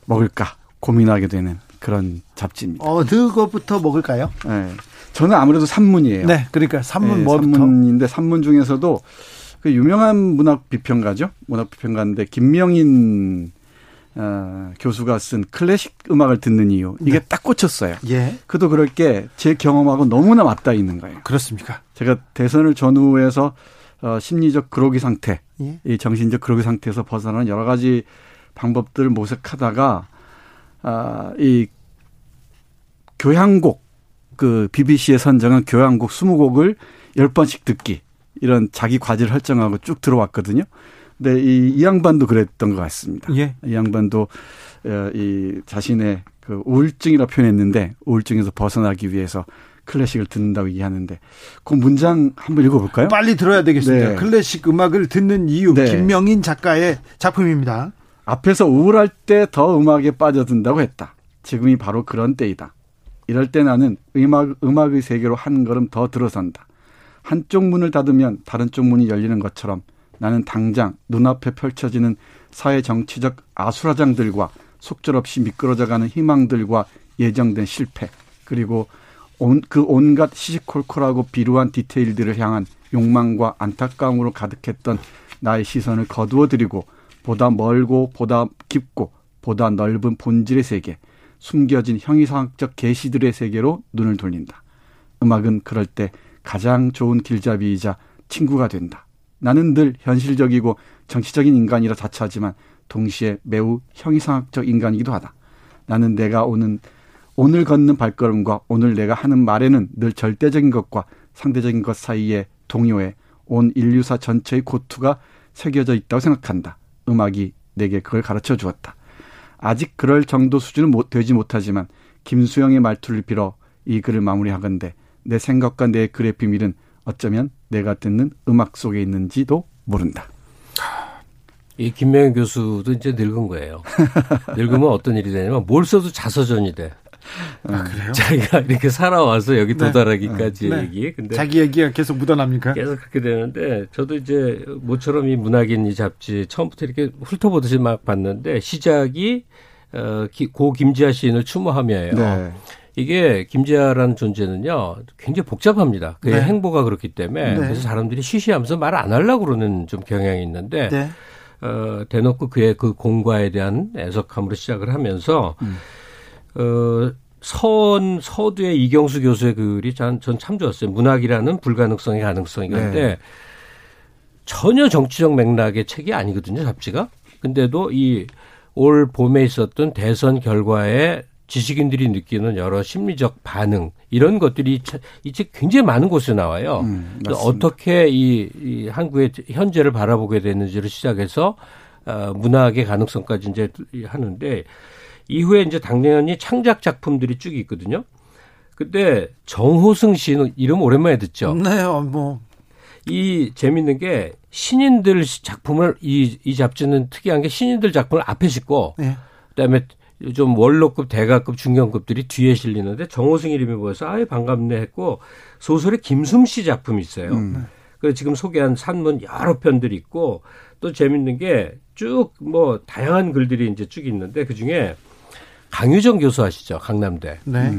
먹을까 고민하게 되는 그런 잡지입니다. 어느 것부터 먹을까요? 네, 저는 아무래도 산문이에요. 네, 그러니까 산문 뭐부터? 산문인데 산문 중에서도 그 유명한 문학 비평가인데 김명인 교수가 쓴 클래식 음악을 듣는 이유, 이게 딱 꽂혔어요. 그도 그럴 게 제 경험하고 너무나 맞닿아 있는 거예요. 그렇습니까? 제가 대선을 전후해서 심리적 그로기 상태, 이 정신적 그로기 상태에서 벗어나는 여러 가지 방법들을 모색하다가 이 교향곡, 그 BBC에 선정한 교향곡 20곡을 10번씩 듣기, 이런 자기 과제를 설정하고 쭉 들어왔거든요. 네, 이 양반도 그랬던 것 같습니다. 이 양반도 이 자신의 그 우울증이라 표현했는데, 우울증에서 벗어나기 위해서 클래식을 듣는다고 얘기하는데, 그 문장 한번 읽어볼까요? 빨리 들어야 되겠습니다. 네. 클래식 음악을 듣는 이유, 김명인 작가의 작품입니다. 앞에서 우울할 때 더 음악에 빠져든다고 했다. 지금이 바로 그런 때이다. 이럴 때 나는 음악의 세계로 한 걸음 더 들어선다. 한쪽 문을 닫으면 다른 쪽 문이 열리는 것처럼 나는 당장 눈앞에 펼쳐지는 사회 정치적 아수라장들과 속절없이 미끄러져가는 희망들과 예정된 실패, 그리고 그 온갖 시시콜콜하고 비루한 디테일들을 향한 욕망과 안타까움으로 가득했던 나의 시선을 거두어들이고 보다 멀고 보다 깊고 보다 넓은 본질의 세계, 숨겨진 형이상학적 계시들의 세계로 눈을 돌린다. 음악은 그럴 때 가장 좋은 길잡이이자 친구가 된다. 나는 늘 현실적이고 정치적인 인간이라 자처하지만 동시에 매우 형이상학적 인간이기도 하다. 나는 내가 오늘 걷는 발걸음과 오늘 내가 하는 말에는 늘 절대적인 것과 상대적인 것 사이에 동요해 온 인류사 전체의 고투가 새겨져 있다고 생각한다. 음악이 내게 그걸 가르쳐 주었다. 아직 그럴 정도 수준은 되지 못하지만 김수영의 말투를 빌어 이 글을 마무리하건대, 내 생각과 내 글의 비밀은 어쩌면 내가 듣는 음악 속에 있는지도 모른다. 이 김명현 교수도 이제 늙은 거예요. 늙으면 어떤 일이 되냐면 뭘 써도 자서전이 돼. 그래요? 자기가 이렇게 살아와서 여기 도달하기까지 얘기. 근데 자기 얘기가 계속 묻어납니까? 계속 그렇게 되는데, 저도 이제 모처럼 이 문학인 이 잡지 처음부터 이렇게 훑어보듯이 막 봤는데, 시작이 고 김지아 시인을 추모하며예요. 네. 이게 김지아라는 존재는요, 굉장히 복잡합니다. 그의 행보가 그렇기 때문에. 그래서 사람들이 쉬쉬하면서 말 안 하려고 그러는 좀 경향이 있는데, 대놓고 그의 그 공과에 대한 애석함으로 시작을 하면서, 서두의 이경수 교수의 글이 전 참 좋았어요. 문학이라는 불가능성의 가능성이. 그런데 전혀 정치적 맥락의 책이 아니거든요, 잡지가. 근데도 이 올 봄에 있었던 대선 결과에 지식인들이 느끼는 여러 심리적 반응, 이런 것들이 이 책 굉장히 많은 곳에 나와요. 어떻게 이 한국의 현재를 바라보게 되는지를 시작해서 문학의 가능성까지 이제 하는데, 이후에 이제 당연히 창작 작품들이 쭉 있거든요. 근데 정호승 씨는 이름 오랜만에 듣죠. 네, 뭐. 이 재밌는 게 신인들 작품을 이 잡지는 특이한 게 신인들 작품을 앞에 싣고, 그다음에 좀 원로급, 대가급, 중견급들이 뒤에 실리는데 정호승 이름이 보여서 아예 반갑네 했고, 소설에 김숨 씨 작품이 있어요. 그래서 지금 소개한 산문 여러 편들이 있고, 또 재밌는 게 쭉 뭐 다양한 글들이 이제 쭉 있는데, 그중에 강유정 교수 아시죠? 강남대. 네.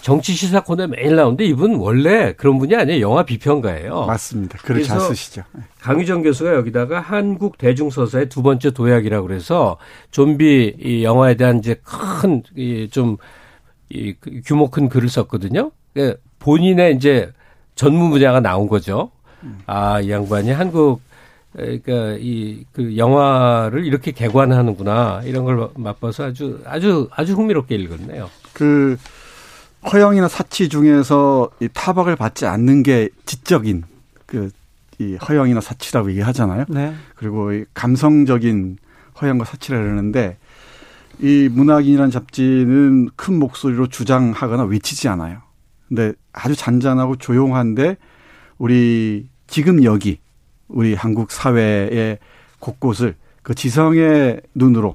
정치 시사 코너에 매일 나오는데 이분 원래 그런 분이 아니에요. 영화 비평가예요. 맞습니다. 글을 잘 쓰시죠. 강유정 교수가 여기다가 한국 대중서사의 두 번째 도약이라고 그래서 좀비 이 영화에 대한 이제 큰 좀 규모 큰 글을 썼거든요. 그러니까 본인의 이제 전문 분야가 나온 거죠. 아, 이 양반이 한국 그러니까 이 그 영화를 이렇게 개관하는구나 이런 걸 맛봐서 아주 흥미롭게 읽었네요. 그 허영이나 사치 중에서 이 타박을 받지 않는 게 지적인 그 이 허영이나 사치라고 얘기하잖아요. 네. 그리고 이 감성적인 허영과 사치라 그러는데 이 문학인이라는 잡지는 큰 목소리로 주장하거나 외치지 않아요. 근데 아주 잔잔하고 조용한데 우리 지금 여기 우리 한국 사회의 곳곳을 그 지성의 눈으로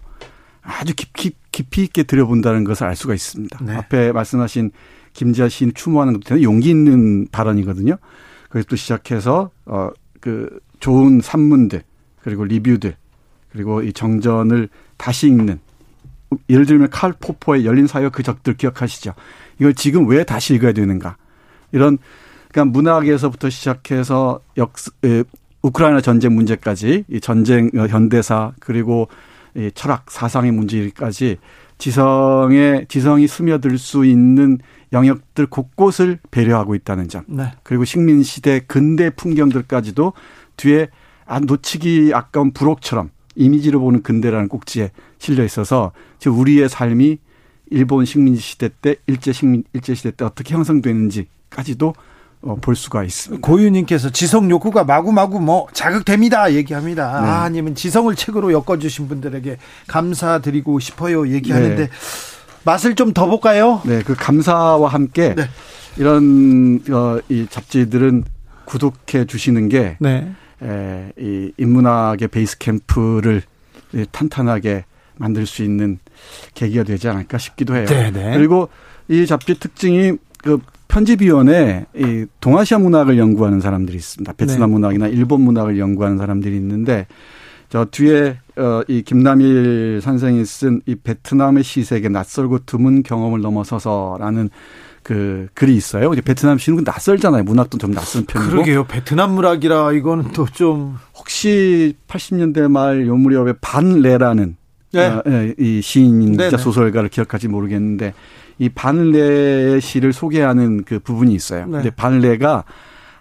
아주 깊이 있게 들여본다는 것을 알 수가 있습니다. 네. 앞에 말씀하신 김지아 시인 추모하는 것도 되는 용기 있는 발언이거든요. 그것도 시작해서 그 좋은 산문들 그리고 리뷰들 그리고 이 정전을 다시 읽는 예를 들면 칼 포퍼의 열린 사회와 그 적들 기억하시죠. 이걸 지금 왜 다시 읽어야 되는가. 이런 그러니까 문학에서부터 시작해서 우크라이나 전쟁 문제까지 이 전쟁 현대사 그리고 이 철학, 사상의 문제까지 지성이 스며들 수 있는 영역들 곳곳을 배려하고 있다는 점. 네. 그리고 식민시대 근대 풍경들까지도 뒤에 놓치기 아까운 부록처럼 이미지로 보는 근대라는 꼭지에 실려 있어서 지금 우리의 삶이 일본 식민시대 때 일제시대 때 어떻게 형성되는지까지도 볼 수가 있습니다. 고유님께서 지성 욕구가 마구마구 뭐 자극됩니다 얘기합니다. 네. 아니면 지성을 책으로 엮어주신 분들에게 감사드리고 싶어요 얘기하는데 네. 맛을 좀 더 볼까요? 네, 그 감사와 함께 네. 이런 이 잡지들은 구독해 주시는 게 네. 이 인문학의 베이스 캠프를 탄탄하게 만들 수 있는 계기가 되지 않을까 싶기도 해요. 네, 네. 그리고 이 잡지 특징이 그 편집위원회 이 동아시아 문학을 연구하는 사람들이 있습니다. 베트남 네. 문학이나 일본 문학을 연구하는 사람들이 있는데 저 뒤에 이 김남일 선생이 쓴 이 베트남의 시세계 낯설고 드문 경험을 넘어서서라는 그 글이 있어요. 이제 베트남 시는 낯설잖아요. 문학도 좀 낯선 편이고. 그러게요. 베트남 문학이라 이거는 또 좀 혹시 80년대 말 요 무렵에 반레라는 네. 이 시인인 네, 네. 소설가를 기억할지 모르겠는데 이 반레의 시를 소개하는 그 부분이 있어요. 네. 근데 반레가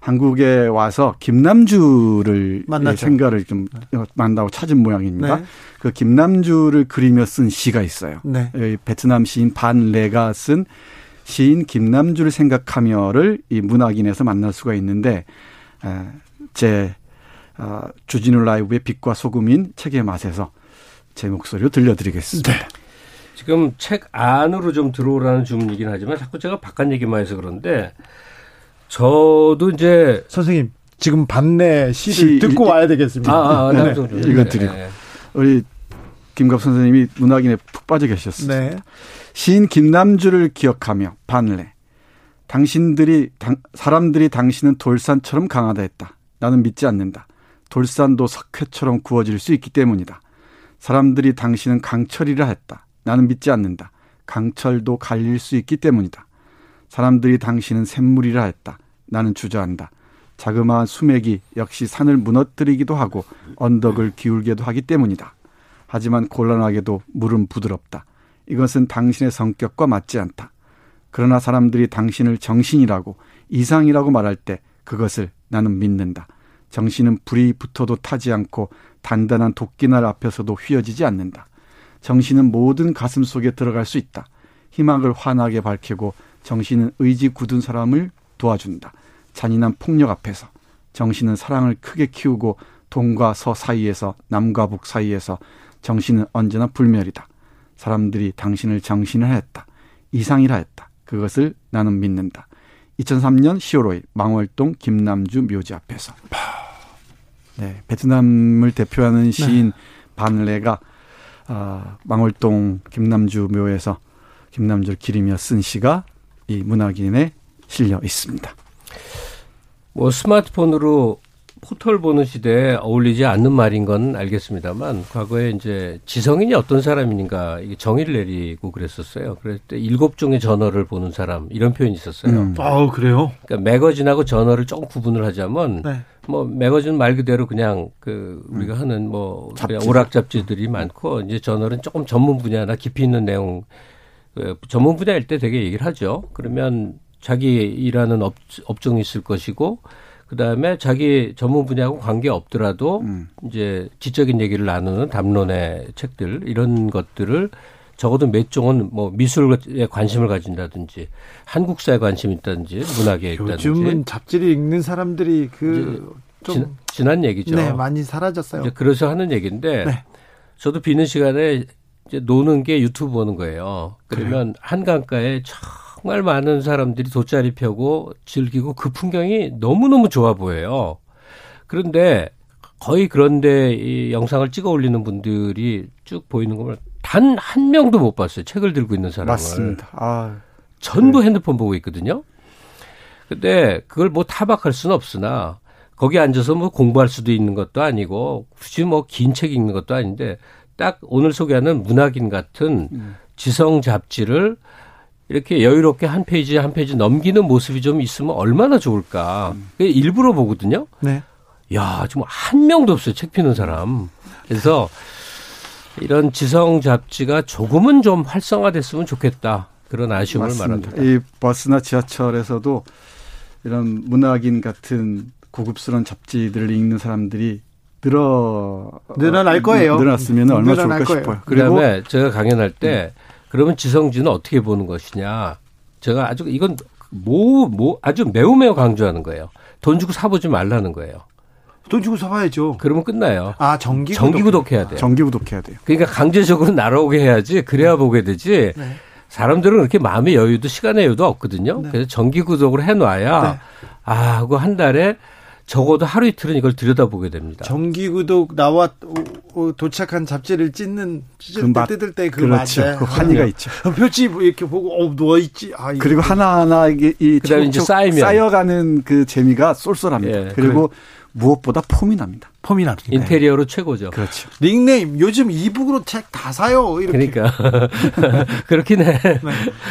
한국에 와서 김남주를 생가를 좀 만나고 찾은 모양입니다. 네. 그 김남주를 그리며 쓴 시가 있어요. 네. 베트남 시인 반레가 쓴 시인 김남주를 생각하며를 이 문학인에서 만날 수가 있는데 제 주진우 라이브의 빛과 소금인 책의 맛에서 제 목소리로 들려드리겠습니다. 네. 지금 책 안으로 좀 들어오라는 주문이긴 하지만 자꾸 제가 바깥 얘기만 해서 그런데 저도 이제 선생님 지금 반내 시를 듣고 와야 되겠습니다. 네. 이것들이요. 네. 우리 김갑수 선생님이 문학인에 푹 빠져 계셨습니다. 네. 시인 김남주를 기억하며 반내 사람들이 당신은 돌산처럼 강하다 했다. 나는 믿지 않는다. 돌산도 석회처럼 구워질 수 있기 때문이다. 사람들이 당신은 강철이라 했다. 나는 믿지 않는다. 강철도 갈릴 수 있기 때문이다. 사람들이 당신은 샘물이라 했다. 나는 주저한다. 자그마한 수맥이 역시 산을 무너뜨리기도 하고 언덕을 기울게도 하기 때문이다. 하지만 곤란하게도 물은 부드럽다. 이것은 당신의 성격과 맞지 않다. 그러나 사람들이 당신을 정신이라고 이상이라고 말할 때 그것을 나는 믿는다. 정신은 불이 붙어도 타지 않고 단단한 도끼날 앞에서도 휘어지지 않는다. 정신은 모든 가슴 속에 들어갈 수 있다. 희망을 환하게 밝히고 정신은 의지 굳은 사람을 도와준다. 잔인한 폭력 앞에서 정신은 사랑을 크게 키우고 동과 서 사이에서 남과 북 사이에서 정신은 언제나 불멸이다. 사람들이 당신을 정신이라 했다. 이상이라 했다. 그것을 나는 믿는다. 2003년 10월 5일 망월동 김남주 묘지 앞에서. 네, 베트남을 대표하는 시인 반레가 망월동 김남주 묘에서 김남주를 기리며 쓴 시가 이 문학인에 실려 있습니다. 뭐 스마트폰으로 포털 보는 시대에 어울리지 않는 말인 건 알겠습니다만 과거에 이제 지성인이 어떤 사람인가 정의를 내리고 그랬었어요. 그럴 때 7종의 저널을 보는 사람 이런 표현이 있었어요. 아 그래요? 그러니까 매거진하고 저널을 조금 구분을 하자면 네. 뭐 매거진 말 그대로 그냥 그 우리가 하는 뭐 잡지. 오락 잡지들이 많고 이제 저널은 조금 전문 분야나 깊이 있는 내용 전문 분야일 때 되게 얘기를 하죠. 그러면 자기 일하는 업종이 있을 것이고. 그다음에 자기 전문 분야하고 관계 없더라도 이제 지적인 얘기를 나누는 담론의 책들 이런 것들을 적어도 몇 종은 뭐 미술에 관심을 가진다든지 한국사에 관심 있다든지 문학에 있다든지 요즘은 잡지를 읽는 사람들이 그 좀 지난 얘기죠. 네, 많이 사라졌어요. 이제 그래서 하는 얘기인데 네. 저도 비는 시간에 이제 노는 게 유튜브 보는 거예요. 그러면 그래요? 한강가에 정말 많은 사람들이 돗자리 펴고 즐기고 그 풍경이 너무너무 좋아 보여요. 그런데 거의 그런데 이 영상을 찍어 올리는 분들이 쭉 보이는 걸 단 한 명도 못 봤어요. 책을 들고 있는 사람을. 맞습니다. 아, 전부 네. 핸드폰 보고 있거든요. 근데 그걸 뭐 타박할 수는 없으나 거기 앉아서 뭐 공부할 수도 있는 것도 아니고 굳이 뭐 긴 책 읽는 것도 아닌데 딱 오늘 소개하는 문학인 같은 지성 잡지를 이렇게 여유롭게 한 페이지 한 페이지 넘기는 모습이 좀 있으면 얼마나 좋을까. 일부러 보거든요. 네. 야, 정말 한 명도 없어요. 책 피는 사람. 그래서 이런 지성 잡지가 조금은 좀 활성화됐으면 좋겠다. 그런 아쉬움을 맞습니다. 말합니다. 이 버스나 지하철에서도 이런 문학인 같은 고급스러운 잡지들을 읽는 사람들이 늘어날 거예요. 늘어났으면 얼마나 좋을까 거예요. 싶어요. 그다음에 제가 강연할 때 그러면 지성지는 어떻게 보는 것이냐. 제가 아주 이건 아주 매우 강조하는 거예요. 돈 주고 사보지 말라는 거예요. 돈 주고 사봐야죠. 그러면 끝나요. 아, 정기구독해야 돼요. 정기구독해야 돼요. 그러니까 강제적으로 날아오게 해야지 그래야 보게 되지. 네. 사람들은 그렇게 마음의 여유도 시간의 여유도 없거든요. 네. 그래서 정기구독을 해놔야 네. 아, 그거 한 달에 적어도 하루 이틀은 이걸 들여다보게 됩니다. 정기구독 나와 도착한 잡지를 뜯을 때 그 맛에 환희가 있죠. 표지 이렇게 보고 누워있지. 아, 그리고 하나하나 이 쌓여가는 그 재미가 쏠쏠합니다. 예, 그리고 무엇보다 폼이 납니다. 인테리어로 네. 최고죠. 그렇죠. 닉네임 요즘 이북으로 책 다 사요. 이렇게. 그러니까 그렇긴 해. 네.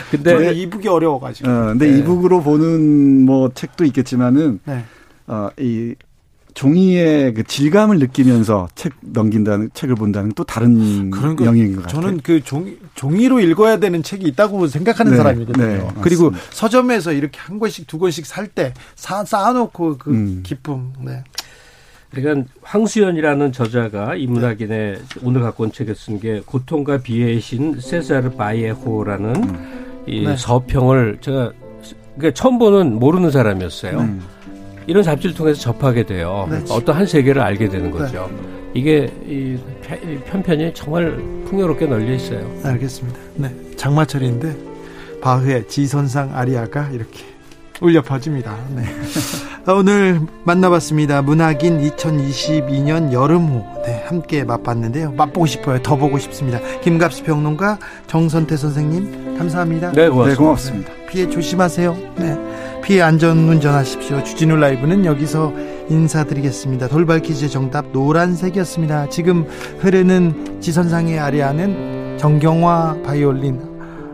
근데 이북이 어려워가지고. 근데 네. 이북으로 보는 뭐 책도 있겠지만은. 네. 이 종이의 그 질감을 느끼면서 책 넘긴다는 책을 본다는 또 다른 영역인 것 같아요. 저는 그 종이로 읽어야 되는 책이 있다고 생각하는 네, 사람이거든요. 네, 그리고 서점에서 이렇게 한 권씩 두 권씩 살 때 쌓아놓고 그 기쁨. 네. 그러니까 황수연이라는 저자가 이 문학인의 오늘 갖고 온 책을 쓴 게 고통과 비애의 신 세사르 바이에호라는 이 네. 서평을 제가 그러니까 처음 보는 모르는 사람이었어요. 이런 잡지를 통해서 접하게 돼요. 네. 어떤 한 세계를 알게 되는 거죠. 네. 이게 이 편편이 정말 풍요롭게 널려 있어요. 알겠습니다. 네, 장마철인데 바흐의 지선상 아리아가 이렇게 울려 퍼집니다. 네. 오늘 만나봤습니다. 문학인 2022년 여름호 네, 함께 맛봤는데요. 맛보고 싶어요. 더 보고 싶습니다. 김갑수 평론가 정선태 선생님 감사합니다. 네, 고맙습니다. 네, 고맙습니다. 피해 조심하세요. 네. 피해 안전운전하십시오. 주진우 라이브는 여기서 인사드리겠습니다. 돌발 퀴즈의 정답 노란색이었습니다. 지금 흐르는 지선상의 아리아는 정경화 바이올린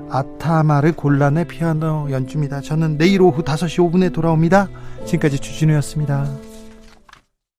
아타마르 곤란의 피아노 연주입니다. 저는 내일 오후 5시 5분에 돌아옵니다. 지금까지 주진우였습니다.